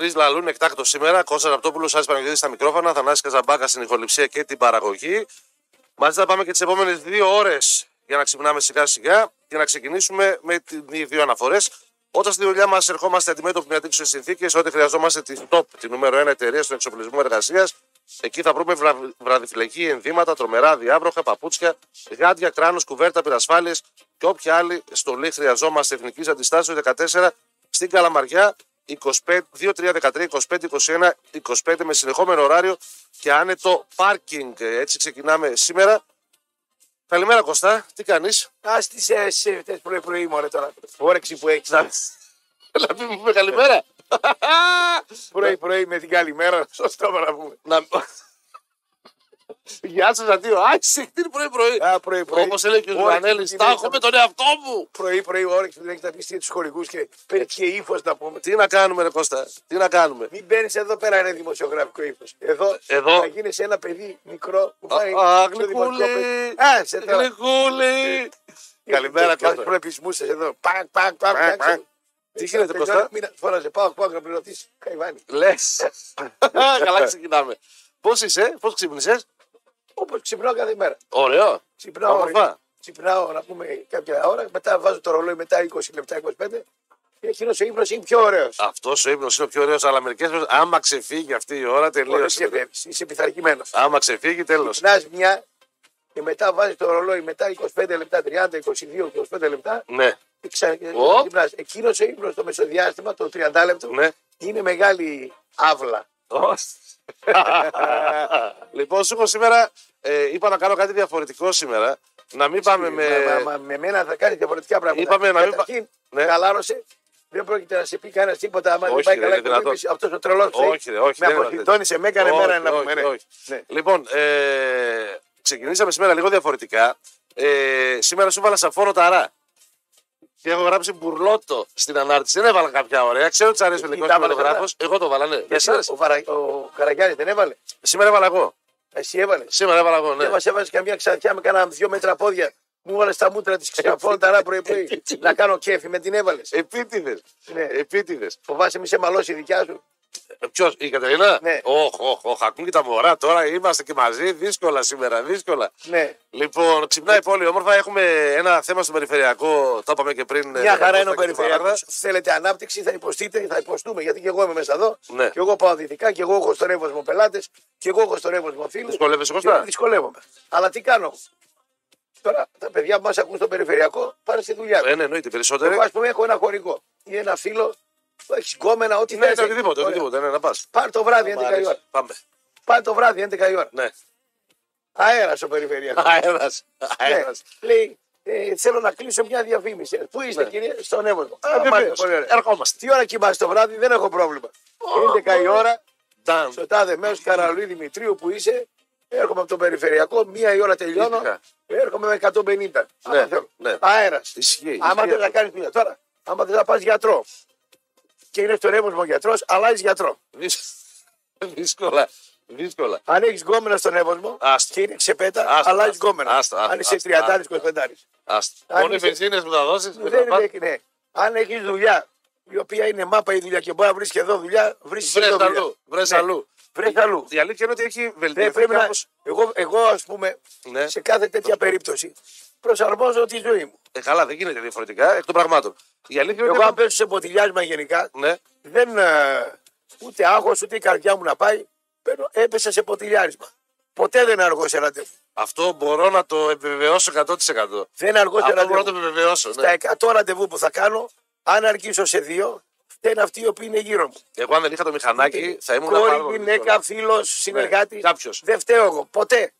τρεις λαλούν εκτάκτο σήμερα. Κώστας Ραπτόπουλος, Άρης Παναγιώτης στα μικρόφωνα, Θανάσης Καζαμπάκα στην ηχοληψία και την παραγωγή. Μαζί θα πάμε και τις επόμενες δύο ώρες για να ξυπνάμε σιγά σιγά και να ξεκινήσουμε με τις δύο αναφορές. Όταν στη δουλειά μας ερχόμαστε αντιμέτωποι με αντίξωες συνθήκες, ότι χρειαζόμαστε την top, την νούμερο 1 εταιρεία στον εξοπλισμό εργασίας, εκεί θα βρούμε βραδιφυλακή, ενδύματα, τρομερά διάβροχα, παπούτσια, γάντια, κράνος, κουβέρτα, πυρασφάλειες και όποια άλλη στολή χρειαζόμαστε εθνικής αντιστάσεως. 14 στην Καλαμαριά, 23-13-25-21-25 με συνεχόμενο ωράριο και άνετο πάρκινγκ. Έτσι ξεκινάμε σήμερα. Καλημέρα Κωστά, τι κάνεις? Ας τις πρωί μου, τώρα, όρεξη που έχεις. Να πει μου καλημέρα. Πρωί με την καλημέρα, σωστό να πούμε. Γεια σας Αντίο, άρχισε πρωί. Όπως έλεγε και ο Ζουρανέλης, τα έχω με τον εαυτό μου. Πρωί όρεξη, δεν έχει να πει στους χορηγούς και πήρε και ύφος να πούμε. Τι να κάνουμε ρε Κώστα, τι να κάνουμε. Μην μπαίνεις εδώ πέρα ένα δημοσιογραφικό ύφος. Εδώ θα γίνεις ένα παιδί μικρό που πάει στο δημοσιογραφικό παιδί. Άσε τώρα. Γλυκούλη. Καλημέρα Κώστα. Προπισμούσες εδώ. Πακ. Τι γίνεται Κώστα. Φώναζε πάω να πληρωτήσεις. Καϊβάνι. Λες. Καλά ξεκινάμε. Πώς είσαι, πώς ξύπνησες? Όπως ξυπνάω κάθε μέρα. Ωραίο. Ξυπνάω να πούμε κάποια ώρα, μετά βάζω το ρολόι μετά 20 λεπτά, 25 και εκείνος ο ύπνος είναι πιο ωραίος. Αυτός ο ύπνος είναι πιο ωραίος, αλλά μερικές φορές άμα ξεφύγει αυτή η ώρα τελείωσε. Είσαι πειθαρχημένος. Άμα ξεφύγει τέλος. Ξυπνάς μια και μετά βάζεις το ρολόι μετά 25 λεπτά, 30, 22, 25 λεπτά. Ναι. Εκείνος ο ύπνος το μεσοδιάστημα, το 30 λεπτό, ναι. Είναι μεγάλη αύλα. Λοιπόν, σου έχω σήμερα είπα να κάνω κάτι διαφορετικό σήμερα. Να μην πάμε με μένα θα κάνει διαφορετικά πράγματα. Είπαμε να μην πάμε. Ναι. Χαλάρωσε. Δεν πρόκειται να σε πει κανένα τίποτα. Άμα δεν πάει καλά, και αυτό ο τρελό. Όχι. Με αποχυντώνησε, με έκανε μέρα ένα κουμπί. Λοιπόν, ξεκινήσαμε σήμερα λίγο διαφορετικά. Σήμερα σου έβαλα σαφόρο ταρά. Και έχω γράψει μπουρλότο στην ανάρτηση. Δεν έβαλα κάποια ωραία. Ξέρω ότι σ' αρέσει ο ελληνικό κινηματογράφο. Εγώ το βάλα, ναι. Ο Καραγκιάνης δεν έβαλε. Σήμερα έβαλα εγώ. Εσύ έβαλε. Σήμερα έβαλα εγώ, ναι. Δεν μα έβαλε καμία ξαρτιά με κάνα 2 μέτρα πόδια. Μου έβαλε στα μούτρα τη ξαφόλταρα πρωί-πρωί. Να κάνω κέφι, με την έβαλε. Επίτηδες. Φοβάσαι μη σε μαλώσει η δικιά σου. Ποιο, η Κατερίνα? Ναι. Όχι, ακούν και τα μωρά τώρα. Είμαστε και μαζί. Δύσκολα σήμερα, δύσκολα. Ναι. Λοιπόν, ξυπνάει η πόλη όμορφα. Έχουμε ένα θέμα στο περιφερειακό. Το είπαμε και πριν. Μια χαρά είναι ο περιφερειακός. Θέλετε ανάπτυξη, θα υποστείτε, θα υποστούμε. Γιατί και εγώ είμαι μέσα εδώ. Ναι. Και εγώ πάω δυτικά. Και εγώ έχω στον εύωσμο πελάτες. Και εγώ έχω στον εύωσμο φίλους. Δυσκολεύεσαι Κώστα? Δυσκολεύομαι. Αλλά τι κάνω. Τώρα τα παιδιά που μας ακούν στο περιφερειακό πάνε στη δουλειά. Ναι, εννοείται περισσότερο. Εγώ, ας πούμε, έχω ένα χορηγό ή ένα φίλο. Έχει κόμμενα, ό,τι θέλει. Ναι, οτιδήποτε, ναι, να πας. Πάρ' το βράδυ 11 η ώρα. Πάμε. Πάρ' το βράδυ 11 η ώρα. Ναι. Αέρας ο περιφερειακός. Αέρας. Ναι. Λέει, θέλω να κλείσω μια διαφήμιση. Πού είστε, ναι, κύριε? Στον Εύωσμο. Ερχόμαστε. Τι ώρα κοιμάσαι το βράδυ, δεν έχω πρόβλημα. 11 η ώρα, στο τάδε μέρος Καραλουή Δημητρίου που είσαι, έρχομαι από τον περιφερειακό, 1 η ώρα τελειώνω, έρχομαι με 150. Αέρας. Άμα δεν θα κάνει δουλειά τώρα, άμα δεν θα πας γιατρό. Και είναι στον Εύωσμο γιατρός, αλλάζει γιατρό. Δύσκολα. Αν έχει γκόμενα στον Εύωσμο και είναι ξεπέτα, αλλάζει γκόμενα. Αν είσαι 30-25. Μόνο οι βενζίνες που θα δώσεις. Αν έχει δουλειά, η οποία είναι μάπα η δουλειά και μπορεί να βρει και εδώ δουλειά, βρει αλλού. Η αλήθεια είναι ότι έχει βελτιωθεί. Εγώ, ας πούμε, σε κάθε τέτοια περίπτωση προσαρμόζω τη ζωή μου. Καλά, δεν γίνεται διαφορετικά εκ των πραγμάτων. Εγώ, αν πέσω σε ποτηλιάσμα γενικά, ναι, δεν, ούτε άγχος ούτε η καρδιά μου να πάει. Έπεσα σε ποτηλιάρισμα. Ποτέ δεν αργώ σε ραντεβού. Αυτό μπορώ να το επιβεβαιώσω 100%. Δεν αργώ σε ραντεβού. Στα 100 ραντεβού που θα κάνω, αν αργήσω σε 2, δεν είναι αυτοί οι οποίοι είναι γύρω μου. Εγώ, αν δεν είχα το μηχανάκι, θα ήμουν απαραίτητο. Κόρη, γυναίκα, φίλο, συνεργάτη. Ναι. Δεν φταίω εγώ. Ποτέ.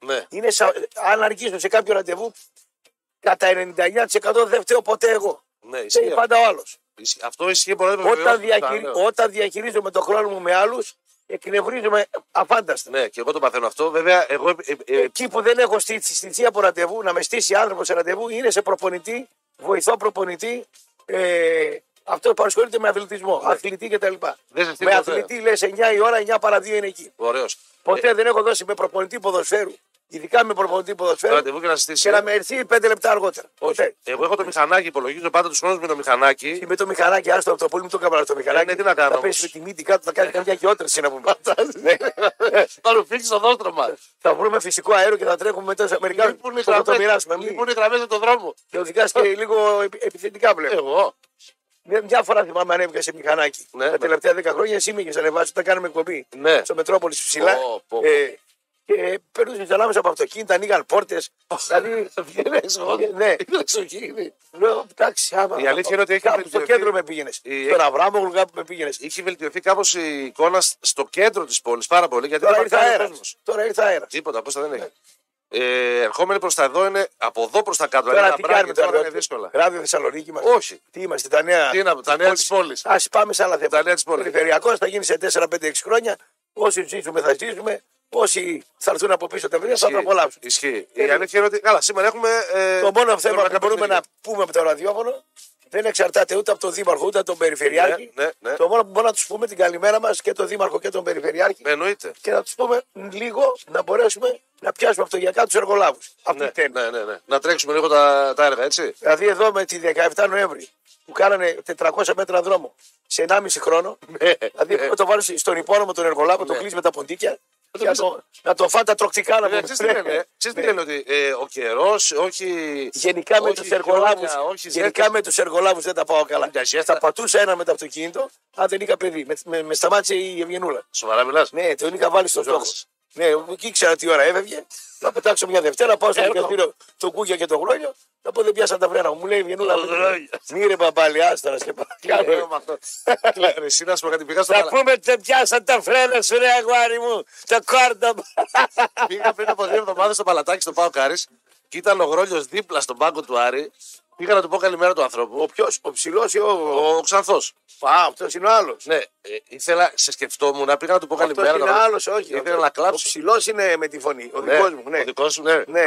Ναι. Αν αργήσω σε κάποιο ραντεβού, κατά 99% δεν φταίω ποτέ εγώ. Ναι, είναι πάντα ο άλλος. Αυτό ισχύει πολύ. Όταν διαχειρίζομαι τον χρόνο μου με άλλους, εκνευρίζομαι αφάνταστα. Ναι, και εγώ το παθαίνω αυτό. Βέβαια, εγώ. Εκεί που δεν έχω στηθεί από ραντεβού, να με στήσει άνθρωπο σε ραντεβού, είναι σε προπονητή, βοηθό προπονητή. Αυτό που ασχολείται με αθλητισμό, αθλητή κτλ. Με αθλητή λες 9 η ώρα, 9 παρά 2 είναι εκεί. Ωραίος. Ποτέ δεν έχω δώσει με προπονητή ποδοσφαίρου Ειδικά με προπονητή ποδοσφαίρου. Και να με έρθει 5 λεπτά αργότερα. Όχι. Εγώ έχω το μηχανάκι, υπολογίζω πάντα του χρόνου με το μηχανάκι. Και με το μηχανάκι, άστο από το πολύ μου το καμπαρά. Το μηχανάκι. Τι να κάνω. Θα πέσει με τη μύτη κάτω, θα κάνει καμιά γεώτρηση να πούμε. Θα μου φύγει το δόστρωμα. Θα βρούμε φυσικό αέρο και θα τρέχουμε μετά στου Αμερικάνου. Θα το μοιράσουμε. Λείπουν οι γραμμέ από τον δρόμο. Και οδηγά και λίγο επιθετικά βλέπω. Μια φορά θυμάμαι ανέβηκα σε μηχανάκι. Τα τελευταία 10 χρόνια εσύ μήκε ανεβάσει όταν κάναμε εκπομπή στο Μετρόπολη ψηλά. Και περνούσαν ανάμεσα από αυτοκίνητα, ανοίγαν πόρτες. Δηλαδή. Ναι, εντάξει, άμα. Η αλήθεια είναι ότι έχει βελτιωθεί. Στο κέντρο με πήγαινε. Στον Αβράμογλου κάπου με πήγαινε. Είχε βελτιωθεί κάπως η εικόνα στο κέντρο της πόλης πάρα πολύ. Γιατί τώρα ήρθε αέρα. Τίποτα, πώς θα δεν έχει. Ερχόμενοι προς τα εδώ είναι από εδώ προς τα κάτω. Τώρα τι κάνουμε τώρα, είναι δύσκολα. Ράδιο Θεσσαλονίκη μας. Όχι. Τι είμαστε, τα νέα της πόλης. Ας πάμε σε άλλα θέματα. Περιφερειακός θα γίνει σε 4-5-6 χρόνια. Όσοι ζήσουμε θα ζήσουμε. Όσοι θα έρθουν από πίσω τα βρύα θα τα απολαύσουν. Ισχύει. Η αλήθεια είναι ότι. Καλά, σήμερα έχουμε. Το μόνο θέμα που μπορούμε να πούμε από το ραδιόφωνο δεν εξαρτάται ούτε από τον Δήμαρχο ούτε από τον Περιφερειάρχη. Το μόνο που μπορούμε να του πούμε την καλημέρα μα και τον Δήμαρχο και τον Περιφερειάρχη. Εννοείται. Και να του πούμε λίγο να μπορέσουμε να πιάσουμε αυτογειακά του εργολάβου. Ναι. Να τρέξουμε λίγο τα έργα, έτσι. Δηλαδή εδώ με τη 17 Νοέμβρη που κάνανε 400 μέτρα δρόμο σε 1,5 χρόνο. Δηλαδή το βάλει στον υπόνομο τον εργολάβο, τον κλείσει με τα ποντίκια. Να το φάνε τα τροκτικά να βγουν. Ξέρεις τι λένε, ότι ο καιρός, όχι. Γενικά με τους εργολάβους δεν τα πάω καλά. Θα πατούσα ένα με το αυτοκίνητο, αν δεν είχα παιδί. Με σταμάτησε η Ευγενούλα. Σοβαρά μιλάς. Ναι, τον είχα βάλει στο στόχο. Ναι, εκεί ήξερα τι ώρα έφευγε. Θα πετάξω μια Δευτέρα, πάω στο δικαστήριο το Κούγια και το Γρόλιο. Θα πω δεν πιάσα τα βρένα. Μου λέει η Ευγενούλα. Μύρε παπάλι, άστορα και παπάλι. Εσύ να σου πω κάτι πήγα στο Παναθηναϊκό. Θα πούμε δεν πιάσα τα βρένα σου, ρε αγόρι μου. Το κόρτομπα. Πήγα πριν από 2 εβδομάδες στο Παλατάκι στο ΠΑΟΚ Άρης και ήταν ο Γρόλιος δίπλα στον πάγκο του Άρη. Πήγα να του πω καλημέρα του ανθρώπου. Ο ψηλός ή ο Ξανθός. Αυτό είναι ο άλλος. Ναι, ήθελα, σε σκεφτόμουν να πήγα να του πω καλημέρα. Αυτό είναι άλλος, όχι. Ήθελα να κλάψω. Ο ψηλός είναι με τη φωνή. Ο δικός μου, ναι. Ο δικός μου, ναι.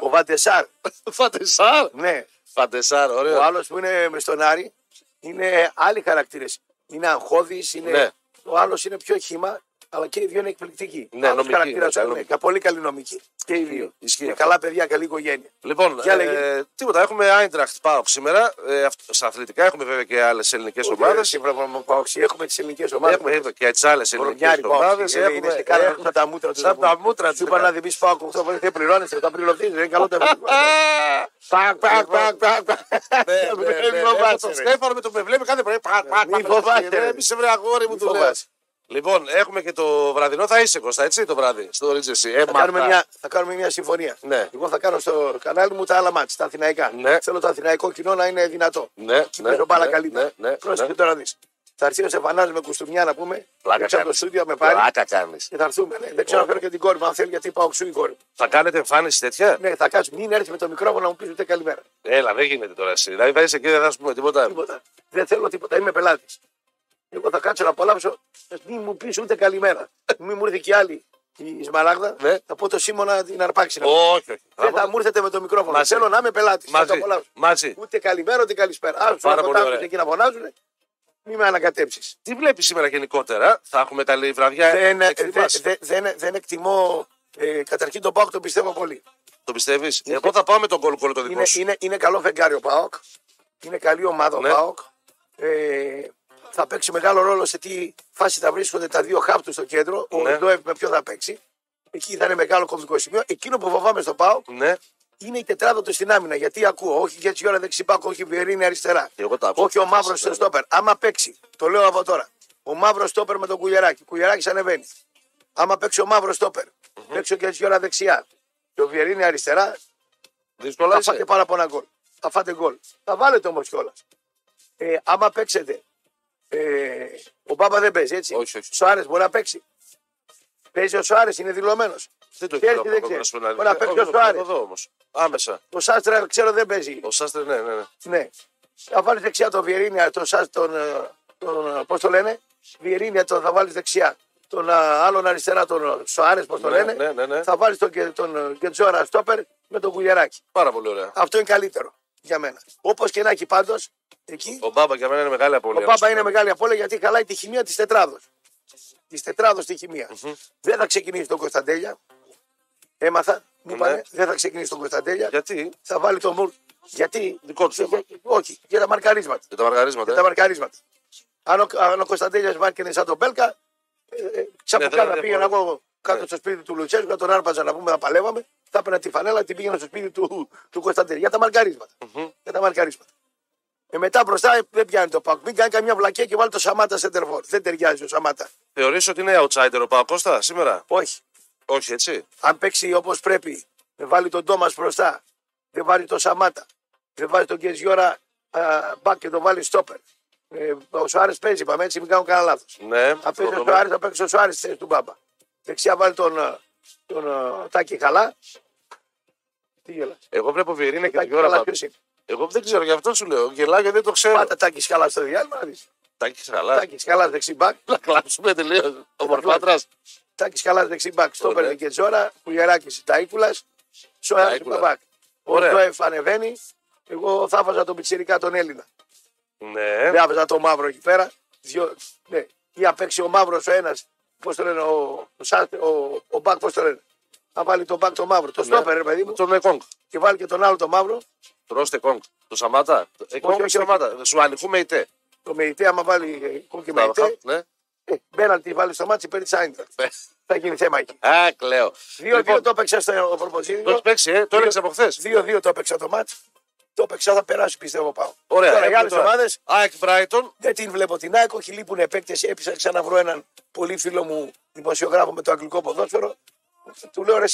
Ο Βατεσάρ. Βατεσάρ. Ναι. Βατεσάρ, ωραίο. Ο άλλος που είναι με στον Άρη είναι άλλοι χαρακτήρες. Είναι αγχώδης, είναι. Ο άλλος είναι πιο χύμα. Αλλά και οι δύο είναι εκπληκτικοί. Ναι, πολύ καλή νομική. Και οι δύο. Και καλά παιδιά, καλή οικογένεια. Λοιπόν, τίποτα. Έχουμε Άιντραχτ ΠΑΟΚ σήμερα. Στα αθλητικά έχουμε βέβαια και άλλες ελληνικές ομάδες. Έχουμε τις ελληνικές ομάδες. Έχουμε και τις άλλες ελληνικές ομάδες. Έχουμε τα μούτρα του. Σαν τα μούτρα του. Είπα να δει ΠΑΟΚ 8 φορές και πληρώνεσαι. Όταν πληρωθεί, δεν είναι καλό τα μούτρα. Στέφανο με το που βλέπει κάθε πρωί. Μην φοβάται. Λοιπόν, έχουμε και το βραδινό. Θα είσαι Κώστα, έτσι το βράδυ, στο Ρίτσες. Θα κάνουμε μια συμφωνία. Ναι. Εγώ θα κάνω στο κανάλι μου τα άλλα μάτς, τα αθηναϊκά. Ναι. Θέλω το αθηναϊκό κοινό να είναι δυνατό. Και παίζω μπάλα καλύτερα. Πρόσεχε τώρα να δεις. Θα αρχίσω σε φανάρι με κουστούμια να πούμε. Πλάκα από το στούντιο με πάρει. Πλάκα κάνει. Και θα έρθουμε. Ναι. Δεν ξέρω αν φέρω και την κόρη μου, αν θέλει, γιατί πάω ξού η κόρη. Θα κάνετε εμφάνιση τέτοια. Ναι, θα κάτσω. Μην έρθει με το μικρόφωνο να μου πει ούτε καλημέρα. Έλα, δεν γίνεται τώρα εσύ. Δηλαδή θα είσαι εκεί, δεν θα σου πούμε τίποτα. Δεν θέλω τίποτα. Είμαι πελάτη. Εγώ θα κάτσω να απολαύσω, μην μου πει ούτε καλημέρα. Μην μου έρθει και άλλη η Σμαράγδα, θα πω το Σίμωνα την αρπάξει. Όχι. Δεν θα μου έρθετε με το μικρόφωνο. Θέλω να είμαι πελάτη. Ούτε καλημέρα ούτε καλησπέρα. Άρχισα να φωνάζουν εκεί να φωνάζουν, μην με ανακατέψει. Τι βλέπει σήμερα γενικότερα, θα έχουμε καλή βραδιά. Δεν εκτιμώ. Καταρχήν τον ΠΑΟΚ τον πιστεύω πολύ. Το πιστεύει. Εγώ θα πάω με τον κολ το δικό σου. Είναι καλό φεγγάρι ο ΠΑΟΚ. Είναι καλή ομάδα ο ΠΑΟΚ. Θα παίξει μεγάλο ρόλο σε τι φάση θα βρίσκονται τα δύο χάπτου στο κέντρο. Ο Ντόεβ με ποιο θα παίξει. Εκεί θα είναι μεγάλο κομβικό σημείο. Εκείνο που φοβάμαι στο ΠΑΟΚ είναι η τετράδα του στην άμυνα. Γιατί ακούω, όχι για ώρα δεξί μπακ, όχι Βιερίνη αριστερά. Όχι ο Μαύρος στο στόπερ. Άμα παίξει, το λέω από τώρα. Ο Μαύρος στόπερ με τον Κουλιεράκη. Κουλιεράκης ανεβαίνει. Άμα παίξει ο Μαύρος στόπερ, παίξει και έτσι ώρα δεξιά. Και ο Βιερίνη αριστερά. Θα φάτε πάρα πολλά γκολ. Θα φάτε γκολ. Θα βάλετε όμω κιόλα. Άμα παίξετε. Ο Μπάμπα δεν παίζει έτσι. Ο Σουάρες μπορεί να παίξει. Παίζει ο Σουάρες, είναι δηλωμένος. Δεν το έχει δηλωμένο. Μπορεί να παίξει ο Σουάρες. Άμεσα. Ο Σάστρα ξέρω δεν παίζει. Ο Σάστρα ναι. Θα βάλει δεξιά τον Βιερίνια, τον πώς το λένε. Βιερίνια τον θα βάλει δεξιά. Τον άλλον αριστερά τον Σουάρες, πώς το λένε. Θα βάλει τον Γκετζόρα στόπερ με τον Κουλιεράκη. Πάρα πολύ ωραία. Αυτό είναι καλύτερο για μένα. Όπως και να έχει πάντως. Εκεί. Ο Μπάμπα για μένα είναι μεγάλη απώλεια. Ο Μπάμπα είναι μεγάλη απώλεια γιατί χαλάει τη χημεία της τετράδος. Της τετράδος τη χημεία. Δεν θα ξεκινήσει τον Κωνσταντέλια. Έμαθα, μου είπανε, δεν θα ξεκινήσει τον Κωνσταντέλια. Γιατί? Θα βάλει τον Μουρ. Γιατί? Δικό του θέμα. Όχι, για τα μαρκαρίσματα. Για τα μαρκαρίσματα. Αν ο Κωνσταντέλια μάρκαινε σαν τον Μπέλκα, ξαφνικά πήγαινα εγώ κάτω στο σπίτι του Λουτσέσκου, να τον άρπαζα να πούμε να παλεύαμε. Θα έπαιρνα τη φανέλα, την πήγαινα στο σπίτι του Κωνσταντέλια. Για τα μαρκαρίσματα. Μετά μπροστά δεν πιάνει το ΠΑΟΚ. Μην κάνει καμιά βλακία και βάλει το Σαμάτα σε τερφόρ. Δεν ταιριάζει ο Σαμάτα. Θεωρείς ότι είναι outsider ο ΠΑΟΚ Κώστα σήμερα? Όχι. Όχι, έτσι. Αν παίξει όπως πρέπει, δεν βάλει τον Τόμας μπροστά, δεν βάλει τον Σαμάτα, δεν βάλει τον Κεζιόρα μπακ και τον βάλει στόπερ. Ο Σουάρες παίζει, είπαμε έτσι, μην κάνω κανένα λάθος. Ναι, αν παίξει ο Σουάρες, θα παίξει ο Σουάρες του μπάμπα. Δεξιά βάλει τον Τάκη Χαλά. Τι γελάς? Εγώ βλέπω Βιερίνα και την ώρα. Εγώ δεν ξέρω, γι' αυτό σου λέω. Γελάω γιατί δεν το ξέρω. Πάτα Τάκη Χαλά στο διάλειμμα. Τάκη Χαλά δεξιμπάκ. Να κλάψουμε τελείως. Ο Μορφάτρας. Τάκη Χαλά δεξιμπάκ. Στο παίρνει και Τζόρα. Πουλιαράκη Ταΐκουλα. Σοέρα μπακ. Ο Τζόεφ ανεβαίνει. Εγώ θα βάζα τον πιτσιρικά τον Έλληνα. Ναι. Δεν άβαζα τον μαύρο εκεί πέρα. Ναι. Ή απέξει ο μαύρο ο ένα. Πώ το λένε, ο μπακ, πώ το λένε. Θα βάλει τον μπακ το μαύρο. Το στόπερ, ρε παιδί μου. Και βάλει και τον άλλο το μαύρο. Τρώστε κόγκ. Το Σαμάτα. Σου ανοιχού Μεϊτέ. Το Μεϊτέ, άμα βάλει κόγκ και Μεϊτέ. Μπέναλτι βάλει στο μάτσι περί τη Άιντραχτ. Θα γίνει θέμα εκεί. Α, κλαίω. 2-2 το έπαιξα στο προπονητήριο. Το έπαιξε, το έλεγε από χθε. 2-2 το έπαιξα το μάτσι. Το έπαιξα, θα περάσει πιστεύω πάω. Ωραία. Τώρα για άλλε ομάδε. Άικ Brighton. Δεν την βλέπω την Άικ, όχι λείπουν επέκτε. Έπεισα να βρω έναν πολύ φίλο μου δημοσιογράφο με το αγγλικό ποδόσφαιρο. Του λέω ρε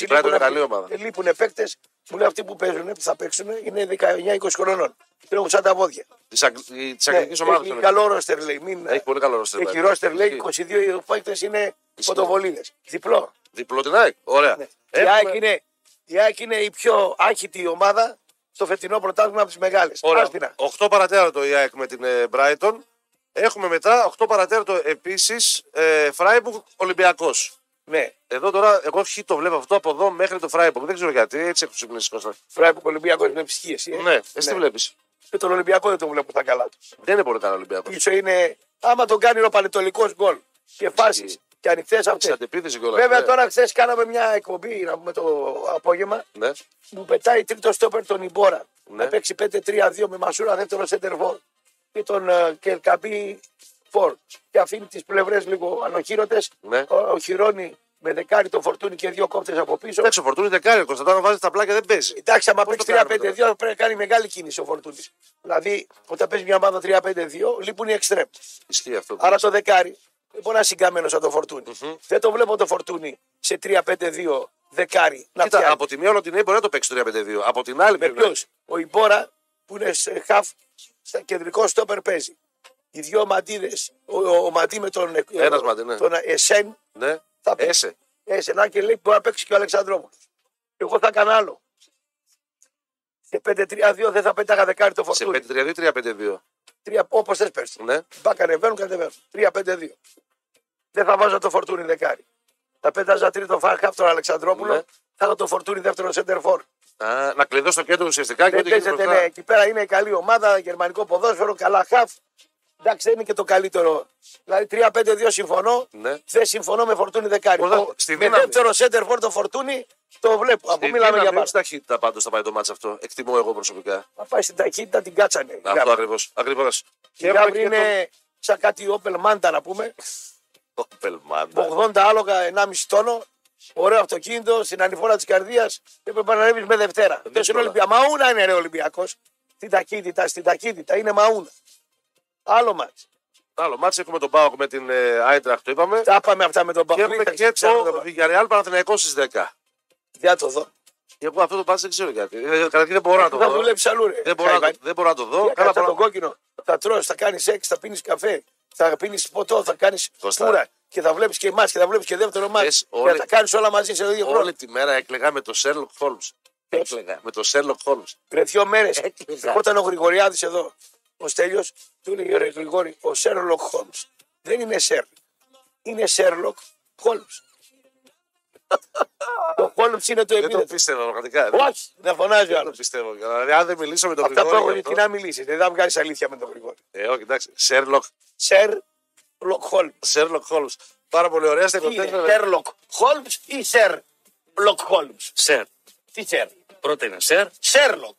λείπουν επέκτε. Μου λέει αυτοί που παίζουν, που θα παίξουν, είναι 19-20 χρονών. Τρέχουν σαν τα πόδια. Τη αγγλική ομάδα. Έχει καλό ρόστερ, λέει. Έχει πολύ καλό ρόστερ. Έχει ρόστερ, λέει. 22 παίκτες είναι φωτοβολίδες. Διπλό. Διπλό την ΑΕΚ. Ωραία. Ναι. Η ΑΕΚ είναι η πιο άχητη ομάδα στο φετινό πρωτάθλημα από τις μεγάλες. Ωραία. 8 παρατέρατο η ΑΕΚ με την Brighton. Έχουμε μετά 8 παρατέρατο επίσης Φράιμπουργκ Ολυμπιακός. Ναι. Εδώ τώρα, εγώ χι το βλέπω αυτό από εδώ μέχρι το Φράιμπουργκ. Δεν ξέρω γιατί, έτσι έχω ξυπνήσει Κώστα. Φράιμπουργκ Ολυμπιακό είναι ψυχή, εσύ. Ναι, εσύ τι βλέπει. Και τον Ολυμπιακό δεν τον βλέπω τα καλά του. Δεν είναι πολύ καλά ο Ολυμπιακό. Ίσο είναι, άμα τον κάνει ο πανετολικό γκολ και φάσει και ανοιχτέ αυτέ. Βέβαια τώρα χθε κάναμε μια εκπομπή, να πούμε το απόγευμα. Ναι. Μου πετάει τρίτο στόπερ τον Ιμπόρα. Ναι. Να παίξει 5-3-2 με Μασούρα δεύτερο σεντερβό και τον Κελκαμπή. Και αφήνει τις πλευρές λίγο ανοχύρωτες. Ναι. Οχυρώνει με δεκάρι τον Φορτούνι και δύο κόπτες από πίσω. Εντάξει, ο Φορτούνι δεκάρι, Κωνσταντάνο, βάζει τα πλάκια δεν παίζει. Εντάξει, άμα παίξει 3-5-2 πρέπει να κάνει μεγάλη κίνηση ο Φορτούνις. Δηλαδή, όταν παίζει μια ομάδα 3-5-2, λείπουν οι εξτρέμ. Ισχύει αυτό. Άρα το δεκάρι δεν μπορεί να είναι συγκαμμένο σαν το Φορτούνι. Δεν το βλέπω το Φορτούνι σε 3-5-2 δεκάρι. Κοίτα, να από τη μία ολοτινή μπορεί να το παίξει 3-5-2. Από την άλλη μεριά. Ο Ιμπόρα που είναι χαφ στα κεντρικό στόπερ παίζει. Οι δύο μαντίδες, ο Μαντί με τον Εσέν, ναι. Θα παίξει. Εσένα και λέει μπορεί να παίξει και ο Αλεξανδρόπουλος. Εγώ θα κάνω άλλο. Σε 5-3-2 δεν θα πέταγα δεκάρι το Φορτούνι. Σε 5-3-2 3-5-2. Όπως θες πες. Ναι. Μπακανεβαίνουν, κατεβαίνουν. 3-5-2. Δεν θα βάζω το Φορτούνι δεκάρι. Θα πέταζα τρίτο φαρχάφ τον Αλεξανδρόπουλο. Ναι. Θα έχω το Φορτούνι δεύτερο σεντερφόρ. Να κλειδώ στο κέντρο ουσιαστικά και παίζεται, ναι. Εκεί πέρα είναι καλή ομάδα, γερμανικό ποδόσφαιρο, καλά χαφ. Εντάξει, δεν είναι και το καλύτερο. Δηλαδή 3-5-2 συμφωνώ. Ναι. Δεν συμφωνώ με Φορτούνι δεκάρι. Με δεύτερο σέντερ φορ το Φορτούνι το βλέπω. Από μιλάμε για μάτς. Στην ταχύτητα πάντως θα πάει το μάτς αυτό. Εκτιμώ εγώ προσωπικά. Θα πάει στην ταχύτητα, την κάτσανε. Αυτό ακριβώς. Και αύριο είναι σαν κάτι Opel Manta να πούμε. Opel Manta. 80 άλογα, 1,5 τόνο. Ωραίο αυτοκίνητο στην ανηφόρα τη καρδία. Και πρέπει να ανέβει με Δευτέρα. Μαούνα είναι Ολυμπιακό. Στην ταχύτητα είναι μαούνα. Άλλο μάτς. Άλλο μάτς έχουμε τον ΠΑΟΚ με την Άιντραχτ, το είπαμε. Τα πάμε αυτά με τον ΠΑΟΚ. Και έχουμε και το Βιγιαρεάλ Παναθηναϊκό στις 10. Για το δω. Εγώ αυτό το μάτς δεν ξέρω γιατί. Καταρχήν δεν μπορώ να το δω. Θα δουλέψει αλλού. Δεν μπορώ να το δω. Κάτσε τον κόκκινο. Θα τρως, θα κάνεις σεξ, θα πίνεις καφέ, θα πίνεις ποτό, θα κάνεις φούρα. Και θα βλέπεις και εμάς και θα βλέπεις και δεύτερο μάτς. Και θα τα κάνεις όλα μαζί σε δύο χρόνια. Όλη τη μέρα έκλαιγα με τον Σέρλοκ Χόλμπς. Έκλαιγα με τον Σέρλοκ Χόλμπς. Πριν 2 μέρες όταν ο Γρηγοριάδης εδώ. Ο Στέλιος του έλεγε ο Γρηγόρη, ο Σέρλοκ Χόλμπς. Δεν είναι Σέρλοκ. Είναι Σέρλοκ Χόλμπς. Το Χόλμπς είναι το επίθετο. Δεν το πιστεύω πραγματικά. Όχι, να φωνάζει ο άλλος. Δηλαδή, αν δεν μιλήσω με τον Γρηγόρη. Αυτά πρόκειται να μιλήσεις. Δεν θα βγάλεις αλήθεια με τον Γρηγόρη. Όχι, εντάξει. Σέρλοκ. Σέρλοκ Χόλμπς. Πάρα πολύ ωραία. Σέρλοκ Χόλμπς ή Σέρ. Σέρλοκ Χόλμπς. Σερ. Τι Σερ. Πρώτα είναι Σερ. Σέρλοκ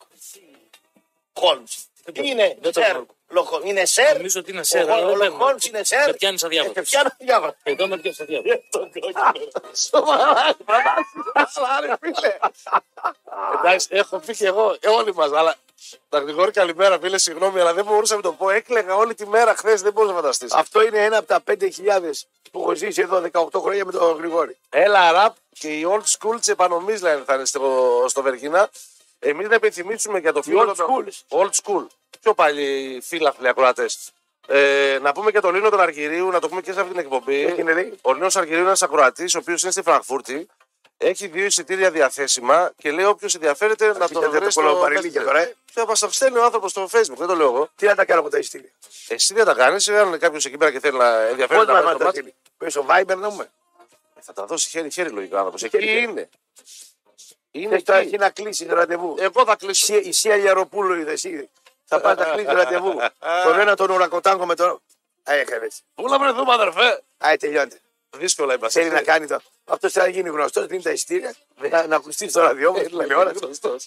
Χόλμπς. Είναι Σέρλοκ Χόλμπς. Είναι Σερ. Νομίζω ότι είναι Σερ. Ο Χόλμπς είναι Σερ. Με πιάνεις αδιάβατο. Με πιάνεις αδιάβατο. Εδώ με πιάνεις αδιάβατο. Σοβαρά. Εντάξει, έχω πει και εγώ, όλοι μας, αλλά. Τακτηγόρη, καλημέρα φίλε, συγγνώμη, αλλά δεν μπορούσα να το πω. Έκλαιγα όλη τη μέρα χθες, δεν μπορούσα να φανταστείς. Αυτό είναι ένα από τα 5.000 που έχω ζήσει εδώ 18 χρόνια με τον Γρηγόρη. Έλα, ραπ και η old school τη επανομή λένε θα είναι στο Βεργίνα. Εμείς να επιθυμήσουμε για το φίλο. Old school. Πιο παλιοί φίλαθλοι ακροατές. Να πούμε και τον Λίνο τον Αργυρίου, να το πούμε και σε αυτή την εκπομπή. Ο Λίνος Αργυρίου είναι ένας ακροατής, ο οποίος είναι στη Φρανκφούρτη. Έχει δύο εισιτήρια διαθέσιμα και λέει όποιος ενδιαφέρεται να το βρει στο Facebook. Θα μας αυσταίνει ο άνθρωπος στο Facebook, δεν το λέω εγώ. Τι να τα κάνω από τα εισιτήρια. Εσύ δεν τα κάνεις, αν είναι κάποιος εκεί πέρα και θέλει να ενδιαφέρεται να πάρει το μάτι. Πες ο Viber να πούμε. Θα τα δώσει χέρι-χέρι λογικά ο άνθρωπος. Εκεί είναι. Έχει να κλείσει το ραντεβού. Εγώ θα κλείσω. Η Σία Γιαροπούλου είδε εσύ. Θα πάει να κλείσει το ραντεβού. Τον ένα τον ουρακοτάνκο με τον. Πού να βρεθούμε, αδερφέ. Α, τελειώνεται. Δύσκολα είπα. Θέλει να κάνει το. Αυτό θα γίνει γνωστό, δίνει τα εισιτήρια, να ακουστεί στο ραδιόφωνο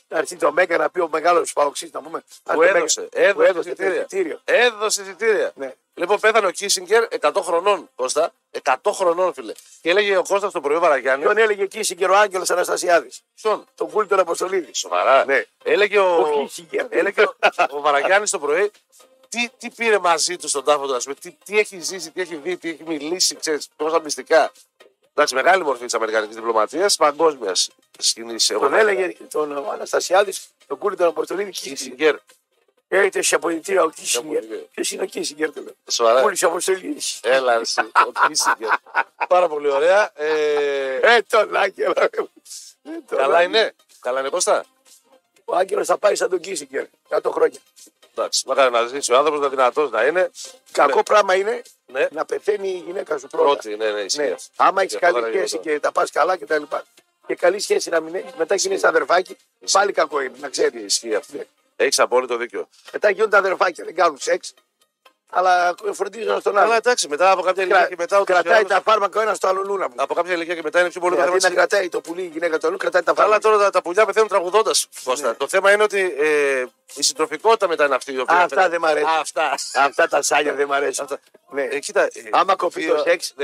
να αρχίσει το Μέγκα να πει ο μεγάλο παοξή να πούμε. Που έδωσε εισιτήρια. Έδωσε εισιτήρια. Λοιπόν, πέθανε ο Κίσινγκερ 100 χρονών, Κώστα. 100 χρονών, φίλε. Και έλεγε ο Κώστας το πρωί Βαραγιάννη. Ποιον έλεγε Κίσινγκερ, ο Άγγελος Αναστασιάδης. Ποιον. Τον Βούλη τον Αποστολίδη. Σοβαρά. Έλεγε ο Βαραγιάννη το πρωί. Τι πήρε μαζί του στον τάφο του, α πούμε, τι έχει ζήσει, τι έχει δει, τι έχει μιλήσει, ξέρει, πόσα μυστικά. Εντάξει, μεγάλη μορφή τη αμερικανική διπλωματία, παγκόσμια σκηνή. Τον έλεγε τον Αναστασιάδη, τον Κούλι, τον Αποστολίδη Κίσινγκερ. Έρχεται σε αποδητήριο ο Κίσινγκερ. Ποιο είναι ο Κίσινγκερ, το λέω. Κούλι, ο Αποστολίδη. Έλα, ο Κίσινγκερ. Πάρα πολύ ωραία. Τον Άγγελο. Καλά είναι. Καλά είναι, Κώστα. Ο Άγγελο θα πάει σαν τον Κίσινγκερ 100 χρόνια. Εντάξει, μακάρι να ζήσει ο άνθρωπος, να δυνατός να είναι. Κακό πράγμα είναι να πεθαίνει η γυναίκα σου πρώτη. Ναι. Άμα έχει καλή σχέση και τα πα καλά και τα λοιπά. Και καλή σχέση να μην έχει, μετά γίνει αδερφάκι, πάλι κακό είναι, να ξέρει. Ισχύει αυτό. Έχει απόλυτο δίκιο. Μετά γίνονται αδερφάκια, δεν κάνουν σεξ. Αλλά φροντίζουν στον άλλο. Αλλά εντάξει, μετά από κάποια ηλικία και μετά. Κρατάει τα φάρμακα ο ένας στο αλλού. Από κάποια ηλικία και μετά είναι πιο πολύ το θέμα. Δηλαδή να κρατάει το πουλί η γυναίκα του αλλού, κρατάει τα φάρμακα. Αλλά τώρα τα πουλιά πεθαίνουν τραγουδώντας. Το θέμα είναι ότι η συντροφικότητα μετά είναι αυτή η οποία. Αυτά δεν μ' αρέσουν. Αυτά τα σάλια δεν μ' αρέσουν. Άμα κοπεί το σεξ,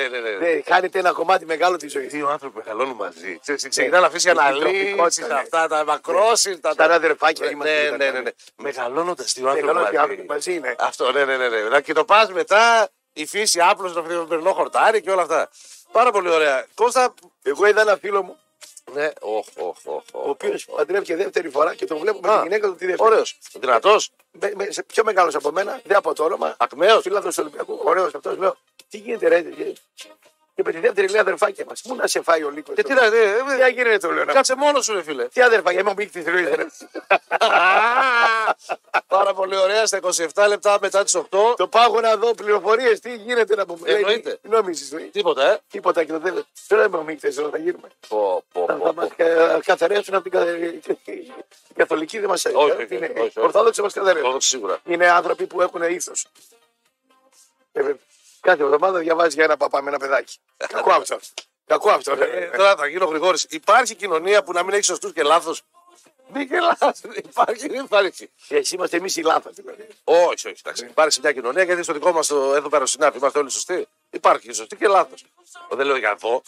χάνεται ένα κομμάτι μεγάλο τη ζωή. Δύο άνθρωποι μεγαλώνουν μαζί. Ξεκινά να αφήσει αναλύσει αυτά τα μακρόσυρτα. Τα αδερφάκια. Μεγαλώνοντα δύο άνθρωποι μαζί. Αυτό, ναι. Και το πας μετά, η φύση άπλωσε το περνό χορτάρι και όλα αυτά. Πάρα πολύ ωραία. Κώστα, εγώ είδα ένα φίλο μου. Ναι, ο οποίος παντρεύτηκε δεύτερη φορά και τον βλέπω με τη γυναίκα του τη δεύτερη. Ωραίος. Δυνατός. Πιο μεγάλος από μένα, δεν από το όνομα. Ακμαίος. Φίλαθλος του Ολυμπιακού. Ωραίος αυτός. Λέω, τι γίνεται, ρε. Και με τη δεύτερη λέει αδερφάκια μας. Πού να σε φάει ο Λύκος. Γιατί να γίνεται το λέω. Κάτσε μόνος σου, ρε φίλε. Τι αδερφάκια, είμαι ο Μίκτη Θρύλη. Πάρα πολύ ωραία, στα 27 λεπτά μετά τις 8. Το πάγω να δω πληροφορίες, τι γίνεται να μου πει. Εννοείται. Τίποτα, Τίποτα και το δεύτερο. Τώρα είμαι ο Μίκτη Θρύλη, θα γίνουμε. Θα μας καθαρέσουν από την καθολική δεν μας αρέσει. Ορθόδοξοι μας καθαρέσουν. Είναι άνθρωποι που έχουν ήθος. Κάθε εβδομάδα διαβάζει για ένα παπά με ένα παιδάκι. Κακό αυτό. Κακό αυτό. Τώρα θα γίνω Γρηγόρης. Υπάρχει κοινωνία που να μην έχει σωστούς και λάθος. Μην και λάθος. Υπάρχει. Εσύ είμαστε εμείς οι λάθος. Όχι. Υπάρχει μια κοινωνία γιατί στο δικό μας εδώ πέρα συνάδελφοι είμαστε όλοι σωστοί. Υπάρχει σωστή και λάθος. Δεν λέω για αυτό.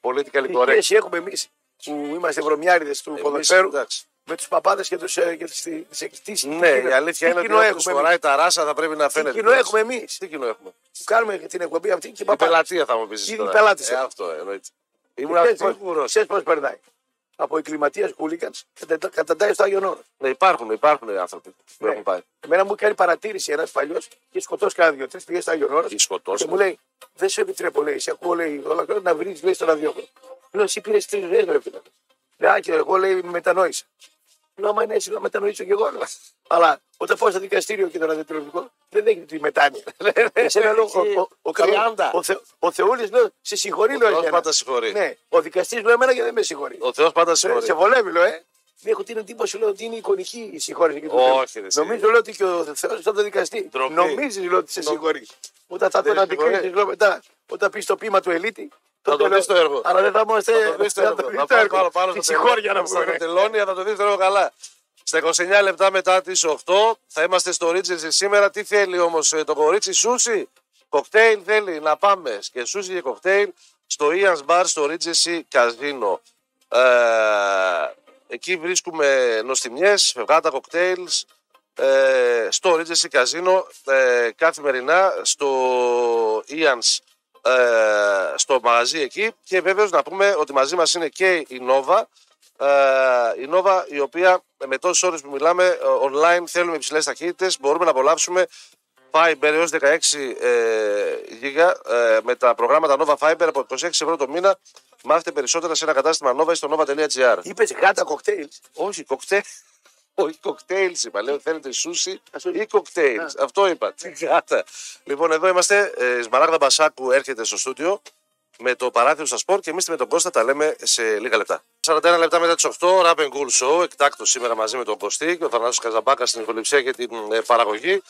Πολύ καλή κορέα. Εσύ έχουμε εμείς που είμαστε βρωμιάριδες του ποδοσφαίρου. Με τους παπάδες και τις εκτίσεις. Ναι, η αλήθεια είναι ότι όποιος φοράει τα ράσα θα πρέπει να φαίνεται. Τι κοινό έχουμε εμείς. Τι κοινό έχουμε. Κάνουμε την εκπομπή αυτή και η πελατεία θα μου πεις. Η πελάτησα. Αυτό εννοείται. Ήμουν σίγουρος. Ξέρεις πώς περνάει. Από εγκληματίας χούλικανς καταντάει στο Άγιον Όρος. Ναι, υπάρχουν άνθρωποι που έχουν πάει. Εμένα μου κάνει παρατήρηση ένας παλιός και σκοτώσει κάνα δύο-τρεις πήγε στο Άγιον Όρος. Και μου λέει, δεν σου επιτρέπω, λέει, σε ακούω, λέει, να βρεις, λέει, στο ραδιόφωνο. Λέω, εσύ πήρες τρεις ώρες, ρε φίλε. Λέω, και εγώ, λέει, μετανόησα. Άμα είναι έτσι, να μετανοήσω κι εγώ. Αλλά όταν πάω στο δικαστήριο και το ραδιοτηλεοπτικό, δεν δέχεται τη μετάνοια. Ο Θεούλης λέω, σε συγχωρεί, λέω. Ο Θεός πάντα συγχωρεί. Ο δικαστής λέω εμένα και δεν με συγχωρεί. Ο Θεός πάντα συγχωρεί. Σε βολεύει, λέω. Έχω την εντύπωση ότι είναι εικονική η συγχώρηση. Όχι, νομίζω ότι και ο Θεός ήταν το δικαστή. Νομίζεις ότι σε συγχωρεί. Όταν θα τον αντικρίσεις, λέω μετά, όταν πει το ποίημα του Ελίτη, Θα το δεις το έργο. Αλλά δεν θα είμαστε. Θα το δεις το έργο. Θα το δεις το έργο καλά. Στα 29 λεπτά μετά τις 8 θα είμαστε στο Ρίτσες σήμερα. Τι θέλει όμως το κορίτσι? Σούσι, κοκτέιλ θέλει να πάμε. Και σούσι και κοκτέιλ στο Ιανς Μπαρ στο Ρίτσες Καζίνο. Εκεί βρίσκουμε νοστιμιές, φευγάτα, κοκτέιλ. Στο Ρίτσες Καζίνο καθημερινά στο Ιανς, στο μαγαζί εκεί. Και βέβαιως να πούμε ότι μαζί μας είναι και η NOVA. Η NOVA, η οποία με τόσες ώρες που μιλάμε online, θέλουμε υψηλές ταχύτητες, μπορούμε να απολαύσουμε Fiber έως 16 γίγα με τα προγράμματα NOVA Fiber από 26 ευρώ το μήνα. Μάθετε περισσότερα σε ένα κατάστημα NOVA στο nova.gr. Είπες γάτα κοκτέιλ? Όχι, κοκτέιλ. Όχι, κοκτέιλ είπα. Λέω θέλετε σούσι ή κοκτέιλ. Αυτό είπα. Τι γάτα. Λοιπόν, εδώ είμαστε. Η Σμαράγδα Μπασάκου έρχεται στο στούντιο με το παράθυρο στα σπορ και εμείς με τον Κώστα τα λέμε σε λίγα λεπτά. 41 λεπτά μετά τις 8, Rap and Cool Show, εκτάκτο σήμερα μαζί με τον Κωστή και ο Θανάσης Καζαμπάκα στην ηχοληψία και την παραγωγή.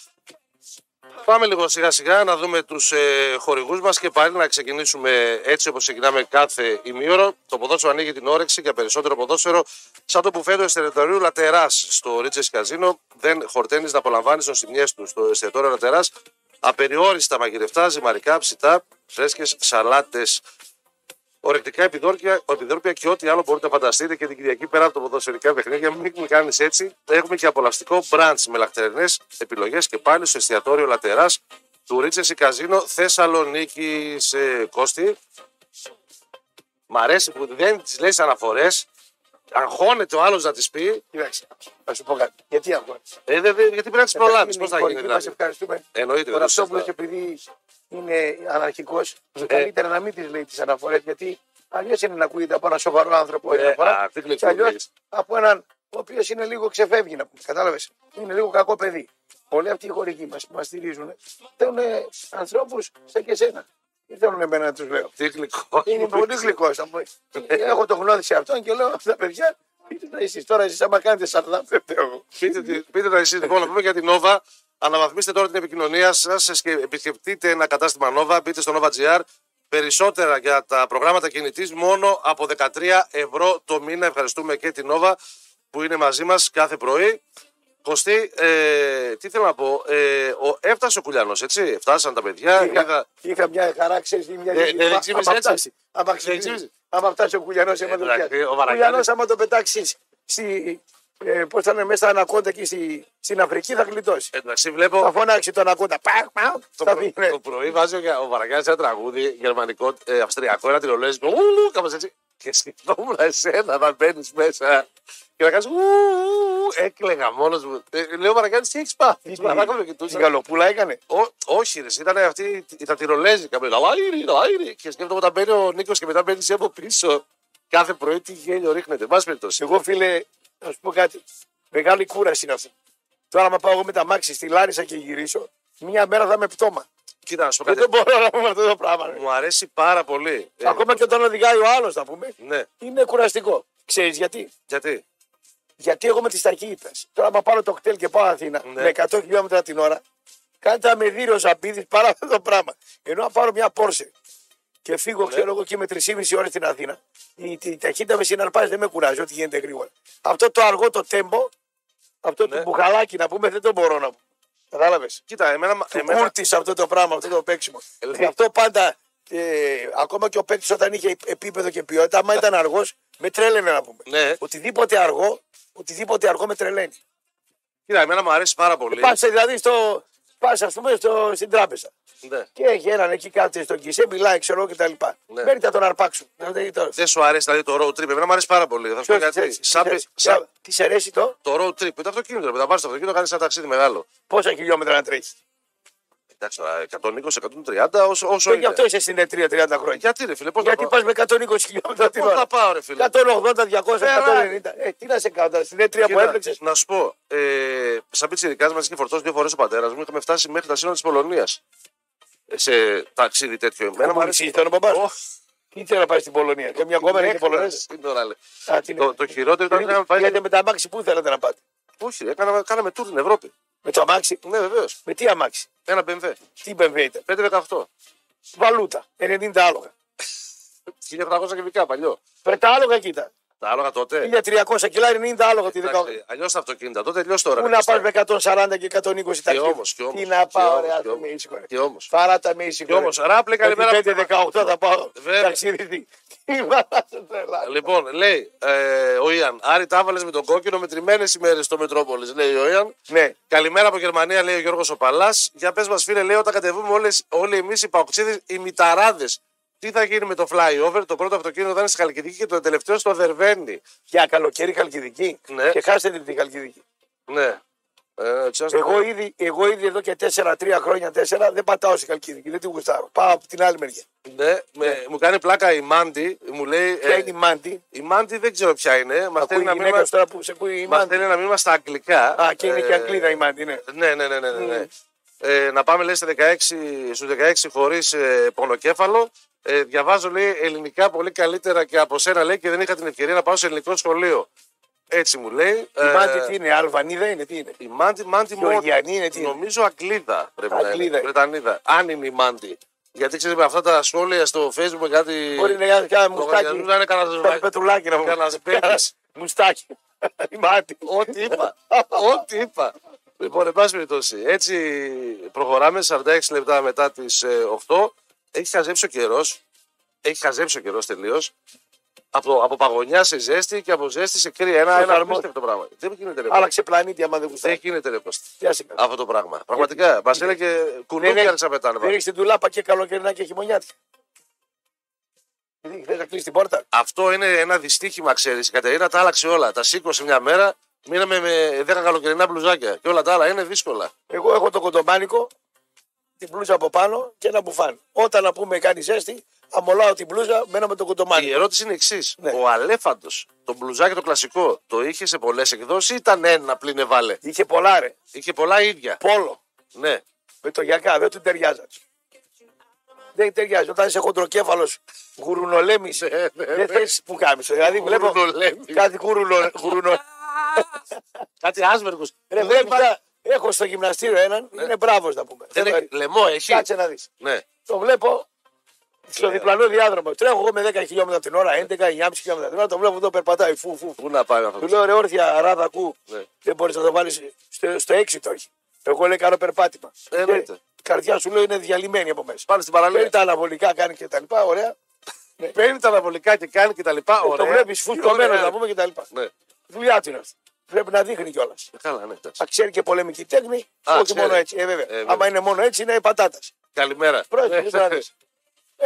Πάμε λίγο σιγά σιγά να δούμε τους χορηγούς μας και πάλι να ξεκινήσουμε έτσι όπως ξεκινάμε κάθε ημίωρο. Το ποδόσφαιρο ανοίγει την όρεξη για περισσότερο ποδόσφαιρο, σαν το μπουφέ του εστιατορίου Λατεράς στο Ρίτσες Καζίνο. Δεν χορταίνεις να απολαμβάνεις νοστιμιές του στο εστιατόριο Λατεράς. Απεριόριστα μαγειρευτά, ζυμαρικά, ψητά, φρέσκες σαλάτες, ορεκτικά επιδόρπια και ό,τι άλλο μπορείτε να φανταστείτε. Και την Κυριακή πέρα από τα ποδοσφαιρικά παιχνίδια, μην μου κάνει έτσι. Έχουμε και απολαυστικό μπραντς με λαχτερινές επιλογές και πάλι στο εστιατόριο Λατεράς του Ρίτσες Καζίνο Θεσσαλονίκης. Κώστη, μ' αρέσει που δεν τις λέει αναφορές. Αγχώνεται ο άλλος να τις πει. Κοιτάξτε, θα σου πω κάτι. Γιατί αγχώνεσαι? Γιατί πρέπει να τις προλάβεις. Πώς θα γίνει? Μας ευχαριστούμε. Εννοείται. Ο Ραπτόπουλος, επειδή είναι αναρχικός, καλύτερα να μην τις λέει τις αναφορές. Γιατί αλλιώς είναι να ακούγεται από έναν σοβαρό άνθρωπο η αναφορά. Και αλλιώς από έναν ο οποίος είναι λίγο ξεφεύγει. Κατάλαβες. Είναι λίγο κακό παιδί. Πολλοί αυτοί οι χορηγοί μας που μας στηρίζουν θέλουν ανθρώπους σαν και εσένα. Δεν θέλουν εμένα να τους λέω. Τι γλυκό. Είναι πολύ γλυκό. Έχω το γνώδι σε αυτόν και λέω αυτά τα παιδιά. Πείτε τα εσείς τώρα, εσείς άμα κάνετε σαρδά, πείτε τα εσείς. Λοιπόν, να πούμε για την NOVA. Αναβαθμίστε τώρα την επικοινωνία σας και επισκεφτείτε ένα κατάστημα NOVA. Μπείτε στο Nova.gr. Περισσότερα για τα προγράμματα κινητής μόνο από 13 ευρώ το μήνα. Ευχαριστούμε και την NOVA που είναι μαζί μας κάθε πρωί. Κωστή, τι θέλω να πω, έφτασε ο Κουλιανός, έτσι, φτάσαν τα παιδιά. Είχα μια χαρά, ξέρεις, μια λίγη. Άμα φτάσει ο Κουλιανός, άμα το πετάξεις, πώς θα είναι, μέσα στα ανακόντα εκεί στην Αφρική, θα γλιτώσει. Εντάξει, βλέπω. Θα φωνάξει το ανακόντα. Το πρωί βάζει ο Βαραγκάνης ένα τραγούδι γερμανικό, αυστριακό, ένα τυρολέζικο, κάπως έτσι. Και σκεφτόμουν εσένα να μπαίνεις μέσα και να κάνεις έκλαιγα μόνος μου. Λέω Βαραγκάνης, τι έχεις πάθει? Την καλοπούλα έκανε. Όχι, ήταν αυτή τα τυρολέζικα. Και σκέφτομαι όταν μπαίνει ο Νίκος και μετά μπαίνει από πίσω. Κάθε πρωί τι γέλιο ρίχνεται. Εγώ, φίλε, να σου πω κάτι. Μεγάλη κούραση είναι αυτή. Τώρα, άμα πάω εγώ με τα μάξι στη Λάρισα και γυρίσω, μια μέρα θα με πτώμα. Κοίτα, δεν μπορώ να πούμε αυτό το πράγμα. Μου αρέσει πάρα πολύ. Ακόμα και όταν οδηγάει ο άλλος, να πούμε, ναι, είναι κουραστικό. Ξέρεις γιατί? Γιατί εγώ με τις ταχύτητες. Τώρα, άμα πάρω το κτέλ και πάω Αθήνα, ναι, με 100 χιλιόμετρα την ώρα, κάτι θα με δει ο Ζαμπίδης παρά αυτό το πράγμα. Ενώ αν πάρω μια Πόρσε και φύγω, ναι, ξέρω εγώ, και με 3,5 ώρες στην Αθήνα, η ταχύτητα με συναρπάζει, δεν με κουράζει, ό,τι γίνεται γρήγορα. Αυτό το αργό το τέμπο, αυτό, ναι, το μπουχαλάκι να πούμε, δεν το μπορώ να πω. Κατάλαβες. Κοίτα, εμένα... Κούρτης αυτό το πράγμα, αυτό το παίξιμο. Γι' αυτό πάντα, ακόμα και ο παίκτης όταν είχε επίπεδο και ποιότητα, άμα ήταν αργός, με τρέλαινε να πούμε. Ναι. Οτιδήποτε αργό με τρελαίνει. Κοίτα, εμένα μου αρέσει πάρα πολύ. Πάσε δηλαδή ας πούμε στην τράπεζα. Ναι. Και έχει έναν εκεί κάτω στον Κισέ, μιλάει, ξέρω εγώ κτλ. Ναι. Μπαίνει να τον αρπάξουν. Δεν σου αρέσει δηλαδή το road trip? Εμένα μου αρέσει πάρα πολύ. Θα σου πω κάτι. Τι σε αρέσει το road trip? Το αυτοκίνητο. Μετά πάρει το αυτοκίνητο, κάνει ένα ταξίδι μεγάλο. Πόσα χιλιόμετρα να τρέχει? Εντάξει, 120-130 όσο. Και γι' αυτό είσαι στην Ετρία 30 χρόνια. Γιατί ρε φίλε, γιατί πα με 120 χιλιόμετρα την ώρα? Πώς θα πάω ρε φίλε? 180-200-190. Τι να σε κάνω στην Ετρία που έπλεξε. Να σου πω, σαν πιτσιρικάς μας είχε φορτώσει 2 φορές ο πατέρας μου, είχαμε φτάσει μέχρι τα σύνορα της Πολωνίας. Σε ταξίδι τέτοιο. Εμένα μου αρέσει. Ήταν ο παπάς. Ήθελα να πάει στην Πολωνία. Και μια κόμμα είναι Πολωνία. Το χειρότερο ήταν να πάει. Πήγατε με τα αμάξι, πού θέλατε να πάτε? Όχι, κάναμε tour στην Ευρώπη. Με το αμάξι? Ναι, βεβαίως. Με τι αμάξι? Ένα BMW. Τι BMW ήταν? 5-18. Βαλούτα. 90 άλογα. 1800 κυβικά παλιό. Τα άλογα κοίτα. Τα άλογα τότε. 1300 κιλά, 90 άλογα τη δεκαετία. Αλλιώς τα αυτοκίνητα τότε, αλλιώς τώρα. Πού να πάρει με 140 και 120 ταχύτητα. Τι να πάω, ρε άτομο, με ήσυχο. Φαράτα με ήσυχο. Και όμω, ράπλε καλημέρα. 5-18 θα πάω. Ταξίδι. Λοιπόν, λέει ο Ιαν, Άρη τα άβαλες με τον κόκκινο μετρημένες ημέρες στο Μετρόπολης, λέει ο Ιαν. Ναι. Καλημέρα από Γερμανία, λέει ο Γιώργος ο Παλάς. Για πες μας, φίλε, λέει, όταν κατεβούμε όλοι εμείς οι παοξίδες, οι μηταράδες, τι θα γίνει με το flyover? Το πρώτο αυτοκίνητο θα είναι στη Χαλκιδική και το τελευταίο στο Δερβένι. Για καλοκαίρι Χαλκιδική. Ναι. Και χάσετε την Χαλκιδική. Ναι. Εγώ ήδη εδώ και 4-3 χρόνια 4 δεν πατάω στη Χαλκίδικη, δεν την γουστάρω. Πάω από την άλλη μεριά. Ναι, μου κάνει πλάκα η Μάντι, μου λέει. Ποια είναι η Μάντι? Η Μάντι δεν ξέρω ποια είναι. Μα θέλει ένα μήνυμα στα αγγλικά. Α, και είναι και Αγγλίδα η Μάντι, ναι. Ναι. Να πάμε, λέει, στους 16 χωρίς πονοκέφαλο. Διαβάζω, λέει, ελληνικά πολύ καλύτερα και από σένα, λέει, και δεν είχα την ευκαιρία να πάω σε ελληνικό σχολείο. Έτσι μου λέει. Η Μάντι τι είναι, Αλβανίδα είναι, τι είναι? Η Μάντι είναι, τι νομίζω, Αγγλίδα. Βρετανίδα. Αν είναι η Μάντι. Γιατί ξέρει με αυτά τα σχόλια στο Facebook κάτι. Μπορεί να είναι κάτι μουστάκι. Να είναι κανένα πετρουλάκι να μου πει. Μουστάκι. Η Μάντι. Ό,τι είπα. Ό,τι είπα. Λοιπόν, εν πάση περιπτώσει, έτσι προχωράμε. 46 λεπτά μετά τις 8. Έχει χαζέψει ο καιρός. Έχει χαζέψει ο καιρός τελείως. Από παγωνιά σε ζέστη και από ζέστη σε κρύα. Ένα απίστευτο πράγμα. Δεν γίνεται. Άλλαξε πλανήτη, άμα δεν γουστάει. Δεν γίνεται αυτό το πράγμα. Πραγματικά. Μα έλεγε κουνούπια να πετάνε. Δεν έχει την τουλάπα και καλοκαιρινά και χειμωνιάτικα. Δεν θα κλείσει την πόρτα. Αυτό είναι ένα δυστύχημα, ξέρει. Η Κατερίνα τα άλλαξε όλα. Τα σήκωσε μια μέρα. Μείναμε με 10 καλοκαιρινά μπλουζάκια. Και όλα τα άλλα είναι δύσκολα. Εγώ έχω το κοντομάνικο, την μπλούζα από πάνω και ένα μπουφάν. Όταν να πούμε κάνει ζέστη. Αμολάω την μπλούζα, μένω με το κοντομάνι. Η ερώτηση είναι εξής. Ναι. Ο Αλέφαντος, το μπλουζάκι το κλασικό, το είχε σε πολλές εκδόσεις ή ήταν ένα πλήνε βάλε? Είχε πολλά, ρε. Είχε πολλά ίδια. Πόλο. Ναι. Με το γιακά, δεν του ταιριάζαν. Δεν ταιριάζει. Όταν είσαι χοντροκέφαλος, γουρουνολέμης, δεν θες που κάμισο. Δηλαδή βλέπω κάτι γουρουνολέμης. Κάτι άσβεργος. Έχω στο γυμναστήριο έναν, είναι μπράβος να πούμε. Λαιμό έχει. Κάτσε να δεις. Το βλέπω. Στο διπλανό διάδρομο. Τρέχω εγώ με 10 χιλιόμετρα την ώρα, 11, 9,5 χιλιόμετρα την ώρα. Το βλέπω εδώ περπατάει. Πού να πάει αυτό? Του λέω ρε όρθια, ράδα κου. Ναι. Δεν μπορεί να το βάλει στο 6 το έχει. Εγώ λέω κάνω περπάτημα. Η καρδιά σου λέω είναι διαλυμένη από μέσα. Πάνε στην παραλία. Παίρνει τα αναβολικά, κάνει και τα λοιπά. Ωραία. Παίρνει τα αναβολικά και κάνει και τα λοιπά. Ωραία. Το βλέπει φουσκωμένο να πούμε και τα λοιπά. Ναι. Δουλειά του είναι αυτή. Πρέπει να δείχνει κιόλα. Ξέρει και πολεμική τέχνη. Όχι μόνο έτσι. Άμα είναι μόνο έτσι είναι πατάτα. Καλημέρα.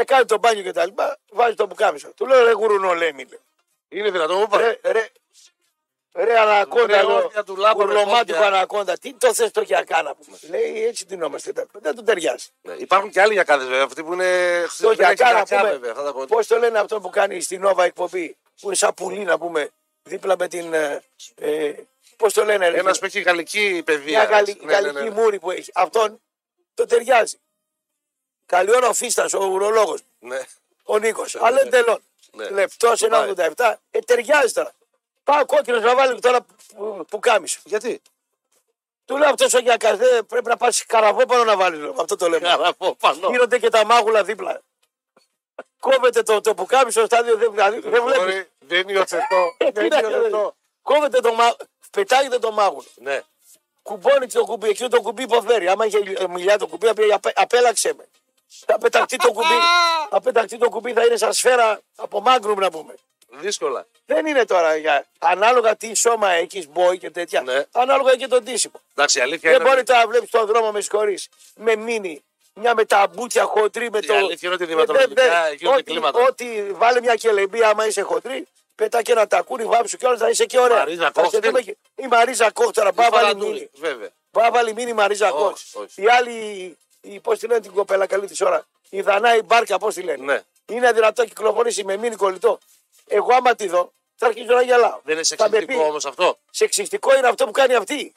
Κάνει το μπάνιο και τα λοιπά, βάζει το μπουκάμισο. Του λέω ρε γουρουνολέμι. Είναι δυνατό, μου είπα. Ρε ανακόντα, γουρλωμάτικο ανακόντα. Τι το θες το γιακά να πούμε? Λέει έτσι ντυνόμαστε. Δεν του ταιριάζει. Υπάρχουν και άλλοι γιακάδες βέβαια. Αυτοί που είναι χτυπημένοι βέβαια. Πώς το λένε αυτό που κάνει στην NOVA εκπομπή, που είναι σαπουλή να πούμε, δίπλα με την. Πώς το λένε, ένας που έχει γαλλική παιδεία. Μια γαλλική μούρη που έχει. Αυτόν το ταιριάζει. Καλή ώρα ο Φίστας, ο ουρολόγος, ναι. Ο Νίκος, αλλά εντελώς. Ναι. Λεπτός, 1,87, ταιριάζει τώρα. Πάω κόκκινος να βάλει τώρα που κάμισε. Γιατί? Του λέω αυτός ο Γιακάς, πρέπει να πας καραβόπανο να βάλεις, αυτό το λέμε. Καραβόπανο. Γίνονται και τα μάγουλα δίπλα. Κόβεται το που κάμισε στο στάδιο, δεν βλέπεις. Δεν υιοθετώ, Κόβεται το μάγουλο, πετάγεται το μάγουλο. Ναι. Κουμπώνει το κουμπί, εκείνο το κουμπί υποφέρει. Άμα είχε μιλιά το κουμπί, απέλαξε με. Θα πεταχτεί το κουμπί, θα είναι σαν σφαίρα από μάγκρουμ να πούμε. Δύσκολα. Δεν είναι τώρα για. Ανάλογα τι σώμα έχει, μπόι και τέτοια. Ναι. Ανάλογα και τον τύσιμο. Εντάξει, αλήθεια δεν είναι... μπορεί να βλέπει τον δρόμο με σκορή, με μίνι, μια με τα μπούτια χοντρή, με το. Ότι βάλει μια κελεμπία, άμα είσαι χοντρή, πετά και ένα τακούρι, βάψου και όλα θα είσαι και ωραία. Η Μαρίζα Κόχταρα, πάβαλη μίνι Μαρίζα Κόχταρα. Η άλλη. Πώς τη λένε την κοπέλα, καλή τη ώρα. Η Δανάη Μπάρκα, πώς τη λένε. Ναι. Είναι δυνατό κυκλοφορήσει με μήνυ κολλητό. Εγώ, άμα τη δω, θα αρχίζω να γελάω. Δεν είναι σεξιστικό όμως αυτό? Σεξιστικό είναι αυτό που κάνει αυτή.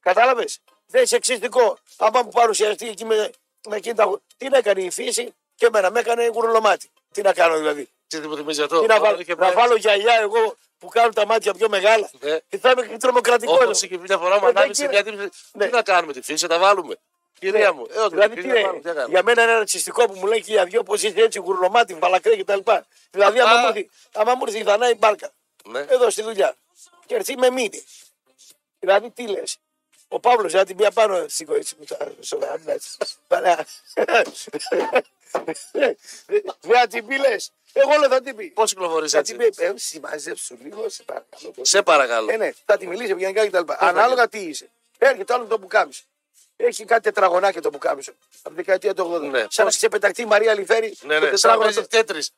Κατάλαβες? Δεν είναι σεξιστικό. Άμα μου παρουσιαστεί εκεί με εκείνη τα. Τι να έκανε η φύση και εμένα με έκανε γουρλωμάτι. Τι να κάνω δηλαδή. Τι αυτό. Τι να βάλω, γυαλιά εγώ. Που κάνουν τα μάτια πιο μεγάλα. Ναι. Και θα είμαι τρομοκρατικό. Όπως είχε μια φορά μου ανάμεσα σε μια τύψη. Τι να κάνουμε τη φύση, θα τα βάλουμε. Κυρία μου, δηλαδή για μένα είναι ρατσιστικό που μου λέει και οι δυο πως είστε έτσι γουρλωμάτι, μπαλακρέ κτλ. Δηλαδή άμα μου έρθει η Δανάη Μπάρκα εδώ στη δουλειά και έρθει με μύτη. Δηλαδή τι λες. Ο Παύλος θα την πει απάνω στην κορίτσι μου. Θα την πει λες. Εγώ λέω θα την πει. Πώς κυκλοφορείς έτσι. Συμμαζέψου λίγο, σε παρακαλώ. Σε παρακαλώ. Θα τη μιλήσει ευγενικά κτλ. Ανάλογα τι είσαι. Έρχεται άλλο το πουκάμισο. Έχει κάτι τετραγωνάκια το πουκάμισο. Από τη δεκαετία του 80. Σαν να ξεπεταχτεί η Μαρία Λιβέρη. Σαν να παίζει τέτρις.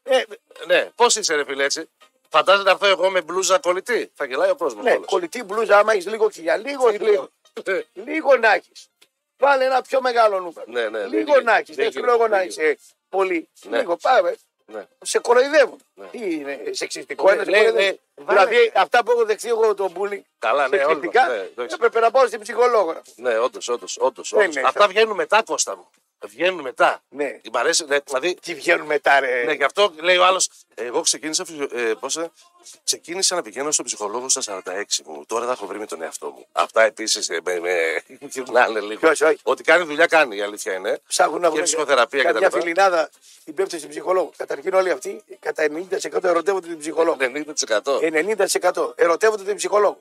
Πώς είσαι ρε φίλε έτσι. Φαντάζεσαι να έρθω εγώ με μπλούζα κολλητή. Θα γελάει ο κόσμος. Ναι, κολλητή μπλούζα, άμα έχει λίγο και για λίγο. Λίγο να έχει. Βάλε ένα πιο μεγάλο νούμερο. Ναι, ναι, λίγο να έχει. Δεν έχει λόγο να είσαι πολύ. Ναι. Λίγο πάμε. Ναι. Σε κοροϊδεύουν. Ναι. Τι είναι σεξιστικό. Ναι. Δηλαδή αυτά που έχω δεχτεί εγώ τον Μπούλι. Καλά, ναι, όλα. Ναι, έπρεπε να πάω στην ψυχολόγο. Ναι, όντως. Αυτά βγαίνουν μετά, Κώστα μου. Βγαίνουν μετά. Ναι. Αρέσει, δηλαδή... Τι βγαίνουν μετά, ρε. Ναι, γι' αυτό λέει ο άλλος. Εγώ ξεκίνησα να πηγαίνω στον ψυχολόγο στα 46 μου. Τώρα τα έχω βρει με τον εαυτό μου. Αυτά επίσης. Γυρνάνε λίγο. Ό,τι κάνει δουλειά κάνει, η αλήθεια είναι. Ψάχνουν να βρουν ψυχοθεραπεία κτλ. Μια φιλινάδα την πέφτει στην ψυχολόγο. Καταρχήν όλοι αυτοί κατά 90% ερωτεύονται την ψυχολόγο. 90% ερωτεύονται την ψυχολόγο.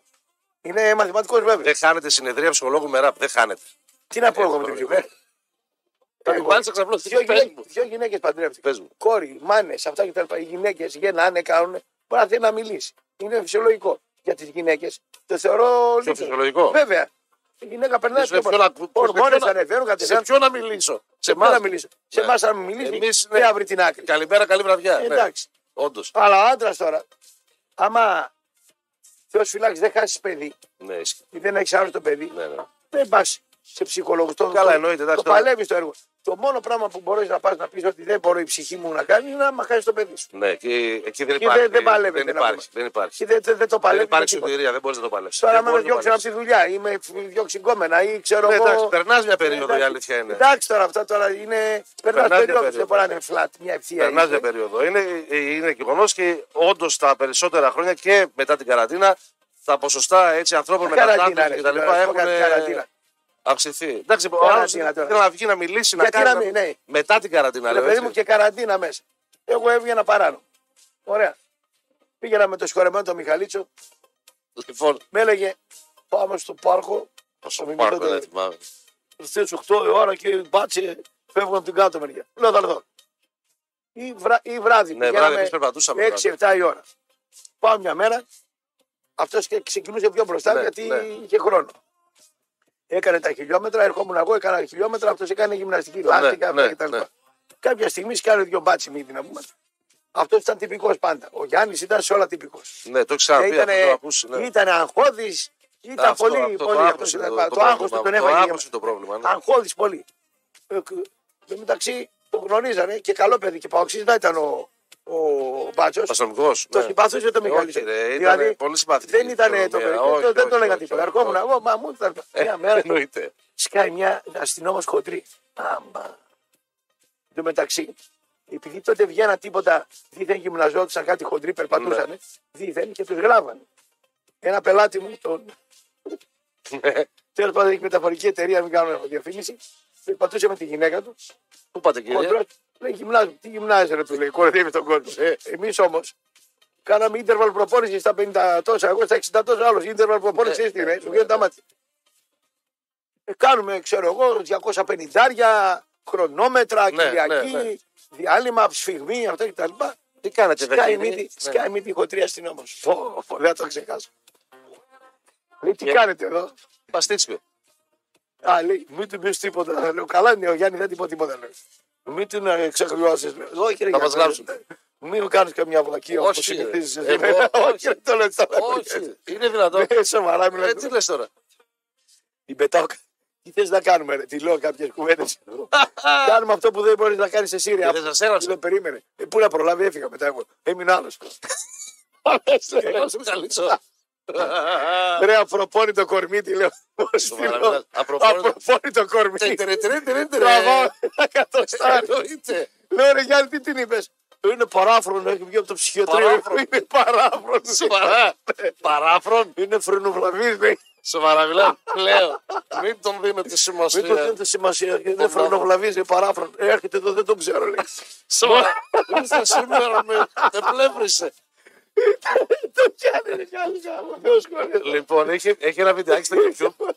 Είναι μαθηματικός βέβαια. Δεν χάνεται συνεδρία ψυχολόγου με ραπ. Δεν χάνεται. Τι να πω εγώ με την ψυχολόγο. Δύο γυναίκες παντρεύτηκαν. Κόρη, μάνες, αυτά και τα λοιπά. Οι γυναίκες γεννάνε, κάνουν. Μπορεί να θέλει να μιλήσει. Είναι φυσιολογικό για τις γυναίκες. Το θεωρώ λίγο. Φυσιολογικό. Βέβαια. Η γυναίκα περνάει στο σπίτι. Ορμόνες ανεβαίνουν, κατευθείαν. Σε ποιο να μιλήσω. Σε εμάς να μιλήσω. Σε εμάς να μιλήσει. Δεν αύριο την άκρη. Καλημέρα, καλή βραδιά. Εντάξει. Όντως. Αλλά ο άντρας τώρα, άμα Θεός φυλάξει δεν χάσει παιδί ή δεν έχει άλλο το παιδί, δεν πα. Σε ψυχολόγο. Καλά, εννοείται. Το παλεύει το έργο. Το μόνο πράγμα που μπορεί να πα να πει ότι δεν μπορεί η ψυχή μου να κάνει είναι να μα χάσει το παιδί σου. Ναι, εκεί δεν υπάρχει. Δεν υπάρχει. Δεν το παλεύει. Δεν υπάρχει σωτηρία, δεν μπορεί να το παλεύσει. Τώρα, άμα με διώξουν από τη δουλειά ή με διώξουν κόμενα ή ξέρω εγώ. Εντάξει, περνά μια περίοδο η αλήθεια είναι. Εντάξει τώρα, αυτά τώρα είναι. Περνά περίοδο. Δεν μπορεί να είναι flat, μια ευθεία. Περνά μια περίοδο. Είναι γεγονό και όντω τα περισσότερα χρόνια και μετά την καραντίνα τα ποσοστά ανθρώπων μετανάστε και τα λοιπά έχουν. Αυξηθεί. Εντάξει, ο άλλος θέλει να βγει να μιλήσει, να κάνει μετά την καραντίνα. Ρε παιδί μου και καραντίνα μέσα. Εγώ έβγαινα παράνομο. Ωραία. Πήγαινα με το συγχωρεμένο τον Μιχαλίτσο. Λοιπόν. Με έλεγε πάμε στο πάρκο. Στο πάρκο, δεν θυμάμαι. Στις 8 η ώρα και μπάτσε φεύγουν από την κάτω μεριά. Λέω θα έρθω. Ή βράδυ. Ναι, βράδυ εμείς περπατούσαμε. 6-7 η ώρα. Πάω μια μέρα. Αυτός ξεκινούσε πιο μπροστά γιατί είχε χρόνο. Έκανε τα χιλιόμετρα, ερχόμουν εγώ, έκανα χιλιόμετρα, αυτός έκανε γυμναστική, λάστικα κτλ. Ναι. Κάποια στιγμή σκάνε δυο μπάτσι μύτη να πούμε. Αυτός ήταν τυπικός πάντα. Ο Γιάννης ήταν σε όλα τυπικός. Ναι, το ξαναπεί, το ακούσει. Ναι. Ήταν αγχώδης, ήταν πολύ αυτός. Το άγχος του τον έφαγε. Το πρόβλημα. Ναι. Αγχώδης πολύ. Εν μεταξύ τον γνωρίζανε και καλό παιδί και παοξής να ήταν ο Μπάτσος. Το συμπαθούσε το Μιχαλίτσο. Δηλαδή πολύ συμπαθητικό. Δεν ήταν το παιδί. Δεν το έλεγα τίποτα. Ερχόμουν εγώ, μα μου ήταν. Μια μέρα. Σκάει μια αστυνόμος χοντρή. Άμα. Εν τω μεταξύ, επειδή τότε βγαίνα τίποτα, δίθεν γυμναζόντουσαν κάτι χοντρή, περπατούσαν. Δίθεν και του γράβανε. Ένα πελάτη μου τον. Τέλος πάντων, έχει μεταφορική εταιρεία, μην κάνω διαφήμιση. Περπατούσε με τη γυναίκα του. Πού πάτε κύριε. Λέει τι γυμνάζει ρε του λέει, κορδεύει τον κόσμο. Εμείς όμως κάναμε interval προπόνηση στα 50 τόσα, εγώ στα 60 τόσα άλλος. Interval προπόνηση έστεινε, σου βγαίνουν τα μάτια. Κάνουμε ξέρω εγώ 250 χρονόμετρα, Κυριακή, διάλειμμα, σφιγμή, αυτά κτλ. Τι κάνατε βέβαια. Σκάει μύτη χωτρία στην όμως. Δεν θα το ξεχάσω. Λέει τι κάνετε εδώ. Παστίτσιο. Α λέει μην του πεις τίποτα. Λέω καλά είναι ο Γιάννη δεν τίποτα τίποτα λέει. Μην την ξεχρεώσεις. Όχι, ρε, θα μας γράψουν. Μην μου κάνεις καμιά βλακία όπως συνηθίζεις. Όχι, το λέω έτσι. Όχι, είναι δυνατόν. Σοβαρά μιλάω. Τι λες τώρα. Την πετάω. Τι θες να κάνουμε, ρε. Τι λέω κάποιες κουβέντες. Κάνουμε αυτό που δεν μπορείς να κάνεις εσύ, ρε. Δεν σας έλαψε. Περίμενε. Πού να προλάβει, έφυγα μετά εγώ. Έμεινε άλλος. Ρε απροπώνητο κορμί τη λέω. Απροπώνητο κορμί. Τραβάω ένα κατοστάριο. Λέω ρε Γιάννη τι την είπες. Είναι παράφρον, έχει βγει από το ψυχιατρίο. Είναι παράφρον. Σοβαρά. Παράφρον. Είναι φρενοβραβής. Σοβαρά μιλάω. Λέω. Μην τον δίνετε σημασία. Μην τον δίνετε σημασία. Δεν φρενοβλαβίζει, παράφρον. Έρχεται εδώ, δεν τον ξέρω. Σοβαρά. Ήρθε σήμερα με επλεύρισε. Το κάνει, κάνει. Λοιπόν, έχει ένα βιντεάκι στο YouTube.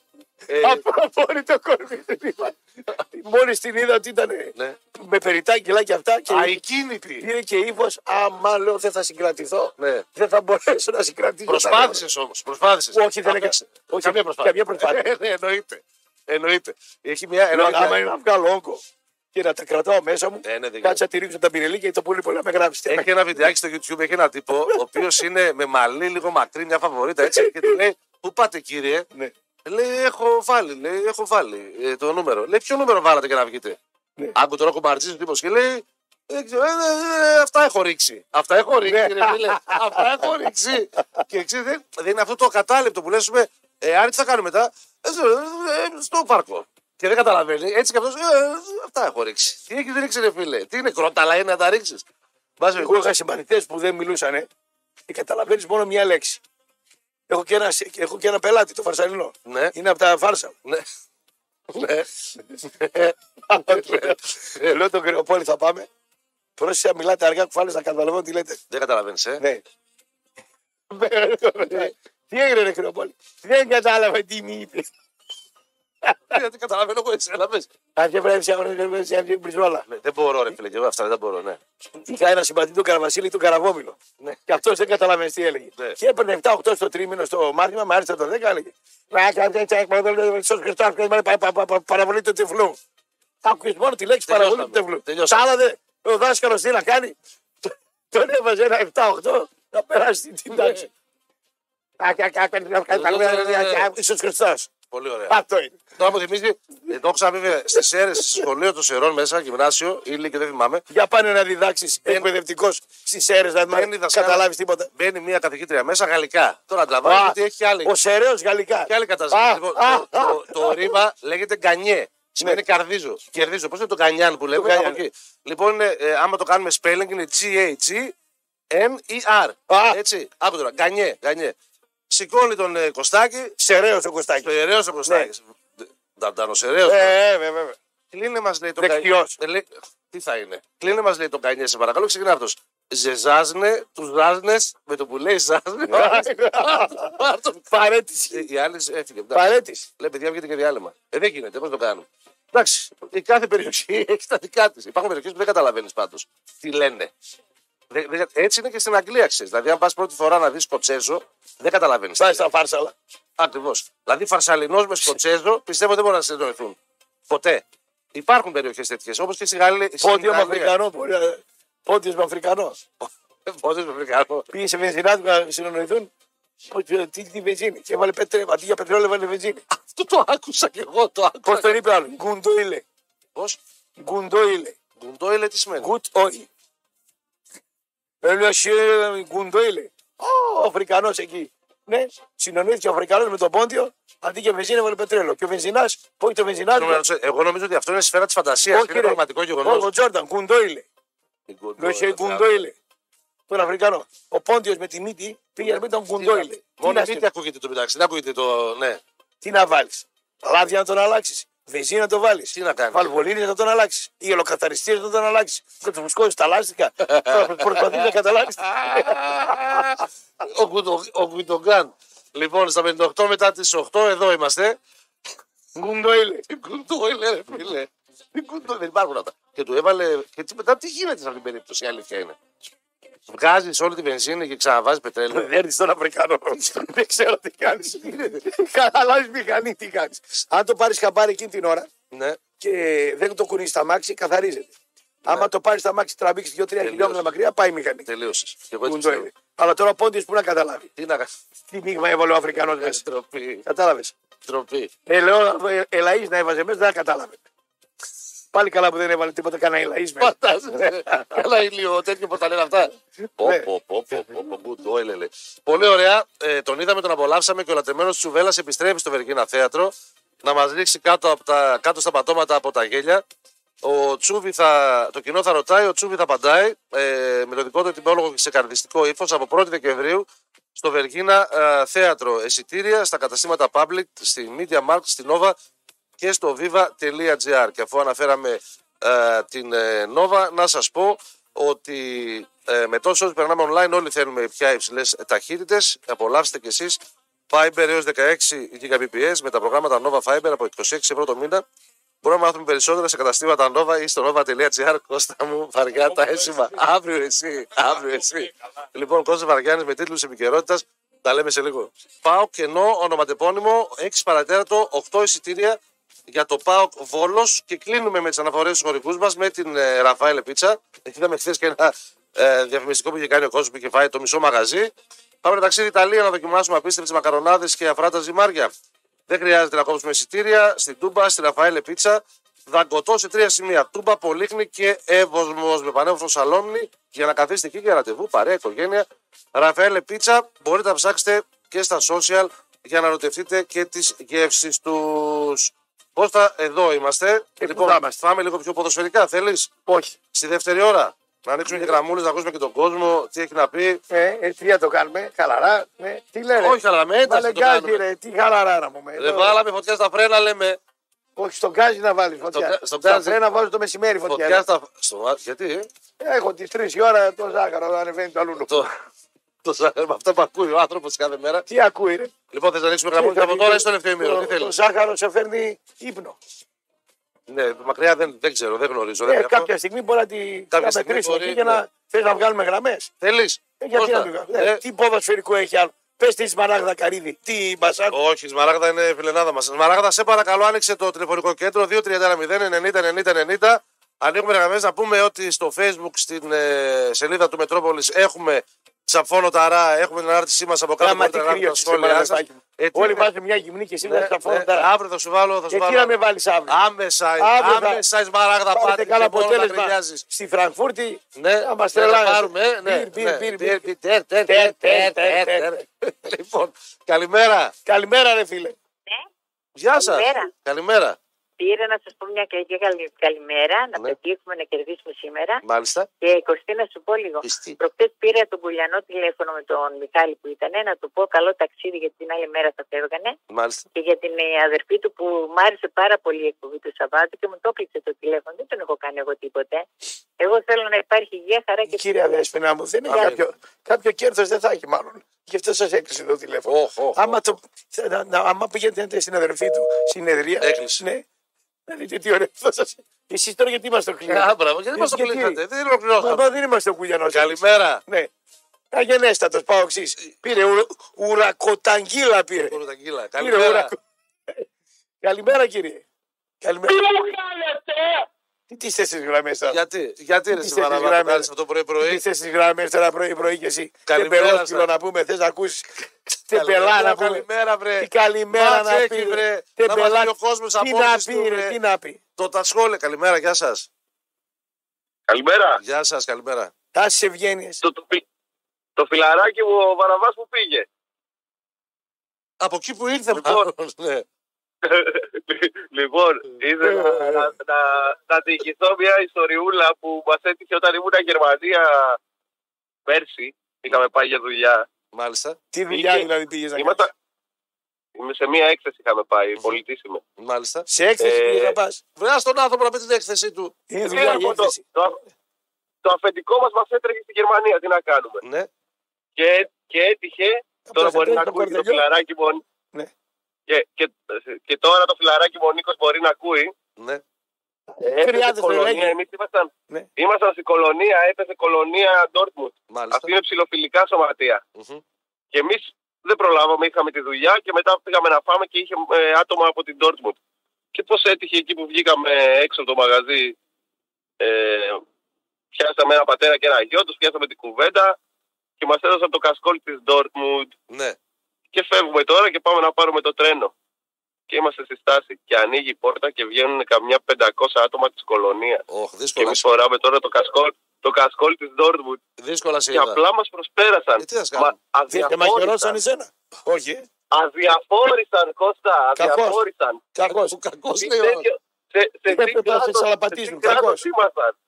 Απόρριτο κορμί. Μόλις την είδα ότι ήταν με περιτά κιλά και αυτά. Αικίνητη. Πήρε και ύφος. Άμα λέω δεν θα συγκρατηθώ. Δεν θα μπορέσω να συγκρατήσω. Προσπάθησες όμως. Όχι, δεν έκανα. Καμία προσπάθεια. Εννοείται. Έχει μια ερώτηση. Άμα είναι να βγάλω όγκο και να τα κρατάω μέσα μου, κάτσα τη ρίξω τα πυρελίκια και το πολύ πολύ να με γράψει. Έχει ένα βιντεάκι στο YouTube. Έχει ένα τύπο ο οποίος είναι με μαλλί, λίγο μακρύ, μια φαβορήτα έτσι και του λέει πού πάτε κύριε. Λέει, έχω βάλει το νούμερο. Λέει, ποιο νούμερο βάλατε για να βγείτε. Ναι. Άκου τώρα κομπαρτζίζει ο τύπος και λέει, αυτά έχω ρίξει. Αυτά έχω ρίξει. Και ξέρετε, δεν είναι αυτό το ακατάληπτο που λέσουμε, άρα τι θα κάνουμε μετά, στο πάρκο. Και δεν καταλαβαίνει. Έτσι κι αυτός, αυτά έχω ρίξει. Τι έχει ρίξει, ρε φίλε. Τι είναι, κρόταλα είναι να τα ρίξεις. Εγώ είχα συμπαθητές που δεν μιλούσανε και καταλαβαίνεις μόνο μια λέξη. Έχω και ένα πελάτη, το Φαρσαλινό. Ναι. Είναι από τα Φάρσα. Ναι. Λέω τον Κρυοπόλη θα πάμε. Πρόσεχε να μιλάτε αργά κουφάλες να καταλαβαίνω τι λέτε. Δεν καταλαβαίνεις, Ναι. Τι έγινε ρε Κρυοπόλη. Δεν κατάλαβα τι μου είπε. Δεν καταλαβαίνω εγώ έτσι, έλαβες. Κάποια πρέπει να μπριζόλα. Δεν μπορώ ρε φίλε και εγώ αυτά, δεν μπορώ, Είχα ένα συμπαθητή του Καραβασίλη και του Καραβόμιλο. Και αυτός δεν καταλαβαίνει τι έλεγε. Και έπαιρνε 7-8 στο τρίμηνο στο μάθημα, μου άρεσε το 10, έλεγε. Παραβολή του τυφλού. Άκουες μόνο τη λέξη παραβολή του τυφλού. Σ' άλλα δε, ο δάσκαλος τι να κάνει. Τον έβαζε ένα 7-8 να περάσει την τάξη. Ιησούς Χριστός. Πολύ ωραία. Αυτό είναι. Τώρα μου θυμίζει, το έχω ξαναπεί στις Σέρες, στο σχολείο των Σερών μέσα, γυμνάσιο, ήλιο και δεν θυμάμαι. Για πάνε να διδάξει εκπαιδευτικό στις Σέρες, να καταλάβει τίποτα. Μπαίνει μια καθηγήτρια μέσα γαλλικά. Τώρα αντιλαμβάνομαι ότι έχει άλλη. Ο Σεραίος γαλλικά. Και άλλη κατάσταση. Το ρήμα λέγεται γκανιέ. Σημαίνει καρδίζω. Κερδίζω. Πώς είναι το γκανιάν που λέμε. Λοιπόν, άμα το κάνουμε spelling είναι G-A-G-N-E-R. Έτσι. Άκου τώρα. Γκανιέ. Σηκώνει τον Κωστάκη. Σεραίος ο Κωστάκης. Ήταν ο Σεραίος. Βέβαια. Κλείνε μας λέει τον Κανιέ. Τι θα είναι. Κλείνε μας λέει τον Κανιέ, σε παρακαλώ. Ξεκινά αυτός. Ζεζάζνε τους ράζνες με το που λέει ζάζνε. Παρέτηση. Η άλλη έφυγε. Παρέτηση. Λέει παιδιά βγείτε και διάλειμμα. Δεν γίνεται. Πώς το κάνουμε. Εντάξει. Η κάθε περιοχή έχει τα δικά της. Υπάρχουν περιοχές που δεν καταλαβαίνεις πάντως τι λένε. Έτσι είναι και στην Αγγλία, ξέρεις. Δηλαδή, αν πας πρώτη φορά να δεις Σκοτσέζο, δεν καταλαβαίνεις. Πάει στα Φάρσαλα. Ακριβώς. Δηλαδή, Φαρσαλινός με Σκοτσέζο πιστεύω δεν μπορούν να συνεννοηθούν. Ποτέ. Υπάρχουν περιοχές τέτοιες. Όπως και στη Γαλλία. Πόντιο με Αφρικανό. Πόντιο με Αφρικανό. Πήγε σε βενζινάδικο να συνεννοηθούν. Τι τη βενζίνη. Και έβαλε πετρέλαιο. Αντί για πετρέλαιο, έβαλε βενζίνη. Αυτό το άκουσα κι εγώ. Πώς τον είπε άλλο. Γκουντόιλε. Πώς. Γκουντόιλε. Γκουντόιλε τι σημαίνει. Ελιασίε Γκουντόιλε. Ο Αφρικανός εκεί. Ναι, συνονίθηκε ο Αφρικανός με τον Πόντιο αντί για βενζίνη έβαλε πετρέλαιο. Και ο βενζινάς, όχι το βενζινάδι. Εγώ νομίζω ότι αυτό είναι σφαίρα της φαντασίας. Είναι πραγματικό γεγονός. Ο Τζόρνταν, Γκουντόιλε. Ελιασίε Γκουντόιλε. Τον Αφρικανό. Ο Πόντιος με τη μύτη πήγε με τον Γκουντόιλε. Μόνο μύτη ακούγεται το μεταξύ. Δεν ακούγεται το. Ναι. Τι να βάλεις. Λάδια να τον αλλάξεις. Βενζίνη να το βάλει. Τι να κάνει. Βαλβολίνη να τον αλλάξει. Οι ελοκαθαριστήρε να τον αλλάξει. Θα του φουσκώσει τα λάστιχα. Προσπαθεί να καταλάβει. Ο Γκουντογκάν. Λοιπόν, στα 58 μετά τι 8 εδώ είμαστε. Γκουντόιλε. Γκουντόιλε, φίλε. Δεν υπάρχουν αυτά. Και του έβαλε. Και μετά τι γίνεται σε αυτήν την περίπτωση, η αλήθεια είναι. Βγάζει όλη τη βενζίνη και ξαναβάζει πετρέλαιο. Δεν έρθει στον Αφρικανό. Δεν ξέρω τι κάνει. Χαλάει μηχανή, τι κάνει. Αν το πάρει χαμπάρι εκείνη την ώρα και δεν το κουνεί στα μάξι, καθαρίζεται. Άμα το πάρει στα μάξι, τραβήξει 2-3 χιλιόμετρα μακριά, πάει η μηχανή. Τελείωσε. Αλλά τώρα ο Πόντιος που να καταλάβει. Τι μείγμα έβαλε ο Αφρικανό μέσα. Κατάλαβε. Τροπή. Ελαή να έβαζε μέσα, δεν κατάλαβε. Πάλι καλά που δεν έβαλε τίποτα κανένα ηλαής μέσα. Φαντάζεσαι. Καλά ηλιο, τέτοιο που τα λένε αυτά. Πολύ ωραία. Τον είδαμε, τον απολαύσαμε και ο λατρεμένος της Σουβέλας επιστρέφει στο Βεργίνα Θέατρο να μας ρίξει κάτω στα πατώματα από τα γέλια. Το κοινό θα ρωτάει, ο Τσούβι θα απαντάει με το δικό του τυπολόγο ξεκαρδιστικό ύφος από 1η Δεκεμβρίου στο Βεργίνα Θέατρο. Εισιτήρια στα καταστήματα Public, στη Media Markt, στη NOVA και στο viva.gr. Και αφού αναφέραμε την NOVA, να σας πω ότι με τόσο όσο περνάμε online όλοι θέλουμε πια υψηλές ταχύτητες. Απολαύστε κι εσείς Fiber έως 16 Gbps με τα προγράμματα NOVA Fiber από 26 ευρώ το μήνα. Μπορούμε να μάθουμε περισσότερα σε καταστήματα NOVA ή στο nova.gr. Κώστα μου, βαριά τα έσημα. Αύριο εσύ. Λοιπόν, Κώστα Βαριάννης με τίτλους επικαιρότητας. Τα λέμε σε λίγο. ΠΑΟΚ Κενό, ονοματεπώνυμο, 6 παρατέταρτο, 8 εισιτήρια για το ΠΑΟΚ Βόλος. Και κλείνουμε με τις αναφορές στους χορηγούς μας με την Ραφάελε Πίτσα. Είδαμε χθες και ένα διαφημιστικό που είχε κάνει ο κόσμος που είχε φάει το μισό μαγαζί. Πάμε ταξίδι Ιταλία να δοκιμάσουμε απίστευτες μακαρονάδες και αφράτα ζυμάρια. Δεν χρειάζεται να κόψουμε εισιτήρια στην Τούμπα, στη Ραφαέλε Πίτσα. Δαγκωτό σε 3 σημεία. Τούμπα, Πολύχνη και Εύωσμος με πανέμορφο σαλόνι για να καθίσετε εκεί για ραντεβού, παρέα, οικογένεια. Ραφαέλε Πίτσα, μπορείτε να ψάξετε και στα social για να ρωτευτείτε και τις γεύσεις τους. Κώστα, εδώ είμαστε. Λοιπόν, πάμε λίγο πιο ποδοσφαιρικά. Θέλεις? Όχι. Στη δεύτερη ώρα. Να ανοίξουμε και γραμμούλες, να ακούσουμε και τον κόσμο, τι έχει να πει. Τρία το κάνουμε, χαλαρά. Τι λένε? Όχι χαλαρά, με ένταση το κάνουμε. Ρε, τι χαλαρά να πούμε. Ρε, βάλαμε φωτιά στα φρένα, λέμε. Όχι, στον γκάζι να βάλει φωτιά. Στα φρένα βάζω το μεσημέρι φωτιά. Γιατί? Έχω τις 3 η ώρα το ζάχαρο να ανεβαίνει το αλούνο. Το ζάχαρο, με αυτά που ακούει ο άνθρωπος κάθε μέρα. Τι ακούει, ρε? Λοιπόν, θες να ανοίξουμε γραμμούλες από τώρα ή στον ευθύμιο? Το ζάχαρο σε φέρνει ύπνο. Ναι, μακριά δεν ξέρω, δεν γνωρίζω. Κάποια στιγμή μπορεί να την μετρήσουμε εκεί για να θες να βγάλουμε γραμμές. Θέλεις? Γιατί να το βγάλουμε? Τι ποδοσφαιρικό έχει άλλο? Πες τη Σμαράγδα Καρύδη, τι μας άκου. Όχι, η Σμαράγδα είναι φιλενάδα μας. Σμαράγδα, σε παρακαλώ, άνοιξε το τηλεφωνικό κέντρο 2310 90 90 90. Ανοίγουμε γραμμές, να πούμε ότι στο Facebook, στην σελίδα του Μετρόπολης, έχουμε Σαφόνο Ταρά, έχουμε την ανάρτησή μας από κάτω από τα σχόλια. Όλοι βάζουν μια γυμνή και σήμερα Σαφόνο Ταρά. Αύριο θα σου βάλω. Και τι να με βάλεις αύριο? Άμεσα η Σμαράγδα πάτε. Καλά αποτέλεσμα στη Φρανκφούρτη. Ναι, να μας τρελάρουμε. Λοιπόν, καλημέρα. Καλημέρα, ρε φίλε. Γεια σας. Καλημέρα. Πήρα να σας πω μια καλημέρα, να πετύχουμε να κερδίσουμε σήμερα. Μάλιστα. Και Κωστή, να σου πω λίγο. Προχτές πήρα τον Πουλιανό τηλέφωνο με τον Μιχάλη που ήταν, να του πω καλό ταξίδι γιατί την άλλη μέρα θα φεύγανε. Μάλιστα. Και για την αδερφή του που μ' άρεσε πάρα πολύ η εκπομπή του Σαββάτου και μου το κλείσε το τηλέφωνο. Δεν τον έχω κάνει εγώ τίποτε. Εγώ θέλω να υπάρχει υγεία, χαρά και κύριε Δέσποινα μου, δεν είναι κάποιο κέρδος δεν θα έχει μάλλον. Γι' αυτό σας έκλεισε το τηλέφωνο. Άμα πηγαίνετε στην αδερφή του συνεδρία. Τι ωραία που θα σας. Εσείς τώρα γιατί μας το κλείνατε? Γιατί μας το κλείνατε? Δεν ολοκληρώσαμε. Δεν είμαστε ο Κουλιανός. Καλημέρα. Ναι. Αγενέστατος ΠΑΟΚΣΙΣ. Πήρε ουρακοταγγίλα. Καλημέρα. Καλημέρα κύριε. Καλημέρα. Τι είστε στις γραμμές τώρα? Γιατί ρε Σιμάρα να το πρωί-πρωί? Τι είστε στις γραμμές τώρα πρωί-πρωί και εσύ? Τεμπελόσκυλο να πούμε, θες να ακούσεις? Τεμπελά να πούμε. Καλημέρα βρε. Τι καλημέρα να πει βρε. Τεμπελά. Τι να πει ρε, τι να πει. Το τασχόλε, καλημέρα, γεια σας. Καλημέρα. Γεια σας, καλημέρα. Τάσεις ευγένειες. Το φιλαράκι μου, ο Βαραβάς που πήγε. Από εκεί που ήρθε μάλλον, ναι. Λοιπόν, ήθελα να διηγηθώ μια ιστοριούλα που μας έτυχε όταν ήμουν Γερμανία πέρσι. Είχαμε πάει για δουλειά. Μάλιστα. Τι δουλειά δηλαδή πήγες να κάνεις? Σε μια έκθεση είχαμε πάει, πολιτήσιμη. Μάλιστα. Σε έκθεση πήγες να πας? Βρειάς τον άνθρωπο να πει την έκθεση του. Το αφεντικό μας έτρεχε στη Γερμανία, τι να κάνουμε. Και έτυχε, τώρα μπορεί να ακούει το φιλαράκι μόνο. Και τώρα το φιλαράκι μου ο Νίκος μπορεί να ακούει. Ναι. Ήμασταν στην Κολωνία, έπαιζε Κολωνία Ντόρτμουντ. Αυτή είναι ψηλοφιλικά σωματεία. Και εμείς δεν προλάβαμε, είχαμε τη δουλειά και μετά πήγαμε να φάμε και είχε άτομα από την Ντόρτμουντ. Και πώς έτυχε εκεί που βγήκαμε έξω από το μαγαζί, πιάσαμε ένα πατέρα και ένα γιο, τους πιάσαμε την κουβέντα και μας έδωσαν το κασκόλ της Ντόρτμουντ. Ναι. Και φεύγουμε τώρα και πάμε να πάρουμε το τρένο. Και είμαστε στη στάση. Και ανοίγει η πόρτα και βγαίνουν καμιά 500 άτομα της Κολωνίας. Και εμείς φοράμε τώρα το κασκόλ της Ντόρτμουντ. Δύσκολα σε είδα. Και απλά μας προσπέρασαν. Τι θα σκάνουν? Και μαχαιρώσαν εσένα. Όχι. Αδιαφόρησαν, Κώστα. Αδιαφόρησαν. Κακός. Σε τι κράτος ήμασταν?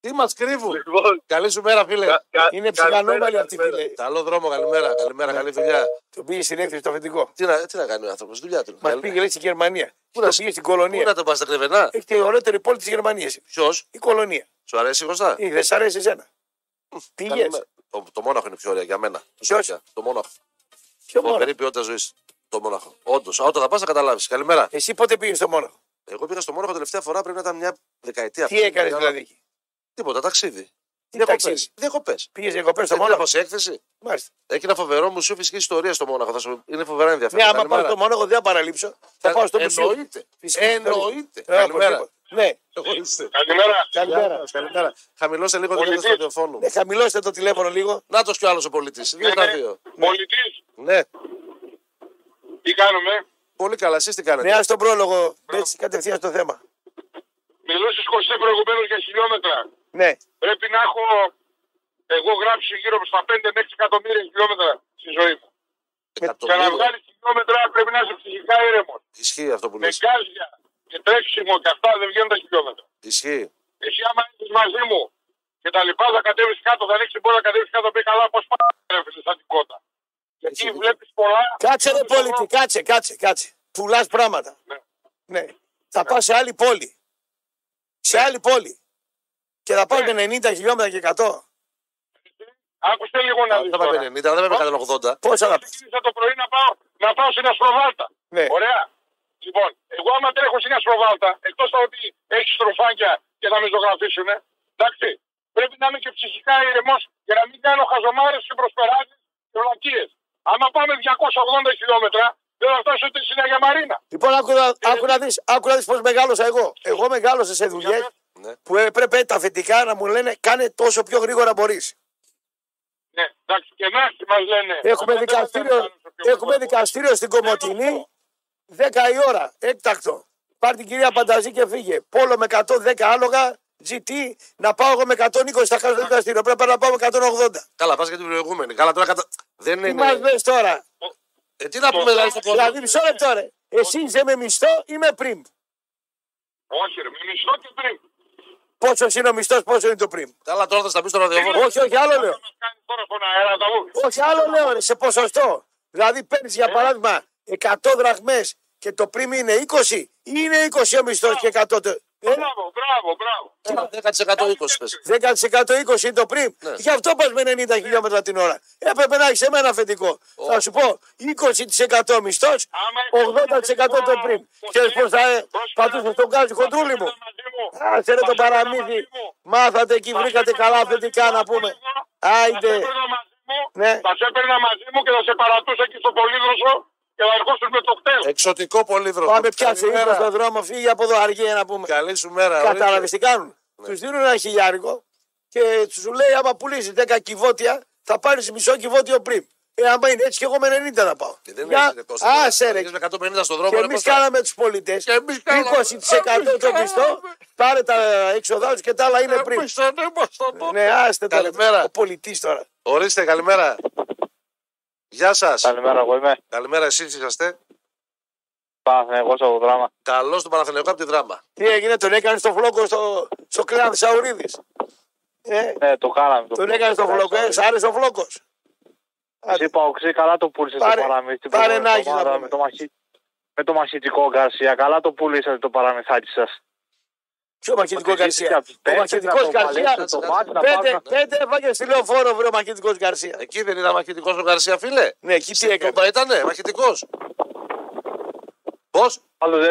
Τι μας κρύβουν. Λοιπόν, καλή σου μέρα, φίλε. Είναι ψυχανόμενοι αυτοί, φίλε. Καλό δρόμο, καλημέρα. Καλημέρα, καλή δουλειά. Του πήγε στην έκθεση στο αφεντικό. Τι να κάνει ο άνθρωπος, δουλειά του. Μας πήγε, λέει, στη Γερμανία. Πού να πήγε στην Κολωνία. Πού να τον πας στα Κρεβενά. Έχει την ωραίτερη πόλη της Γερμανίας. Ποιος? Η Κολωνία. Σου αρέσει, Κώστα? Δεν σ' αρέσει εσένα. Πήγε. Το Μόναχο είναι πιο ωραία για μένα. Το Μόναχο. Πιο ωραία ποιότητα ζωή. Το Μόναχο. Όντως, όταν θα πας θα καταλάβεις. Καλημέρα. Εσύ πότε πήγες στο Μόναχο? Εγώ πήγα στο Μόναχο τελευταία φορά πρέπει να ήταν μια δεκαετία. Τι έκανες δηλαδή? Τίποτα, ταξίδι. Διακοπές. Πήγες διακοπές στο Μόναχο σε έκθεση. Μάλιστα. Έχει ένα φοβερό μουσείο φυσικής ιστορίας στο Μόναχο. Είναι φοβερά ενδιαφέρον. Ναι, άμα πάω στο Μόναχο δεν θα παραλείψω. Θα πάω στο μουσείο. Εννοείται. Καλημέρα. Ναι. Καλημέρα. Χαμηλώστε λίγο το τηλέφωνο. Χαμηλώστε το τηλέφωνο λίγο. Να το κι άλλο ο πολιτής. Ναι. Τι κάνουμε? Πολύ καλά, εσείς τι κάνετε? Νέα στον πρόλογο, έτσι κατευθείαν στο θέμα. Μιλούσες Κωστή προηγουμένως για χιλιόμετρα. Ναι. Πρέπει να έχω εγώ γράψει γύρω από στα 5 με 6 εκατομμύρια χιλιόμετρα στη ζωή μου. Για να βγάλεις χιλιόμετρα πρέπει να είσαι ψυχικά ήρεμος. Ισχύει αυτό που λες. Με γκάζια και τρέξιμο και αυτά δεν βγαίνουν τα χιλιόμετρα. Ισχύει. Εσύ άμα είσαι μαζί μου και τα λοιπά θα κατέβεις κάτω, θα ανοίξεις την πόρτα, κατέβεις κάτω, πει καλά πώς πάνε. Γιατί βλέπεις πολλά. Κάτσε ρε πολιτή, κάτσε. Πουλάς πράγματα. Ναι. Θα πας σε άλλη πόλη. Σε άλλη πόλη. Και θα πάω 90 χιλιόμετρα και 100. Άκουσε λίγο να δεις. Θα πάμε 90, δεν πάμε 180. Πώς θα πεις? Ξεκίνησα το πρωί να πάω στην Ασπροβάλτα. Ωραία. Λοιπόν, εγώ άμα τρέχω στην Ασπροβάλτα, εκτός από ότι έχεις τροφάκια και θα με ζωγραφίσουνε, εντάξει, πρέπει να είμαι και ψυχικά ηρεμός για να μην κάνω χαζομάρες και προσπεράσεις και βλακίες. Άμα πάμε 280 χιλιόμετρα, δεν θα φτάσω ούτε στην Αγία Μαρίνα. Λοιπόν, άκου να δεις πώς μεγάλωσα εγώ. Εγώ μεγάλωσα σε δουλειές που έπρεπε τα αφεντικά να μου λένε κάνε τόσο πιο γρήγορα μπορείς. Ναι, εντάξει, και εμάς τι μας λένε. Έχουμε δικαστήριο στην Κομωτινή 10 η ώρα, έκτακτο. Πάρ' την κυρία Πανταζή και φύγε. Πόλο με 110 άλογα. GT, να πάω εγώ με 120 στα χάρη του δικαστήριου. Πρέπει να πάω με 180. Καλά, πα για την προηγούμενη. Καλά, τώρα δεν είναι. Τι μα λε τώρα. Τι να πούμε, δηλαδή, μισό λεπτό ρε. Εσύ είσαι με μισθό ή με πριν? Όχι, ρε, με μισθό και πριν. Πόσο είναι ο μισθό, πόσο είναι το πριν? Καλά, τώρα θα στα πει στο ραδιόφωνο. Όχι, άλλο λέω. Όχι, άλλο λέω, ρε, σε ποσοστό. Δηλαδή, παίρνει για παράδειγμα 100 δραχμές και το πριν είναι 20 ή είναι 20 ο μισθό και 100 το. Μπράβο. 10% 20 είναι το πριν. Ναι. Γι' αυτό πας με 90 χιλιόμετρα την ώρα. Έπρεπε να έχεις εμένα αφεντικό. Oh. Θα σου πω 20% μισθός, 80% το πριν. Ξέρεις πώς θα πατούσες τον γκάζι κοντρούλι μου. Άσε ρε το παραμύθι. Μάθατε εκεί, βρήκατε καλά αφεντικά να πούμε. Άιντε. Θα σε έπαιρνα μαζί μου και θα σε παρατούσα εκεί στο Πολύδροσο. Και θα αρχίσουν με το χτέλ. Εξωτικό Πολύδρομο. Πάμε πια σε ύπνο στον δρόμο, φύγει από εδώ αργία να πούμε. Καλή σου μέρα. Κατάλαβες τι κάνουν. Ναι. Τους δίνουν ένα χιλιάρικο και σου λέει άμα πουλήσει 10 κυβότια θα πάρεις μισό κυβότιο πριν. Άμα είναι έτσι και εγώ με 90 θα πάω. Και δεν είναι τόσο. Άσερε. Με 150 στον δρόμο. Και εμείς κάναμε τους πολίτες. 20% το πιστό. Πάρε τα έξοδά τους και τα άλλα είναι πριν. Ναι, άστε τώρα. Ο πολιτής τώρα. Ορίστε, καλημέρα. Γεια σας. Καλημέρα, εγώ είμαι. Καλημέρα, εσείς είσαστε? Παναθηναϊκός από Δράμα. Καλώς τον Παναθηναϊκό από τη Δράμα. Τι έγινε, τον έκανε στο φλόκο στο κλάδι Σαουρίδης. Ναι, το χάραμε. Τον έκανε στο φλόκο, σ' άρεσε ο φλόκος. Εσύ Παοξή, καλά το πούλησες το παραμύθι. Πάρε να έχεις να πούμε. Με το μαχητικό Γκαρσία, καλά το πούλησατε το παραμυθάκι σας. Ποιο μαχητικό Γκαρσία? Ο μαχητικός Γκαρσία. Πέντε έφαγε στη Λεωφόρο, βρε ο μαχητικός Γκαρσία. Εκεί δεν ήταν μαχητικός ο Γκαρσία, φίλε? Ναι, εκεί τι έκανε? Τούμπα ήτανε μαχητικός? Πώς? Πάντως δεν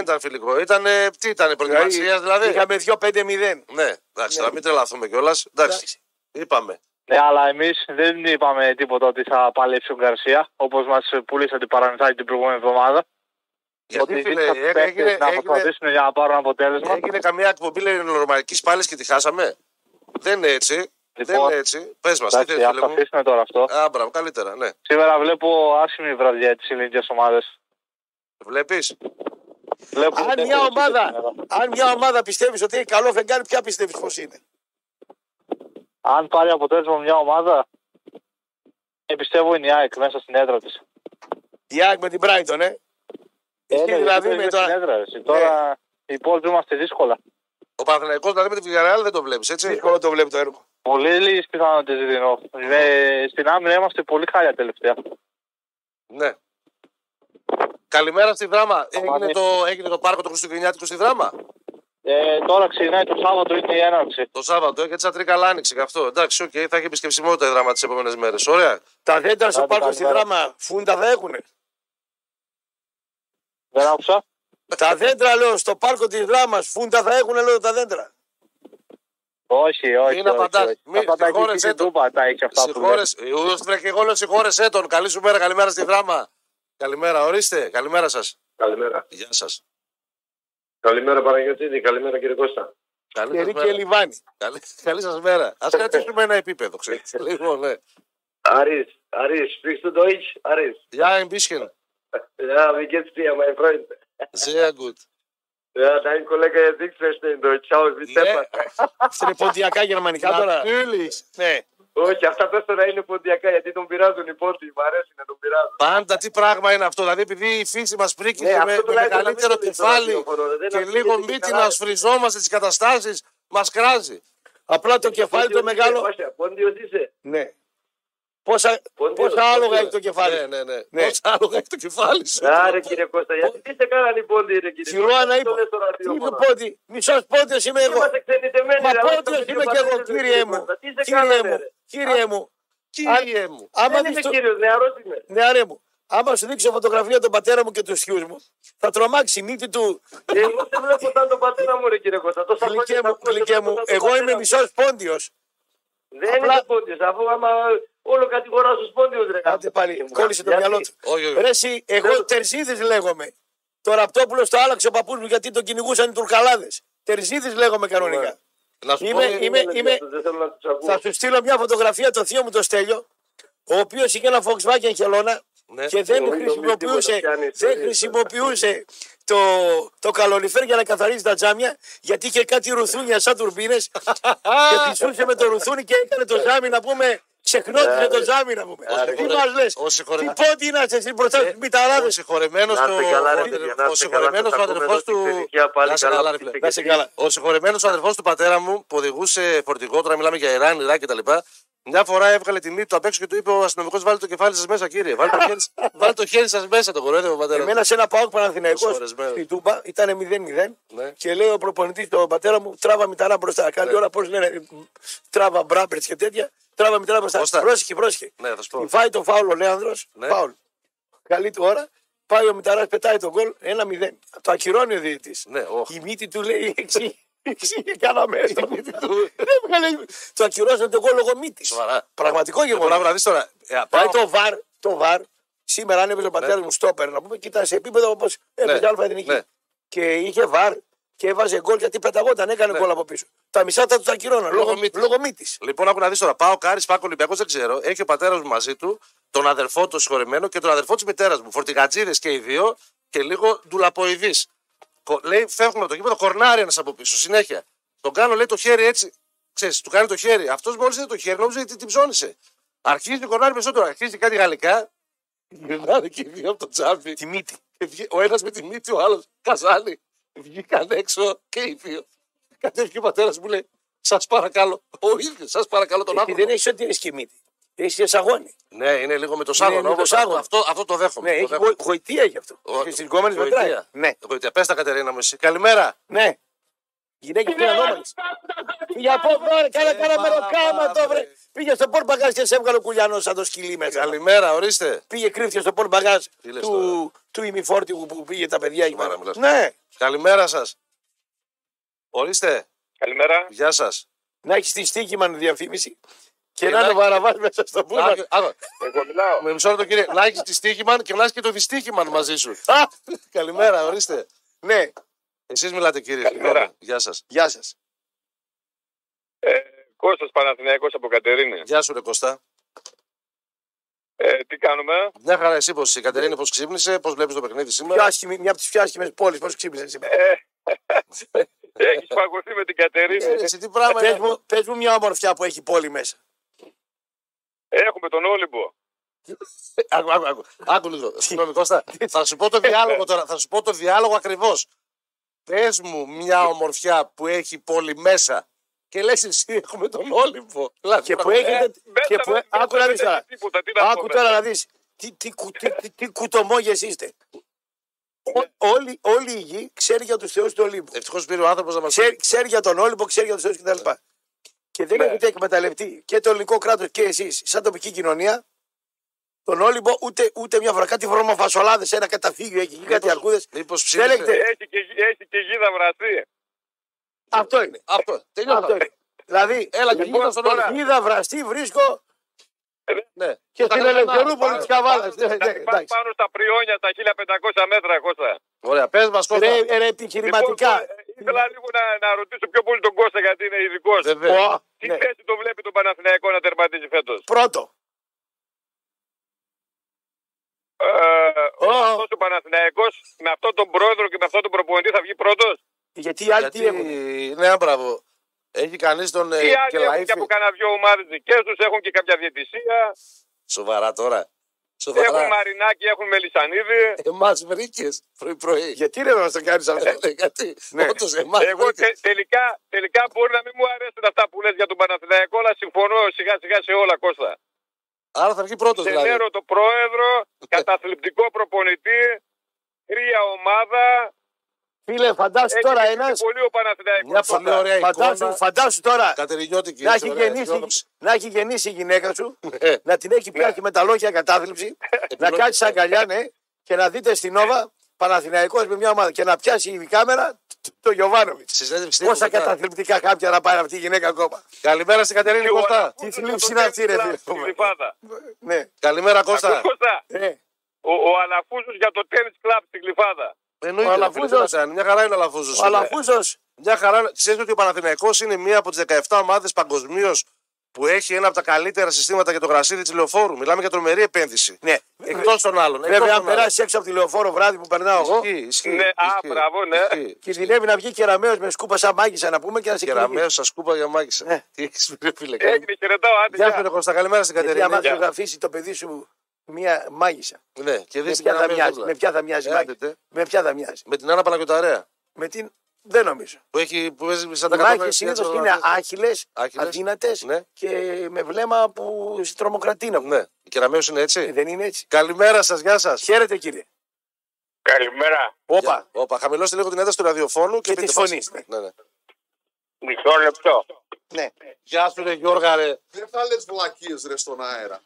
ήταν φιλικό. Ήτανε, τι ήτανε, προετοιμασία δηλαδή? Είχαμε 2-5-0. Ναι, εντάξει, να μην τρελαθούμε κιόλας. Εντάξει, είπαμε. Ναι, αλλά εμείς δεν είπαμε τίποτα ότι θα παλέψει ο Γκαρσία, όπως μας πουλήσατε παραμυθάκι την προηγούμενη εβδομάδα. Γιατί φίλε, να προσπαθήσουν για να πάρουν αποτέλεσμα. Έγινε καμία εκπομπή ελληνονορμαϊκής πάλης και τη χάσαμε. Δεν είναι έτσι. Πες μας, τι θέλεις? Ας το αφήσουμε τώρα αυτό. Άμπρα, καλύτερα, ναι. Σήμερα βλέπω άσχημη βραδιά της ελληνικής ομάδας. Βλέπεις? Αν μια ομάδα πιστεύεις ότι έχει καλό φεγγάρι, ποια πιστεύεις πως είναι? Αν πάρει αποτέλεσμα μια ομάδα, πιστεύω είναι η Άικ μέσα στην έδρα της. Η Άικ με την Brighton, δηλαδή με τώρα. Τώρα οι υπόλοιποι είμαστε δύσκολα. Ο Παναθηναϊκός να λέμε τη Villarreal δεν το βλέπεις, έτσι. Δύσκολο το βλέπει το έργο. Πολύ λίγες πιθανότητες δίνω. Στην άμυνα είμαστε πολύ χάλια τελευταία. Ναι. Καλημέρα στη Δράμα. Έγινε το πάρκο το Χριστουγεννιάτικο στη Δράμα. Τώρα ξεκινάει το Σάββατο, είναι η έναρξη. Το Σάββατο, γιατί σαν Τρίκαλα άνοιξε και αυτό. Εντάξει, okay, θα έχει επισκεψιμότητα η Δράμα τις επόμενες μέρες. Ωραία. Τα δέντρα στο πάρκο στη Δράμα, φούντα θα έχουνε. Δεν άκουσα. Τα δέντρα, λέω, στο πάρκο της Δράμας, φούντα θα έχουνε, λέω, τα δέντρα. Όχι, όχι. Συγχώρεσέ τον. Συγχώρεσέ τον. Καλή σου μέρα, καλημέρα στη Δράμα. Καλημέρα, ορίστε. Καλημέρα σας. Καλημέρα. Γεια σας. Καλημέρα Παναγιωτήδη, καλημέρα κύριε Κώστα. Καλή και Λιβάνη. Καλή σας μέρα. Ας κρατήσουμε ένα επίπεδο, ξέρεις. Λίγο, ναι. Αρής, sprichst du Deutsch? Αρής. Ja, ein bisschen. Ja, wie geht's dir, mein Freund? Sehr gut. Ja, dein Kollege jetzt nicht verstehen Deutsch. Schau, wie deppert. Στην ποντιακά γερμανικά τώρα. Ναι. Όχι, αυτά τέσσερα είναι ποντιακά γιατί τον πειράζουν οι πόντοι. Μ' αρέσει να τον πειράζουν. Πάντα τι πράγμα είναι αυτό. Δηλαδή, επειδή η φύση μας πρίκησε με μεγαλύτερο κεφάλι και λίγο μύτη να σφριζόμαστε τις καταστάσεις, μας κράζει. Απλά το κεφάλι το μεγάλο. Πόντιος είσαι. Ναι. Πόσα άλογα έχει το κεφάλι. Ναι. Πόσα άλογα έχει το κεφάλι σου. Άρα, κύριε Κώστα, γιατί τι σε κάναν οι πόντοι, ρε κύριε Κώστα. Μισός πόντιος είμαι εγώ. Μα πόντιος είμαι και εγώ, κύριε μου. Κύριε μου. Άμα δεις το... Νεαρέ μου. Άμα σου δείξω φωτογραφία των πατέρα μου και του χιούς μου, θα τρομάξει η μύτη του. Εγώ δεν βλέπω σαν τον πατέρα μου, ρε κύριε Κώστα. Γλυκέ μου, εγώ είμαι μισός πόντιος. Δεν είναι πόντιος, αφού άμα όλο κατηγορά στους πόντιους, ρε. Άντε πάλι, κόλλησε το μυαλό του. Ρε εσύ, εγώ Τερζίδης λέγομαι. Το Ραπτόπουλος το άλλαξε ο παππούς μου γιατί τον κυνηγούσαν οι Τουρκαλάδες. Τερζίδης λέγομαι κανονικά. Θα σου στείλω μια φωτογραφία το θείο μου το Στέλιο, ο οποίος είχε ένα Volkswagen χελώνα και δεν χρησιμοποιούσε το καλολιφέρ για να καθαρίζει τα τζάμια, γιατί είχε κάτι ρουθούνια σαν τουρμπίνες και πισούσε με το ρουθούνι και έκανε το τζάμι να πούμε. Ξεχνώντησε το ζάμι να πούμε. Τι μας λες. Τι πόντι είναι εσύ μπροστά στους μηταράδες. Ο συγχωρεμένος ο αδερφός του. Ο συγχωρεμένος ο αδερφός του πατέρα μου που οδηγούσε φορτηγό, τώρα μιλάμε για Ιράν, Ιράκ κτλ. Μια φορά έβγαλε τη μύτη του απ' έξω και του είπε ο αστυνομικός: βάλτε το κεφάλι σας μέσα, κύριε. Βάλτε το χέρι σας μέσα, το κοροϊδεύω πατέρα. Εμένα σε ένα ΠΑΟΚ Παναθηναϊκός στην Τούμπα ήταν 0-0 και λέει ο προπονητής του πατέρα μου: τράβα μηταρά μπροστά. Καλή ώρα, πώς λένε, τράβα μπράμπερτς και τέτοια. Τράβα μηταρά μπροστά. Πρόσεχε. Φάει το φάουλ ο Λέανδρος. Φάουλ. Καλή του ώρα. Πάει ο μηταράς, πετάει τον γκολ 1-0. Το ακυρώνει ο διαιτητής. Η μύτη του λέει εξή. Κάναμε το μύτη του. Το ακυρώσαν τον κόλογο μύτη. Πραγματικό γεγονό. Πάει το βαρ. Σήμερα άνευε ο πατέρα μου στόπερ να πούμε και ήταν σε επίπεδο όπως έπαιζε αλφα εθνική. Και είχε βαρ και έβαζε γκολ γιατί πεταγόταν, έκανε γκολ από πίσω. Τα μισά τα του ακυρώναν λόγω μύτη. Λοιπόν, άκου να δεις τώρα. Πάω Κάρι, πάω Ολυμπιακό, δεν ξέρω. Έχει ο πατέρα μου μαζί του τον αδερφό του συγχωρεμένο και τον αδερφό τη μητέρα μου. Φορτηγατζίδες και οι δύο και λίγο ντουλαποειδή. Λέει, φεύγουμε από το κήπεδο, χορνάρει ένας από πίσω, συνέχεια. Τον κάνω, λέει, το χέρι έτσι. Ξέρεις, του κάνει το χέρι. Αυτός μόλις είδε το χέρι, νόμιζε ότι την ψώνησε. Αρχίζει, χορνάρει περισσότερο. Αρχίζει κάτι γαλλικά. Γυρνάνε και οι δύο από το τσάμπι. Τη μύτη. Ο ένας με τη μύτη, ο άλλος καζάλι. Βγήκαν έξω και οι δύο. Κατέβηκε ο πατέρας μου, λέει, σας παρακαλώ. Ο ίδιος, σας παρακαλώ τον άνθρωπο. Δεν έχεις ό,τι είναι και μύτη. Είσαι σαγόνι. Ναι, είναι λίγο με το σάγωνο. Αυτό το δέχομαι. Ναι, το έχει γοητεία γι' αυτό. Στην επόμενη μετράει. Ναι. Πες τα Κατερίνα μου, εσύ. Καλημέρα. Ναι. Γυναίκες που είναι ανώμαλες. Πήγε από βρε, κάνα μεροκάματο βρε. Πήγε στο πορ μπαγκάζ και σε έβγαλε ο Κουλιανός σαν το σκυλί μέσα. Καλημέρα, ορίστε. Πήγε, κρύφτηκε στο πορ μπαγκάζ του ημιφόρτιγου που πήγε τα παιδιά εκεί. Ναι. Καλημέρα σας. Ορίστε. Καλημέρα. Γεια σας. Να έχεις τη στοίχημα διαφήμιση. Και να είναι βαραβάς μέσα στο πούλμα. Εγώ μιλάω. Με μισό λεπτό κύριε. Να έχεις τη στοίχημαν και να έχεις και το δυστύχημαν μαζί σου. Καλημέρα, ορίστε. Ναι. Εσείς μιλάτε κύριε. Καλημέρα. Γεια σας. Γεια σας. Κώστας Παναθηναϊκός από Κατερίνη. Γεια σου ρε Κώστα. Τι κάνουμε. Μια χαρά εσύ πως η Κατερίνη πως ξύπνησε, πως βλέπεις το παιχνίδι σήμερα. Μια από τις πιο άσχημες πόλεις, πως ξύπνησε σήμερα. Έχεις παγωθεί με την Κατερίνη. Πες μου μια ομορφιά που έχει πόλη μέσα. Έχουμε τον Όλυμπο. Άκου λίγο. Συγγνώμη Κώστα, θα σου πω το διάλογο τώρα. Θα σου πω το διάλογο ακριβώς. Πες μου μια ομορφιά που έχει η πόλη μέσα. Και λες εσύ έχουμε τον Όλυμπο. Και που έχετε... Άκου τώρα να δεις. Τι κουτομόγες είστε. Όλη η γη ξέρει για τους θεούς του Ολύμπου. Ευτυχώς πήρε ο άνθρωπος να μας πει. Ξέρει για τον Όλυμπο, ξέρει για τους θεούς κτλ. Και δεν έχετε εκμεταλλευτεί και το ελληνικό κράτος και εσείς, σαν τοπική κοινωνία, τον Όλυμπο ούτε μια φορά. Κάτι βρωμαφασολάδες, ένα καταφύγιο εκεί, κάτι αρκούδες. Έχει και γίδα βραστή. Αυτό είναι. Αυτό είναι. Δηλαδή, γίδα βραστή βρίσκω. Ναι. Και στην Ελευθερούπολη τη Καβάλα. Πάνω στα πριόνια τα 1500 μέτρα, Κώστα. Ωραία, πες μας, Κώστα. Ρε, επιχειρηματικά. Ήθελα λίγο να ρωτήσω πιο πολύ τον Κώστα, γιατί είναι ειδικός. Τι θέση το βλέπει τον Παναθηναϊκό να τερματίζει φέτος? Πρώτο. Ο Παναθηναϊκός με αυτόν τον πρόεδρο και με αυτόν τον προπονητή θα βγει πρώτος. Γιατί οι άλλοι τι έχουν? Ναι, μπράβο. Έχει κανείς τον Κελαΐφη. Οι άλλοι έχουν και από κανένα δυο ομάδες δικές τους, έχουν και κάποια διαιτησία. Σοβαρά τώρα. Έχουν Μαρινάκι, έχουν Μελισσανίδη. Εμάς βρήκες πρωί-πρωί. Γιατί δεν μας το κάνεις αυτό? Γιατί όντως εμάς βρήκες. Τελικά μπορεί να μην μου αρέσουν αυτά που λες για τον Παναθηναϊκό, αλλά συμφωνώ σιγά-σιγά σε όλα, Κώστα. Άρα θα βγει πρώτος δηλαδή. Ενέρω τον πρόεδρο, καταθλιπτικό προπονητή, κρύα ομάδα. Φίλε, φαντάσου τώρα ένας. Φαντάσου τώρα να έχει γεννήσει η γυναίκα σου, να την έχει πιάσει με τα λόγια κατάθλιψη, να κάτσει αγκαλιά, ναι, και να δείτε στην NOVA Παναθηναϊκός με μια ομάδα και να πιάσει η κάμερα το Γιοβάνοβιτς. Πόσα καταθλιπτικά κάποια να πάρει αυτή η γυναίκα ακόμα. Καλημέρα στην Κατερίνη Κώστα. Τι θλίψη είναι αυτή, ρε φίλε? Καλημέρα, Κώστα. Ο Αλαφούζος για το Tennis Club στην Γλυφάδα. Εννοείται, μια χαρά είναι ο Αλαφούζος. Ο Αλαφούζος. Μια χαρά. Ξέρετε ότι ο Παναθηναϊκός είναι μία από τις 17 ομάδες παγκοσμίως που έχει ένα από τα καλύτερα συστήματα για το γρασίδι της Λεωφόρου. Μιλάμε για τρομερή επένδυση. Ναι. Εκτός των άλλων. Βέβαια, αν περάσει έξω από τη Λεωφόρο βράδυ που περνάω εγώ. Ισχύει. Ναι, μπράβο, ναι. Κινδυνεύει να βγει κεραμέως με σκούπα σαν μάγισσα, να πούμε, και να σε κερδίσει. Κεραμέως σαν σκούπα για μάγισσα. Τι φίλε. Έγινε, χαιρετάω, άντε. Καλημέρα στην Κατερίνη. Αν γραφήσει το παιδί σου. Μία μάγισσα. Ναι, και με ποια θα μοιάζει? Με ποια θα μοιάζει? Με την Άννα Παναγιωταρέα. Με την. Δεν νομίζω. Που παίζει σαν τα κατάφερα. Οι μάχες συνήθως είναι άχυλες, αδύνατες, ναι, και με βλέμμα που τρομοκρατίνο. Ναι. Η Κεραμέως είναι έτσι? Δεν είναι έτσι. Καλημέρα σας, γεια σας. Χαίρετε, κύριε. Καλημέρα. Όπα, χαμηλώστε λίγο την ένταση του ραδιοφώνου και τη φωνή. Ναι. Μισό λεπτό. Ναι. Γεια σου, ρε Γιώργα, ρε. Δεν θα λες βλακίες, ρε, στον αέρα.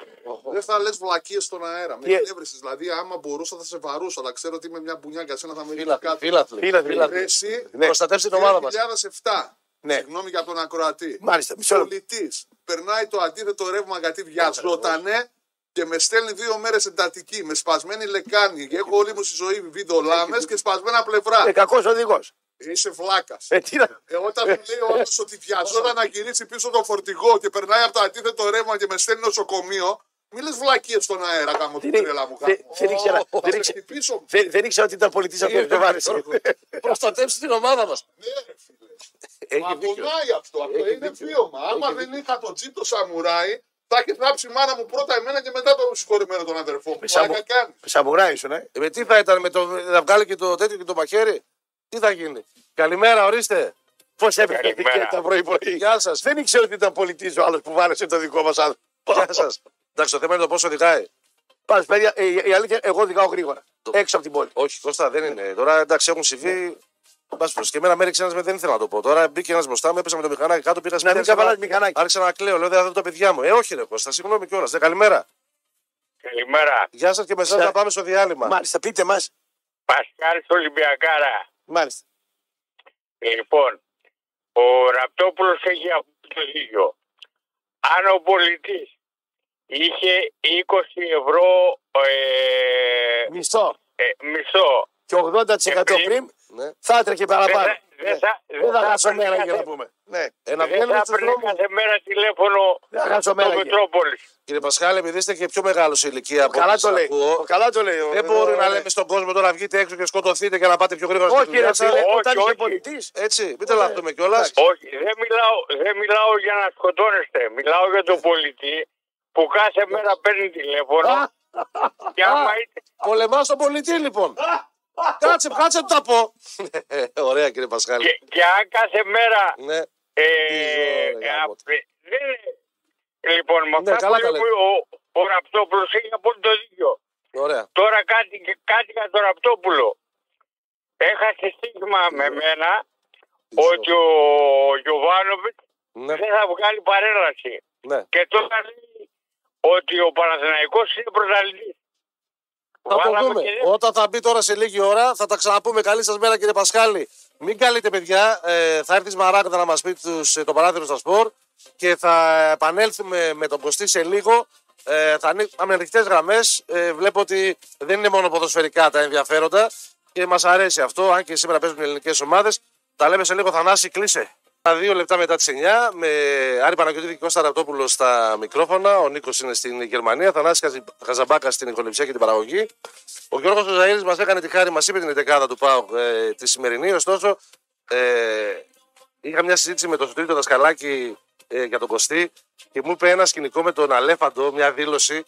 Δεν θα λες βλακίες στον αέρα. Με εκνεύρισες. Δηλαδή, άμα μπορούσα θα σε βαρούσα, αλλά ξέρω ότι είμαι μια μπουνιά για σένα, θα με ρίξει κάτι. Φίλαθλη. Εσύ, ναι, προστατεύσε την ομάδα μας. 2007. Ναι. Συγγνώμη για τον ακροατή. Μάλιστα. Πολιτής. Περνάει το αντίθετο ρεύμα γιατί βιαζότανε και με στέλνει 2 μέρες εντατική. Με σπασμένη λεκάνη. Έχω όλη μου στη ζωή βιντεολάμες και σπασμένα πλευρά. Και κακός οδηγός. Είσαι βλάκας. Όταν μου λέει ο άλλος ότι βιαζόταν να γυρίσει πίσω το φορτηγό και περνάει από το αντίθετο ρεύμα και με στέλνει νοσοκομείο, μη λες βλακίες στον αέρα, γάμο την τρέλα μου. Δεν ήξερα ότι ήταν πολιτής αυτός που το βάρεσε. Προστατεύσει την ομάδα μας. Ναι, μα πονάει αυτό. Αυτό είναι βίωμα. Άμα δεν είχα το τζιπ το σαμουράι, θα είχε θάψει η μάνα μου πρώτα εμένα και μετά τον συγχωρημένο τον αδερφό μου. Σαμουράι σου, ναι. Με τι θα ήταν, με το να βγάλει και το τέτοιο και το μαχαίρι? Τι θα γίνει? Καλημέρα, ορίστε. Πώς έπρεπε τα πρωί-πρωί. Γεια σας. Δεν ήξερα ότι ήταν πολιτής ο άλλος που βάλεσε το δικό μας άνθρωπο. Γεια σας. Εντάξει, το θέμα είναι το πόσο οδηγάει. Πας, παιδιά, η αλήθεια, εγώ οδηγάω γρήγορα. Έξω από την πόλη. Όχι, Κώστα, δεν είναι. Τώρα εντάξει, έχουν συμβεί. Και εμένα με έριξε ένας, δεν ήθελα να το πω. Τώρα μπήκε ένας μπροστά μου, έπεσα με το μηχανάκι κάτω, πήγα σπίτι. Άρχισα να κλαίω, λέω, δεν θα δω τα παιδιά μου. Όχι, ρε Κώστα, συγγνώμη κιόλας. Καλημέρα. Καλημέρα. Γεια σας και με εσάς θα πάμε στο διάλειμμα. Μάλιστα, πείτε μας. Πασχάρης Ολυμπιακάρα. Μάλιστα. Λοιπόν, ο Ραπτόπουλος έχει το δίκιο. Αν ο πολιτής είχε 20 ευρώ μισθό και 80% πριν, ναι, θα έτρεχε παραπάνω. Δεν θα χάσω μέρα για να πούμε. Δεν θα παίρνει κάθε μέρα τηλέφωνο στο Μετρόπολη. Κύριε Πασχάλη, επειδή είστε και πιο μεγάλο σε ηλικία από ό,τι σας ακούω, δεν μπορεί να λέμε στον κόσμο τώρα βγείτε έξω και σκοτωθείτε και να πάτε πιο γρήγορα στην δουλειά σας. Όταν είσαι πολιτής, έτσι, μην τρελαθούμε κιόλας. Όχι, δεν μιλάω για να σκοτώνεστε. Μιλάω για τον πολιτή που κάθε μέρα παίρνει τηλέφωνο. Πολεμά στον πολιτή, λοιπόν. Κάτσε να τα πω. Ωραία, κύριε Πασχάλη. Και αν κάθε μέρα. Ναι. Λοιπόν, με αυτά που λέει ο Ραπτόπουλος έχει απόλυτο δίκιο. Τώρα κάτι για τον Ραπτόπουλο. Έχασε στίγμα με μένα ότι ο Γιοβάνοβιτς δεν θα βγάλει παρέλαση. Και τώρα λέει ότι ο Παναθηναϊκός είναι πρωταθλητής. Θα το δούμε. Όταν θα μπει τώρα σε λίγη ώρα θα τα ξαναπούμε. Καλή σας μέρα, κύριε Πασχάλη. Μην καλείτε, παιδιά. Θα έρθει η Σμαράγδα να μας πει το παράθυρο στα σπορ και θα επανέλθουμε με τον Κωστή σε λίγο. Με ανοιχτές γραμμές. Βλέπω ότι δεν είναι μόνο ποδοσφαιρικά τα ενδιαφέροντα και μας αρέσει αυτό. Αν και σήμερα παίζουν οι ελληνικές ομάδες. Τα λέμε σε λίγο. Θανάση, κλείσε. 2 λεπτά μετά τις 9 με Άρη Παναγιωτήδη και Κώστα Ραπτόπουλο στα μικρόφωνα. Ο Νίκος είναι στην Γερμανία. Θανάση Καζαμπάκα στην ηχοληψία και την παραγωγή. Ο Γιώργος Ζαήλης μας έκανε τη χάρη, μας είπε την εντεκάδα του ΠΑΟΚ τη σημερινή. Ωστόσο, είχα μια συζήτηση με τον Σωτήρη Δασκαλάκη για τον Κωστή και μου είπε ένα σκηνικό με τον Αλέφαντο, μια δήλωση.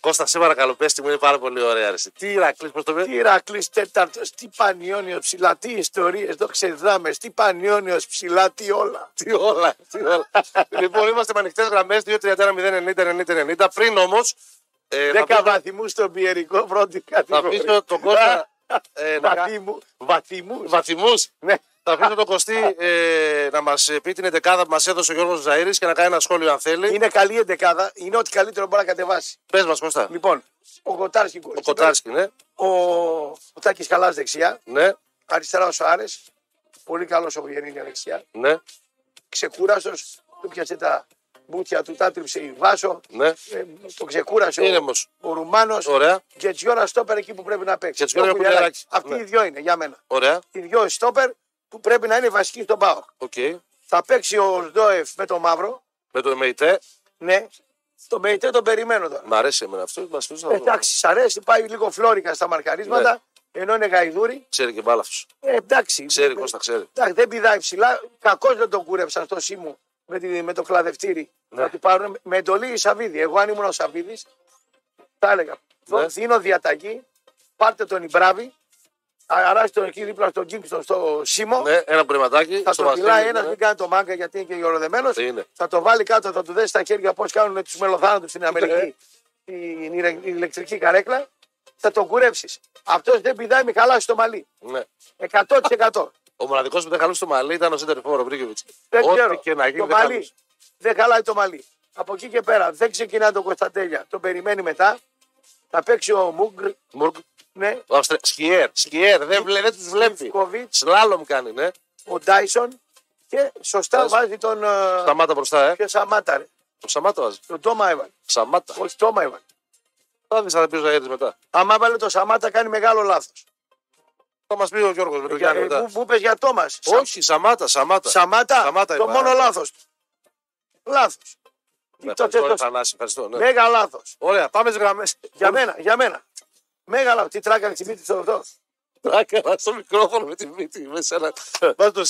Κώστα, σε παρακαλώ, πες τη μου, είναι πάρα πολύ ωραία. Αρέσει. Τι Ηρακλής, πώς το πες. Τι Ηρακλής τέταρτος, τι πανιόνιος ψηλά, τι ιστορίες, το ξεδράμες, τι πανιόνιος ψηλά, τι όλα. Τι όλα. Λοιπόν, είμαστε με ανοιχτές γραμμές, 2-3-4-0-90-90-90. Πριν όμως. 10 βαθμούς στον πιερικό πρώτη κατηγορία. Θα αφήσω τον Κώστα. Βαθμούς. Ναι. Θα αφήσω τον Κωστή να μας πει την εντεκάδα που μας έδωσε ο Γιώργος Ζαήρης και να κάνει ένα σχόλιο αν θέλει. Είναι καλή εντεκάδα, είναι ό,τι καλύτερο μπορεί να κατεβάσει. Πες μας, Κώστα. Λοιπόν, ο Κοτάρσκι. Ναι. Ο Τάκης Χαλάς δεξιά. Ναι. Αριστερά ο Σουάρες. Πολύ καλός ο Βεργίνα δεξιά. Ναι. Ξεκούραστος, του πιάσε τα μπουτια του, τα τρίψε η Βάσο. Ναι. Το ξεκούρασε ο Ρουμάνος. Και Τζιόρα στόπερ εκεί που πρέπει να παίξει. Αυτοί οι δυο είναι για μένα. Οι δυο στόπερ. Που πρέπει να είναι βασική στον ΠΑΟΚ. Okay. Θα παίξει ο Σδόεφ με τον Μαύρο. Με τον Μεϊτέ. Ναι. Το Μεϊτέ τον περιμένω τώρα. Μ' αρέσει εμένα αυτό. Εντάξει, σ' αρέσει. Πάει λίγο φλόρικα στα μαρκαρίσματα. Ναι. Ενώ είναι γαϊδούρι. Ξέρει και μπάλα αυτός. Εντάξει. Ξέρει, Κώστα, ξέρει. Εντάξει, δεν πηδάει ψηλά. Κακώς δεν τον κούρεψαν στο Σίμου με το κλαδευτήρι. Ναι. Να του πάρουν με εντολή η Σαββίδη. Εγώ αν ήμουν ο Σαββίδης, θα έλεγα. Ναι. Δίνω διαταγή. Πάρτε τον Ιμπράβη. Αράζει τον εκεί δίπλα στον Κίνγκστον στο Σίμο. Ναι, ένα πνευματάκι. Θα το φυλάει ένα, μην κάνει το μάγκα γιατί είναι και γεροδεμένο. Θα το βάλει κάτω, θα του δέσει τα χέρια πώ κάνουν του μελοθάνατου στην Αμερική. Την ηλεκτρική καρέκλα. Θα τον κουρέψει. Αυτό δεν πηδάει, μη χαλάσει το μαλλί. Ναι. 100%. Ο μοναδικό που δεν χαλούσε το μαλλί ήταν ο Σέντερφο Ρομπρίγκεβιτ. Δεν ξέρω. Δεν χαλάει το μαλλί. Από εκεί και πέρα δεν ξεκινά τον Κωνσταντέλια. Τον περιμένει μετά. Θα παίξει ο Μούγκ. Ναι. Σκιέρ, δεν τους βλέπει. Σλάλομ κάνει, ναι. Ο Ντάισον και σωστά βάζει τον. Σταμάτα μπροστά, Και Σαμάτα, ρε. Το Σαμάτα βάζει. Το Τόμα έβαλε. Σαμάτα. Όχι, Τόμα έβαλε. Θα δεις, θα τα πει ο Ζαήρης μετά. Άμα έβαλε το Σαμάτα, κάνει μεγάλο λάθος. Θα μας πει ο Γιώργος με το Γιάννη μετά. Μου είπες για Τόμας. Όχι, Σαμάτα. Το μόνο λάθος. Λάθος. Μέγα λάθος. Ωραία, πάμε στις γραμμές. Για μένα. Μεγάλα, τι τράκανε τη μύτη στο αυτό. Τράκανε στο μικρόφωνο με τη μύτη.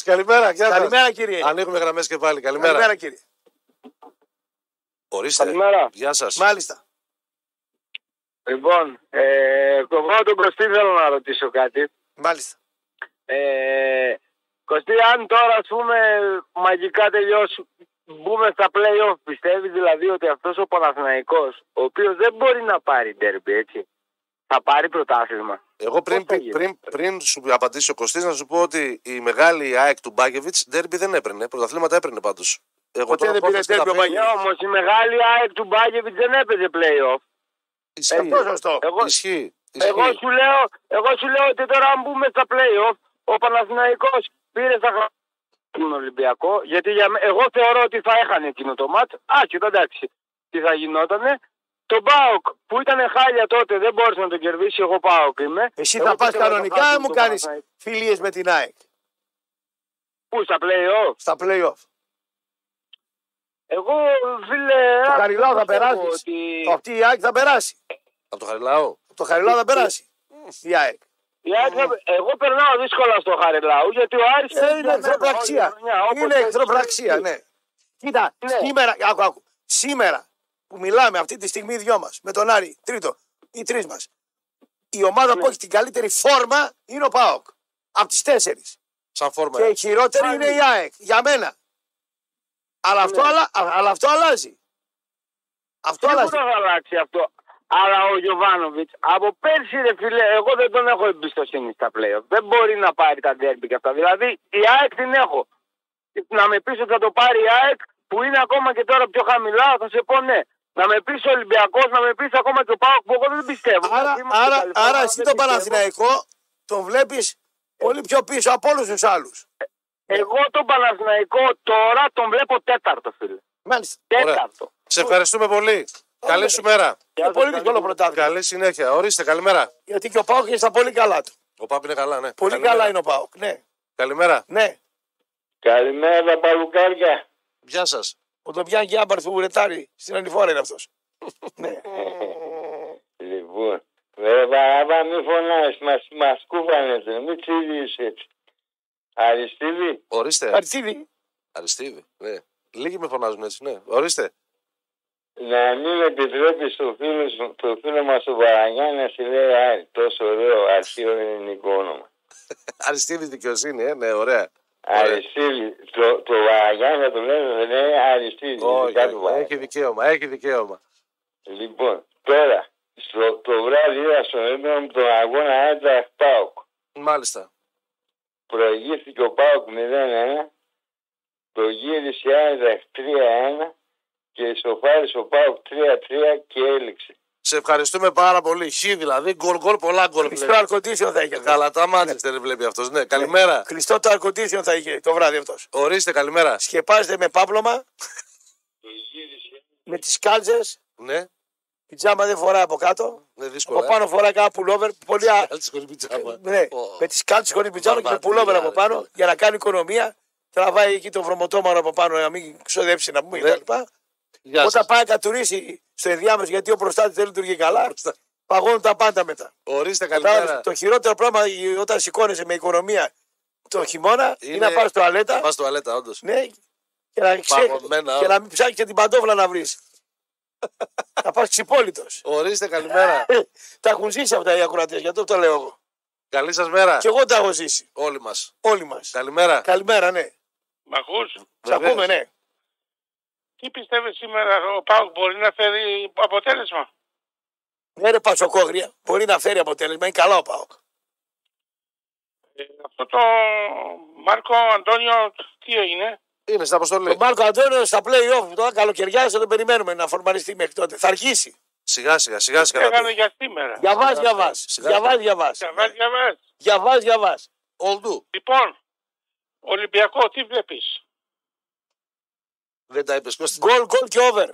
Καλημέρα, κύριε. Ανοίγουμε γραμμές και πάλι. Καλημέρα, κύριε. Ορίστε. Καλημέρα. Γεια σας. Μάλιστα. Λοιπόν, εγώ τον Κωστή θέλω να ρωτήσω κάτι. Μάλιστα. Κωστή, αν τώρα ας πούμε μαγικά τελειώσουν. Μπούμε στα play-off, πιστεύεις δηλαδή ότι αυτός ο Παναθηναϊκός, ο οποίος δεν μπορεί να πάρει derby, έτσι, θα πάρει πρωτάθλημα? Εγώ πριν σου απαντήσει ο Κωστής, να σου πω ότι η μεγάλη ΑΕΚ του Μπάκεβιτς derby δεν έπαιρνε. Πρωταθλήματα έπαιρνε πάντως. Ποτέ δεν πήρε derby ο Μπάκεβιτς. Όμως η μεγάλη ΑΕΚ του Μπάκεβιτς δεν έπαιζε play-off. Ισχύει. Εγώ σου λέω ότι τώρα αν μπούμε στα play-off, ο Παναθηναϊκός πήρε στα χρόνια τον Ολυμπιακό, γιατί εγώ θεωρώ ότι θα έχανε εκείνο το μάτς, άσχετα εντάξει τι θα γινότανε. Τον ΠΑΟΚ που ήταν χάλια τότε δεν μπόρεσε να τον κερδίσει, εγώ ΠΑΟΚ είμαι. Εσύ θα πας κανονικά ή μου κάνεις φιλίες με την ΑΕΚ? Πού, στα play-off? Στα play-off. Εγώ φίλε... Το Χαριλάου θα περάσεις. Αυτή η ΑΕΚ θα περάσει. Από το Χαριλάου? Το Χαριλάου θα περάσει η ΑΕΚ. Εγώ περνάω δύσκολα στο Χαριλάου γιατί ο Άρης είναι εχθροπραξία. Είναι εχθροπραξία, ναι. Κοίτα, σήμερα που μιλάμε αυτή τη στιγμή οι δυο μας με τον Άρη, τρίτο, οι τρεις μας, η ομάδα που έχει την καλύτερη φόρμα είναι ο ΠΑΟΚ. Από τις 4. Σαν φόρμα. Και η χειρότερη είναι η ΑΕΚ. Για μένα. Αλλά, αυτό αλλάζει. Αυτό αλλάζει. Δεν θα αλλάξει αυτό. Αλλά ο Γιοβάνοβιτς από πέρσι, ρε φίλε, εγώ δεν τον έχω εμπιστοσύνη στα play-off. Δεν μπορεί να πάρει τα ντέρμπι και αυτά. Δηλαδή η ΑΕΚ την έχω. Να με πεις ότι θα το πάρει η ΑΕΚ που είναι ακόμα και τώρα πιο χαμηλά, θα σε πω ναι. Να με πεις ο Ολυμπιακός, να με πεις ακόμα και ο ΠΑΟΚ που εγώ δεν πιστεύω. Άρα εσύ τον Παναθηναϊκό τον βλέπεις πολύ πιο πίσω από όλους τους άλλους. Εγώ τον Παναθηναϊκό τώρα τον βλέπω 4ο, φίλε. Μάλιστα. 4ο. Σε ευχαριστούμε πολύ. Καλή σου μέρα. Είναι πολύ δύσκολο πρωτάθλημα. Καλή συνέχεια. Ορίστε, καλημέρα. Γιατί και ο ΠΑΟΚ είναι στα πολύ καλά του. Ο ΠΑΟΚ είναι καλά, ναι. Πολύ καλημέρα. Καλά είναι ο ΠΑΟΚ, ναι. Καλημέρα. Ναι. Καλημέρα, παλουκάρια. Γεια σας. Ο Ντοπιάν Γιάμπαρ του Βουρετάρη στην Ανηφόρα είναι αυτός. Ναι. Λοιπόν, βέβαια, μη φωνάς, μας κούβανε, μη τσίδεις έτσι. Αριστείδη. Ορίστε. Αριστείδη, ναι. Λίγοι με φωνάζουν έτσι, ναι. Ορίστε. Να μην επιτρέπει στο φίλο μας τον Βαρανιά να σου λέει Άρη, τόσο ωραίο αρχαίο ελληνικό όνομα. Αριστείδη δικαιοσύνη, ναι, ωραία. Αριστείδη, το Βαρανιά να το λέμε, δεν είναι Αριστείδη. Έχει δικαίωμα, έχει δικαίωμα. Λοιπόν, τώρα, το βράδυ είδα στον ύπνο μου τον αγώνα Άιντραχτ ΠΑΟΚ. Μάλιστα. Προηγήθηκε ο ΠΑΟΚ 0-1, το γύρισε Άιντραχτ 3-1. Και ισοφάρισε ο ΠΑΟΚ 3-3 και έληξε. Σε ευχαριστούμε πάρα πολύ. Χι δηλαδή, γκολ, πολλά γκολ. Κλειστό αρκοντήσιο θα είχε. Καλά, τα μάτσε δεν βλέπει αυτό. Ναι, καλημέρα. Κλειστό το αρκοντήσιο θα είχε το βράδυ αυτό. Ορίστε, καλημέρα. Σκεπάζεται με πάπλωμα. Με τι κάλτσε. Ναι. Πιτζάμα δεν φοράει από κάτω. Ναι, δύσκολα. Από πάνω φοράει κάποιο πουλόβερ. Πολύ πιτζάμα. Ναι. Με τι κάλτσε χωρί πιτζάμα και πουλόβερ από πάνω για να κάνει οικονομία. Τραβάει εκεί το βρωμοτόμαρο από πάνω να μην ξοδέψει να πούμε κτλ. Όταν πάει να κατουρίσει στο ενδιάμεσο γιατί ο προστάτης δεν λειτουργεί καλά, παγώνουν τα πάντα μετά. Ορίστε, καλημέρα. Το χειρότερο πράγμα όταν σηκώνεσαι με οικονομία το χειμώνα είναι να πας τουαλέτα. Πας τουαλέτα, όντως. Ναι, και να μην ψάχνεις και την παντόφλα να βρεις. Να πας ξυπόλυτος. Ορίστε, καλημέρα. Τα έχουν ζήσει αυτά οι ακροατές, γι' αυτό το λέω εγώ. Καλή σας μέρα. Και εγώ τα έχω ζήσει. Όλοι μας. Καλημέρα. Καλημέρα, ναι. Μ' ακούς? Σ' ακούμε, ναι. Τι πιστεύεις σήμερα ο ΠΑΟΚ μπορεί να φέρει αποτέλεσμα? Ναι ρε Πασοκόγρια, μπορεί να φέρει αποτέλεσμα, είναι καλά ο ΠΑΟΚ. Αυτό το Μάρκο Αντώνιο τι έγινε? Είναι στα αποστολή. Το Μάρκο Αντώνιο στα play-off, τώρα καλοκαιριάζει, δεν περιμένουμε να φορμαριστεί μέχρι τότε, θα αργήσει. Σιγά. Έκανε για σήμερα. Διαβάζει. Ολντού. Λοιπόν, Ολυμπιακό τι βλέπεις? Δεν τα είπες Κώστα. Γκολ και over.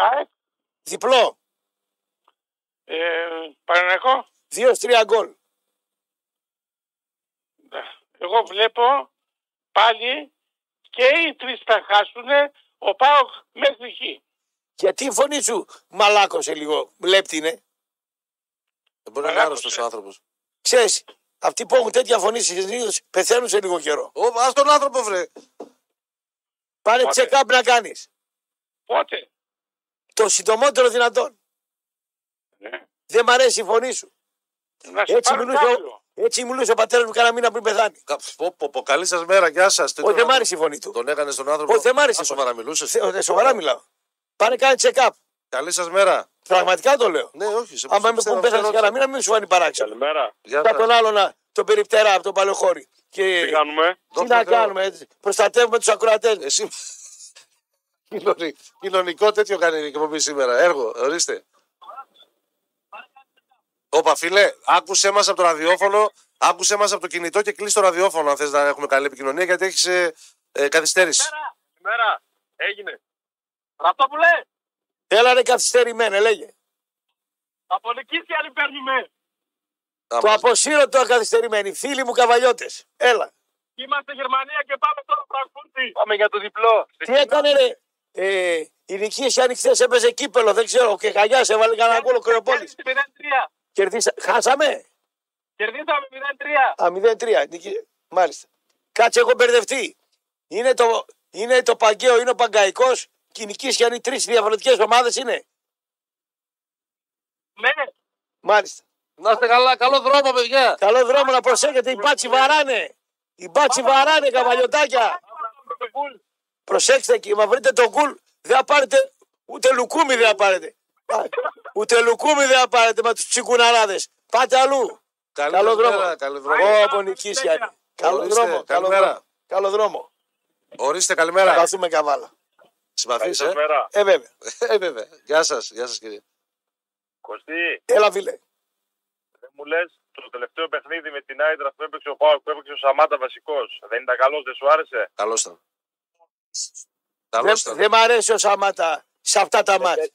ΑΕΚ. Διπλό. Παναθηναϊκό. 2-3 γκολ. Εγώ βλέπω πάλι και οι τρεις θα χάσουνε, ο ΠΑΟΚ μέχρι εκεί. Γιατί η φωνή σου μαλάκωσε λίγο, λέπτηνε. Δεν μπορεί να είναι άρρωστος ο άνθρωπος. Ξέρεις, αυτοί που έχουν τέτοια φωνή συνήθως πεθαίνουν σε λίγο καιρό. Ας τον άνθρωπο βρε. Πάρε check-up να κάνεις. Πότε? Το συντομότερο δυνατόν. Ναι. Δεν μ' αρέσει η φωνή σου. Έτσι μιλούσε ο πατέρας μου κάνα μήνα πριν πεθάνει. Καλή σας μέρα, γεια σας. Όχι, δεν μ' άρεσε η φωνή του. Τον έκανε στον άνθρωπο. Όχι, δεν μ' άρεσε. Σοβαρά μιλούσες. Σοβαρά μιλάω. Πάρε κάνε check-up. Καλή σας μέρα. Πραγματικά το λέω. Ναι, όχι. Άμα με πέθανε κάνα μήνα, μην σου φανεί παράξενο. Κατά τον άλλο να τον περιπτερά από τον Παλαιοχώρη. Και... Τι να κάνουμε, προστατεύουμε τους ακροατές. Εσύ... Κοινωνικό τέτοιο κάνει η εκπομπή σήμερα, έργο, ορίστε. Όπα φίλε, άκουσέ μας από το ραδιόφωνο, άκουσέ μας από το κινητό και κλείσει το ραδιόφωνο αν θες να έχουμε καλή επικοινωνία γιατί έχεις καθυστέρηση. Σήμερα, έγινε. Ραπτόπουλε. Έλα ρε καθυστερημένα, λέγε. Από νικήσει αν παίρνουμε. Το αποσύρω το ακαθυστερημένο. Φίλοι μου καβαλιώτες. Έλα. Είμαστε Γερμανία και πάμε τώρα Φρανκφούρτη. Πάμε για το διπλό. Τι έκανε ρε. Η νικήση αν χθες έπαιζε κύπελο. Δεν ξέρω. Και χαγιάς έβαλε κανένα γκολ ο Κρεοπόλης. Χάσαμε. Κερδίσαμε 0-3. Α, 0-3. Μάλιστα. Κάτσε έχω μπερδευτεί. Είναι το Παγκαίο. Είναι ο Παγκαϊκός. Και η νικήση αν οι τρεις διαφορετικές ομάδες είναι. Ναι. Μάλιστα. Να είστε καλά, καλό δρόμο, παιδιά. Καλό δρόμο, να προσέχετε, οι μπάτσι βαράνε. Οι μπάτσι βαράνε, καβαλιωτάκια. Προσέξτε και μα βρείτε τον κουλ, δεν θα πάρετε ούτε λουκούμι, δεν θα πάρετε. Ούτε λουκούμι δεν θα πάρετε με τους τσικουναράδες. Πάτε αλλού. Καλό δρόμο. Καλό δρόμο. Καλό δρόμο. Ορίστε, καλημέρα. Θα καθούμε καβάλα. Συμπαθείς, βέβαια. Γεια σας, γεια σας κύριε. Κωστή. Έλα φίλε. Δεν μου λες το τελευταίο παιχνίδι με την Άιντραχτ που έπαιξε ο ΠΑΟΚ, που έπαιξε ο Σαμάτα βασικός. Δεν ήταν καλός, δεν σου άρεσε? Καλός ήταν. Δεν μ' αρέσει ο Σαμάτα σε αυτά τα μάτια.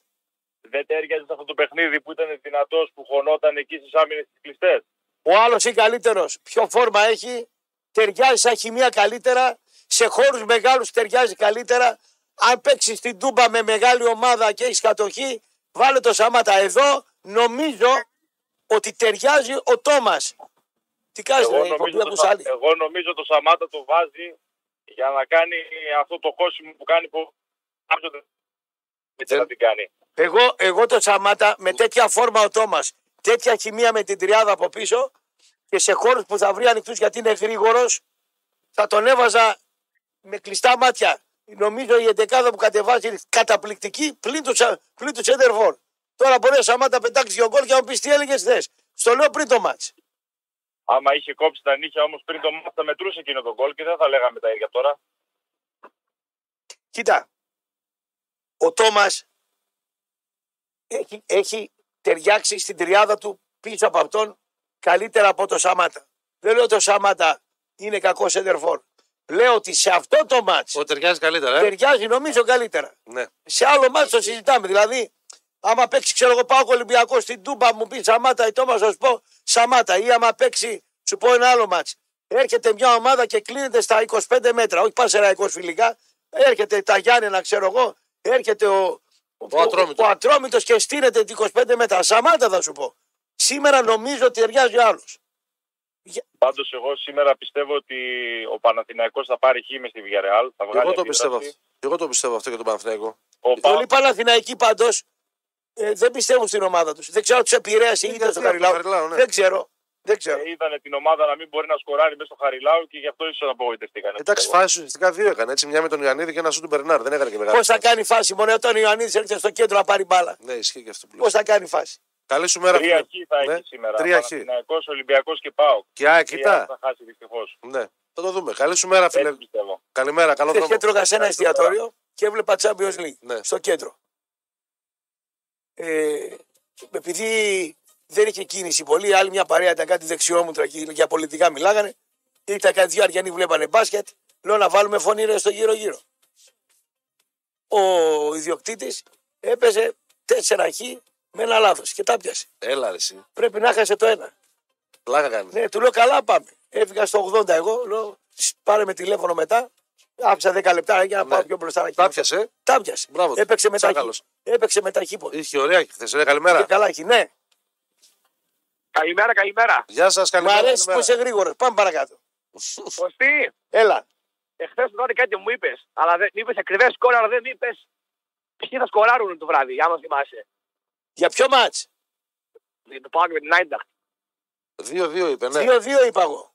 Δεν τέριαζε σε αυτό το παιχνίδι που ήταν δυνατός, που χωνόταν εκεί στις άμυνες τις κλειστές. Ο άλλος είναι καλύτερος. Ποιο φόρμα έχει, ταιριάζει σαν χημεία καλύτερα. Σε χώρους μεγάλους ταιριάζει καλύτερα. Αν παίξει στην Τούμπα με μεγάλη ομάδα και έχει κατοχή, βάλε το Σαμάτα. Εδώ νομίζω ότι ταιριάζει ο Τόμας. Τι κάνεις, εγώ νομίζω το Σαμάτα το βάζει για να κάνει αυτό το χώσιμο που κάνει. Που... δεν την κάνει. Εγώ το Σαμάτα με τέτοια φόρμα ο Τόμας, τέτοια χημεία με την τριάδα από πίσω και σε χώρους που θα βρει ανοιχτούς γιατί είναι γρήγορος, θα τον έβαζα με κλειστά μάτια. Νομίζω η εντεκάδα που κατεβάζει είναι καταπληκτική πλην του Σέντερφορ. Τώρα μπορεί ο Σαμάτα πετάξει δύο γκολ και να μου πεις τι έλεγες θες. Στο λέω πριν το μάτς. Άμα είχε κόψει τα νύχια όμως πριν το μάτς θα μετρούσε εκείνο τον γκολ και δεν θα λέγαμε τα ίδια τώρα. Κοίτα. Ο Τόμας έχει ταιριάξει στην τριάδα του πίσω από αυτόν καλύτερα από το Σαμάτα. Δεν λέω ότι ο Σαμάτα είναι κακό σέντερφορ. Λέω ότι σε αυτό το μάτς ταιριάζει καλύτερα. Ταιριάζει νομίζω καλύτερα. Ναι. Σε άλλο μάτς το συζητάμε. Δηλαδή, άμα παίξει, ξέρω εγώ, πάω Ολυμπιακό στην Τούμπα, μου πει Σαμάτα ή Τόμα, σου πω Σαμάτα. Ή άμα παίξει, σου πω ένα άλλο μάτς. Έρχεται μια ομάδα και κλείνεται στα 25 μέτρα. Όχι πανσεραϊκός φιλικά. Έρχεται τα Γιάννενα, ξέρω εγώ. Έρχεται ο Ατρόμητος και στείνεται 25 μέτρα. Σαμάτα θα σου πω. Σήμερα νομίζω ότι ταιριάζει ο άλλος. Πάντως εγώ σήμερα πιστεύω ότι ο Παναθηναϊκός θα πάρει χ με στη Villarreal. Εγώ το πιστεύω αυτό για τον Παναθηναϊκό. Πολλοί Παναθηναϊκοί πάντως δεν πιστεύουν στην ομάδα τους. Δεν ξέρω αν τους επηρέασε ή ήταν στο Χαριλάου. Ναι. Δεν ξέρω. Είδανε την ομάδα να μην μπορεί να σκοράρει μέσα στο Χαριλάου και γι' αυτό ίσως απογοητευτήκαν. Εντάξει, φάση ουσιαστικά δύο έκανε. Έτσι, μια με τον Ιωαννίδη και ένα σου του Μπερνάρ. Δεν έκανε και μεγάλη. Πώς θα κάνει φάση μόνο όταν ο Ιωαννίδης έρχεται στο κέντρο να πάρει μπάλα. Ναι, ισχύει και αυτό που λέω. Πώς θα κάνει φάση. Καλή σου μέρα. Τρία χ θα έχει σήμερα. Παναθηναϊκός, Ολυμπιακός και ΠΑΟΚ. Και ΑΕΚ θα χάσει δυστυχώς. Ναι, θα το δούμε. Καλή σου μέρα, φίλε. Καλημέρα, καλό βράδυ. Και τρώγα σε ένα εστιατόριο και έβλεπα Champions League στο κέντρο. Επειδή δεν είχε κίνηση πολύ, άλλη μια παρέα ήταν κάτι δεξιόμουτρα και για πολιτικά μιλάγανε. Ήταν κάτι δύο Αριανοί βλέπανε μπάσκετ. Λέω να βάλουμε φωνήρες στο γύρω-γύρω. Ο ιδιοκτήτης έπαιζε 4χ. Με ένα λάθος και τα πιάσε. Έλα, εσύ. Πρέπει να χάσε το ένα. Πλάκα κάνει. Ναι, του λέω καλά πάμε. Έφυγα στο 80 εγώ, λέω πάρε με τηλέφωνο μετά. Άφησα 10 λεπτά για να πάω πιο μπροστά. Τα πιάσε. Μπράβο. Έπαιξε μετά χίπο. Είχε ωραία και χθες. Καλημέρα. Και καλά, ναι. Καλημέρα, καλημέρα. Γεια σας, καλημέρα. Μ' αρέσει που είσαι γρήγορος. Πάμε παρακάτω. Κωστή. Έλα. Εχθές το βράδυ κάτι μου είπες. Αλλά δεν είπες ακριβές σκόρ, αλλά δεν είπες ποιοι θα σκοράρουν το βράδυ, άμα θυμάσαι. Για ποιο μάτς? Για το ΠΑΟΚ με την Άιντραχτ. 2-2 είπε, ναι. 2-2 είπα εγώ.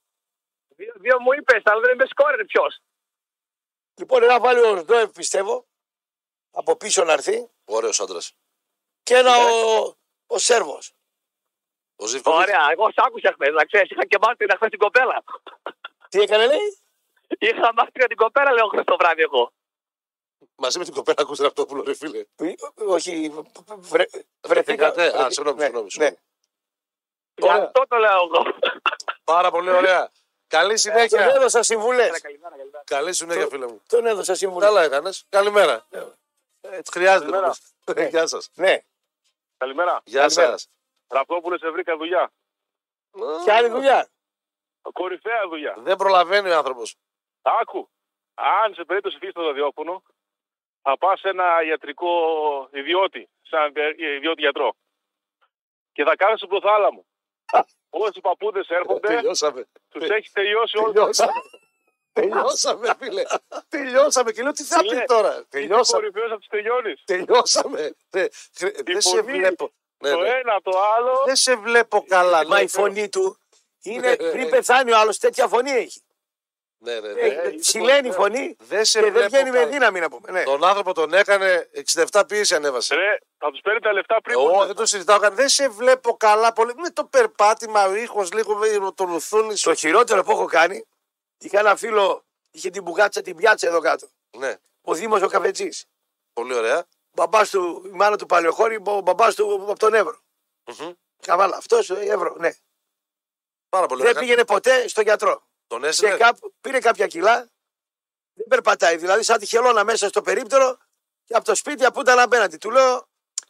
2-2 μου είπες, αλλά δεν είπες σκόρερ ποιος. Λοιπόν, ένα βάλει ο Σντόεφ, πιστεύω. Από πίσω να έρθει. Ωραίος άντρας. Και ένα ο Σέρβος. Ωραία, εγώ σ' άκουσα χθες, να ξέρεις. Είχα και μάστρινα χθες την κοπέλα. Τι έκανε, λέει? Είχα μάστρινα την κοπέλα, λέω, χθες το βράδυ εγώ. Μαζί με την κοπέλα Κώστα Ραπτόπουλο, ρε φίλε. Όχι, βρεθήκατε. Α, συγγνώμη. Γι' αυτό το λέω εγώ. Πάρα πολύ ωραία. Καλή συνέχεια. Τον έδωσα συμβουλές. Καλή συνέχεια, φίλε μου. Τον έδωσα συμβουλές. Καλά έκανες. Καλημέρα. Έτσι χρειάζεται. Γεια σας. Ναι. Καλημέρα. Γεια σας. Ραπτόπουλο, σε βρήκα δουλειά. Ποια άλλη δουλειά? Κορυφαία δουλειά. Δεν προλαβαίνει ο άνθρωπος. Άκου. Αν σε περίπτωση φύγεις στο ραδιόφωνο, θα πας σε ένα ιατρικό ιδιώτη, σαν ιδιώτη γιατρό. Και θα κάνεις τον προθάλαμο. Όσοι παππούδες έρχονται, τους έχει τελειώσει όλους. Τελειώσαμε, φίλε. Τελειώσαμε. Και λέω τι θα πει τώρα. Τελειώσαμε. Τι κορυφαίος θα τους τελειώνεις. Τελειώσαμε. Δεν σε βλέπω. Το ένα το άλλο. Δεν σε βλέπω καλά. Μα η φωνή του είναι πριν πεθάνει ο άλλος, τέτοια φωνή έχει. Ψηλαίνει η φωνή και δεν βγαίνει με δύναμη να πούμε. Ναι. Τον άνθρωπο τον έκανε 67 πίεση ανέβασε. Ρε, θα τους παίρνει τα λεφτά πριν. Εγώ δεν το συζητάω. Δεν σε βλέπω καλά πολύ. Με το περπάτημα, ο ήχος λίγο με το λουθούνι. Το χειρότερο που έχω κάνει, είχα ένα φίλο, είχε την μπουγάτσα την πιάτσα εδώ κάτω. Ναι. Ο Δήμος ο Καφετζής. Πολύ ωραία. Μπαμπάς του, η μάνα του Παλαιοχώρη, ο μπαμπάς του από τον Εύρο. Καβάλα, αυτός Εύρο, ναι. Πάρα πολύ ωραία. Δεν πήγαινε ποτέ στον γιατρό. Και κάπου, πήρε κάποια κιλά, δεν περπατάει. Δηλαδή, σαν τη χελώνα μέσα στο περίπτερο και από το σπίτι που ήταν απέναντι. Του λέω: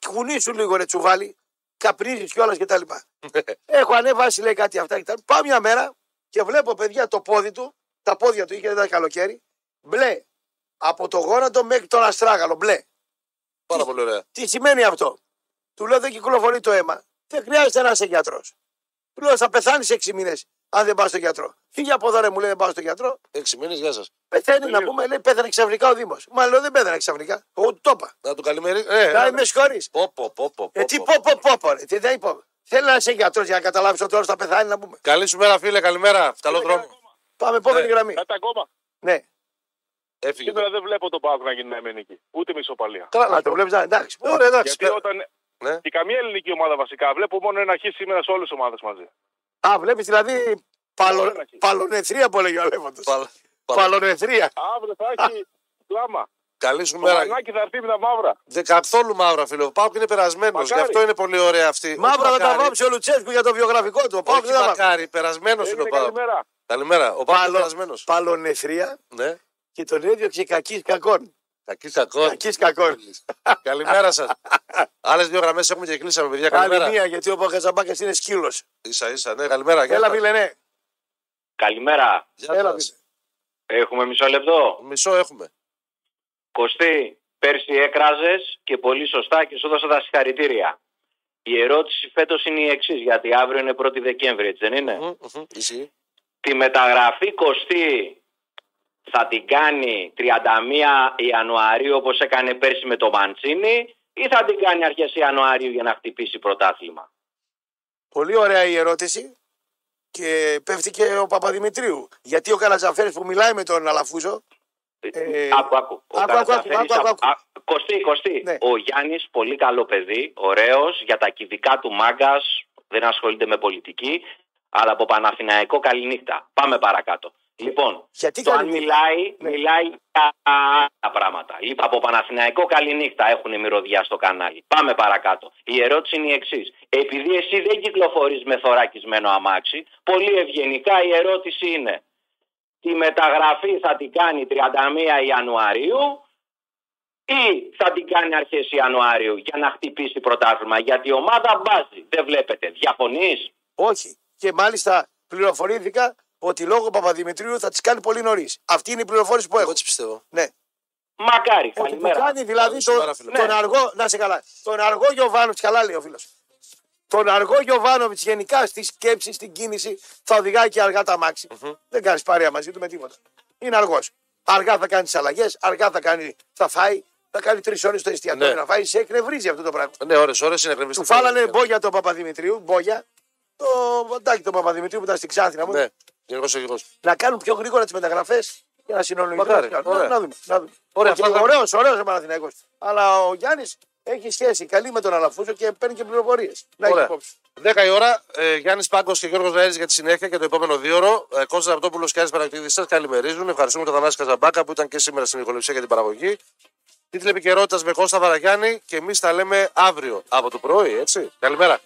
κουνήσου λίγο ρε τσουβάλι, καπνίζει κιόλα κτλ. Έχω ανεβάσει, λέει κάτι αυτά κτλ. Πάω μια μέρα και βλέπω παιδιά το πόδι του, τα πόδια του είχε, δεν ήταν καλοκαίρι, μπλε. Από το γόνατο μέχρι τον αστράγαλο, μπλε. Πάρα πολύ ωραία. Τι σημαίνει αυτό? Του λέω: δεν κυκλοφορεί το αίμα. Δεν χρειάζεται να είσαι γιατρό. Του λέω: θα πεθάνει 6 μήνες. Αν δεν πάω στον γιατρό. Φύγει από εδώ, ρε, μου λέει: δεν πάω στον γιατρό. 6 μήνες, γεια σας. Πεθαίνει να πούμε, λέει: πέθανε ξαφνικά ο Δήμος. Μα λέω: δεν πέθανε ξαφνικά. Εγώ του το είπα. Να του καλημερίσω. Να με συγχωρείς. Τι πω. Θέλει να είσαι γιατρός για να καταλάβεις ότι όλος θα πεθάνει να πούμε. Καλή σου μέρα, φίλε, καλημέρα. Καλό δρόμο. Πάμε, επόμενη γραμμή. Κατά ακόμα. Ναι. Έφυγε. Σήμερα δεν βλέπω τον Πάκο να γίνει να μένει εκεί. Ούτε μισοπαλία. Καλά, να το βλέπει. Εντάξει. Και καμία ελληνική ομάδα βασικά. Βλέπω μόνο ένα χ σήμερα σε όλες τις ομάδες μαζί. Α, βλέπεις δηλαδή παλωνεθρία που έλεγε ο Αλέφαντος. Παλωνεθρία. Αύριο θα έχει κλάμα. Καλή σου μέρα. Το Μανάκι θα έρθει με τα μαύρα. Δεν καθόλου μαύρα, φίλε. Ο ΠΑΟΚ είναι περασμένος. Γι' αυτό είναι πολύ ωραία αυτή. Μαύρα θα τα βάψει ο Λουτσέσκου για το βιογραφικό του. Ο ΠΑΟΚ δεν μακάρι. Περασμένος είναι ο ΠΑΟΚ. Καλημέρα. Ο ΠΑΟΚ είναι περασμένος. Παλωνεθρία και τον έδιωξε κακής κακών. Κακής κακών. Καλημέρα σας. Άλλες 2 γραμμές έχουμε και κλείσαμε, παιδιά. Καλημέρα. Άλλη μία, γιατί ο Καζαμπάκας είναι σκύλος. Ίσα-ίσα, ναι, καλημέρα. Έλα, φίλε, ναι. Καλημέρα. Έλα, έχουμε μισό λεπτό. Μισό έχουμε. Κωστή, πέρσι έκραζες και πολύ σωστά και σου έδωσα τα συγχαρητήρια. Η ερώτηση φέτος είναι η εξής, γιατί αύριο είναι 1η Δεκέμβρη, έτσι δεν είναι? Τη μεταγραφή, Κωστή, θα την κάνει 31 Ιανουαρίου όπως έκανε πέρσι με το Μαντσίνι ή θα την κάνει αρχές Ιανουαρίου για να χτυπήσει πρωτάθλημα? Πολύ ωραία η ερώτηση και πέφτει και ο Παπαδημητρίου. Γιατί ο Καρατζαφέρης που μιλάει με τον Αλαφούζο... Κωστή, ναι. Ο Γιάννης πολύ καλό παιδί, ωραίος, για τα κυβικά του μάγκας, δεν ασχολείται με πολιτική, αλλά από Παναθηναϊκό καληνύχτα. Πάμε παρακάτω. Λοιπόν, γιατί το αν μιλάει, μιλάει για άλλα πράγματα. Λοιπόν, από Παναθηναϊκό καληνύχτα έχουν μυρωδιά στο κανάλι. Πάμε παρακάτω. Η ερώτηση είναι η εξής. Επειδή εσύ δεν κυκλοφορείς με θωρακισμένο αμάξι, πολύ ευγενικά η ερώτηση είναι: τη μεταγραφή θα την κάνει 31 Ιανουαρίου ή θα την κάνει αρχές Ιανουαρίου για να χτυπήσει πρωτάθλημα? Γιατί η ομάδα μπάζει. Δεν βλέπετε. Διαφωνείς? Όχι. Και μάλιστα πληροφορήθηκα ότι λόγω Παπαδημητρίου θα τις κάνει πολύ νωρίς. Αυτή είναι η πληροφόρηση που έχω. Εγώ τις πιστεύω. Ναι. Μακάρι, καλημέρα. Κάνει δηλαδή τον αργό, να σε καλά, τον αργό Γιοβάνοβιτς, καλά λέει ο φίλος. Τον αργό Γιοβάνοβιτς γενικά στη σκέψη, στην κίνηση, θα οδηγάει και αργά τα μάξι. Δεν κάνεις παρέα μαζί του με τίποτα. Είναι αργός. Αργά θα κάνει τις αλλαγές, αργά θα φάει. Θα κάνει 3 ώρες στο εστιατόριο να φάει. Σε εκνευρίζει αυτό το πράγμα. Ναι, ώρες είναι εκνευρίζει. Του φάλανε μπόγια τον Παπαδημητρίου, μπόγια. Το βοντάκι τον Παπαδημητρίου που ήταν στην Ξάνθη να πούμε. Να κάνουν πιο γρήγορα τις μεταγραφές για να συνολογηθούν. Να δούμε. Ωραίος ο Παναθηναϊκός. Αλλά ο Γιάννης έχει σχέση καλή με τον Αλαφούζο και παίρνει και πληροφορίες. Να έχει υπόψη. 10 η ώρα, Γιάννης Πάγκος και Γιώργος Ζαήλης για τη συνέχεια και το επόμενο 2ωρο. Κώστας Ραπτόπουλος και Άρης Πανακτήδης σας καλημερίζουν. Ευχαριστούμε τον Θανάση Καζαμπάκα που ήταν και σήμερα στην ηχοληψία για την παραγωγή. Τίτλοι επικαιρότητας με Κώστα Βαραγιάννη και εμείς τα λέμε αύριο από το πρωί, έτσι. Καλημέρα.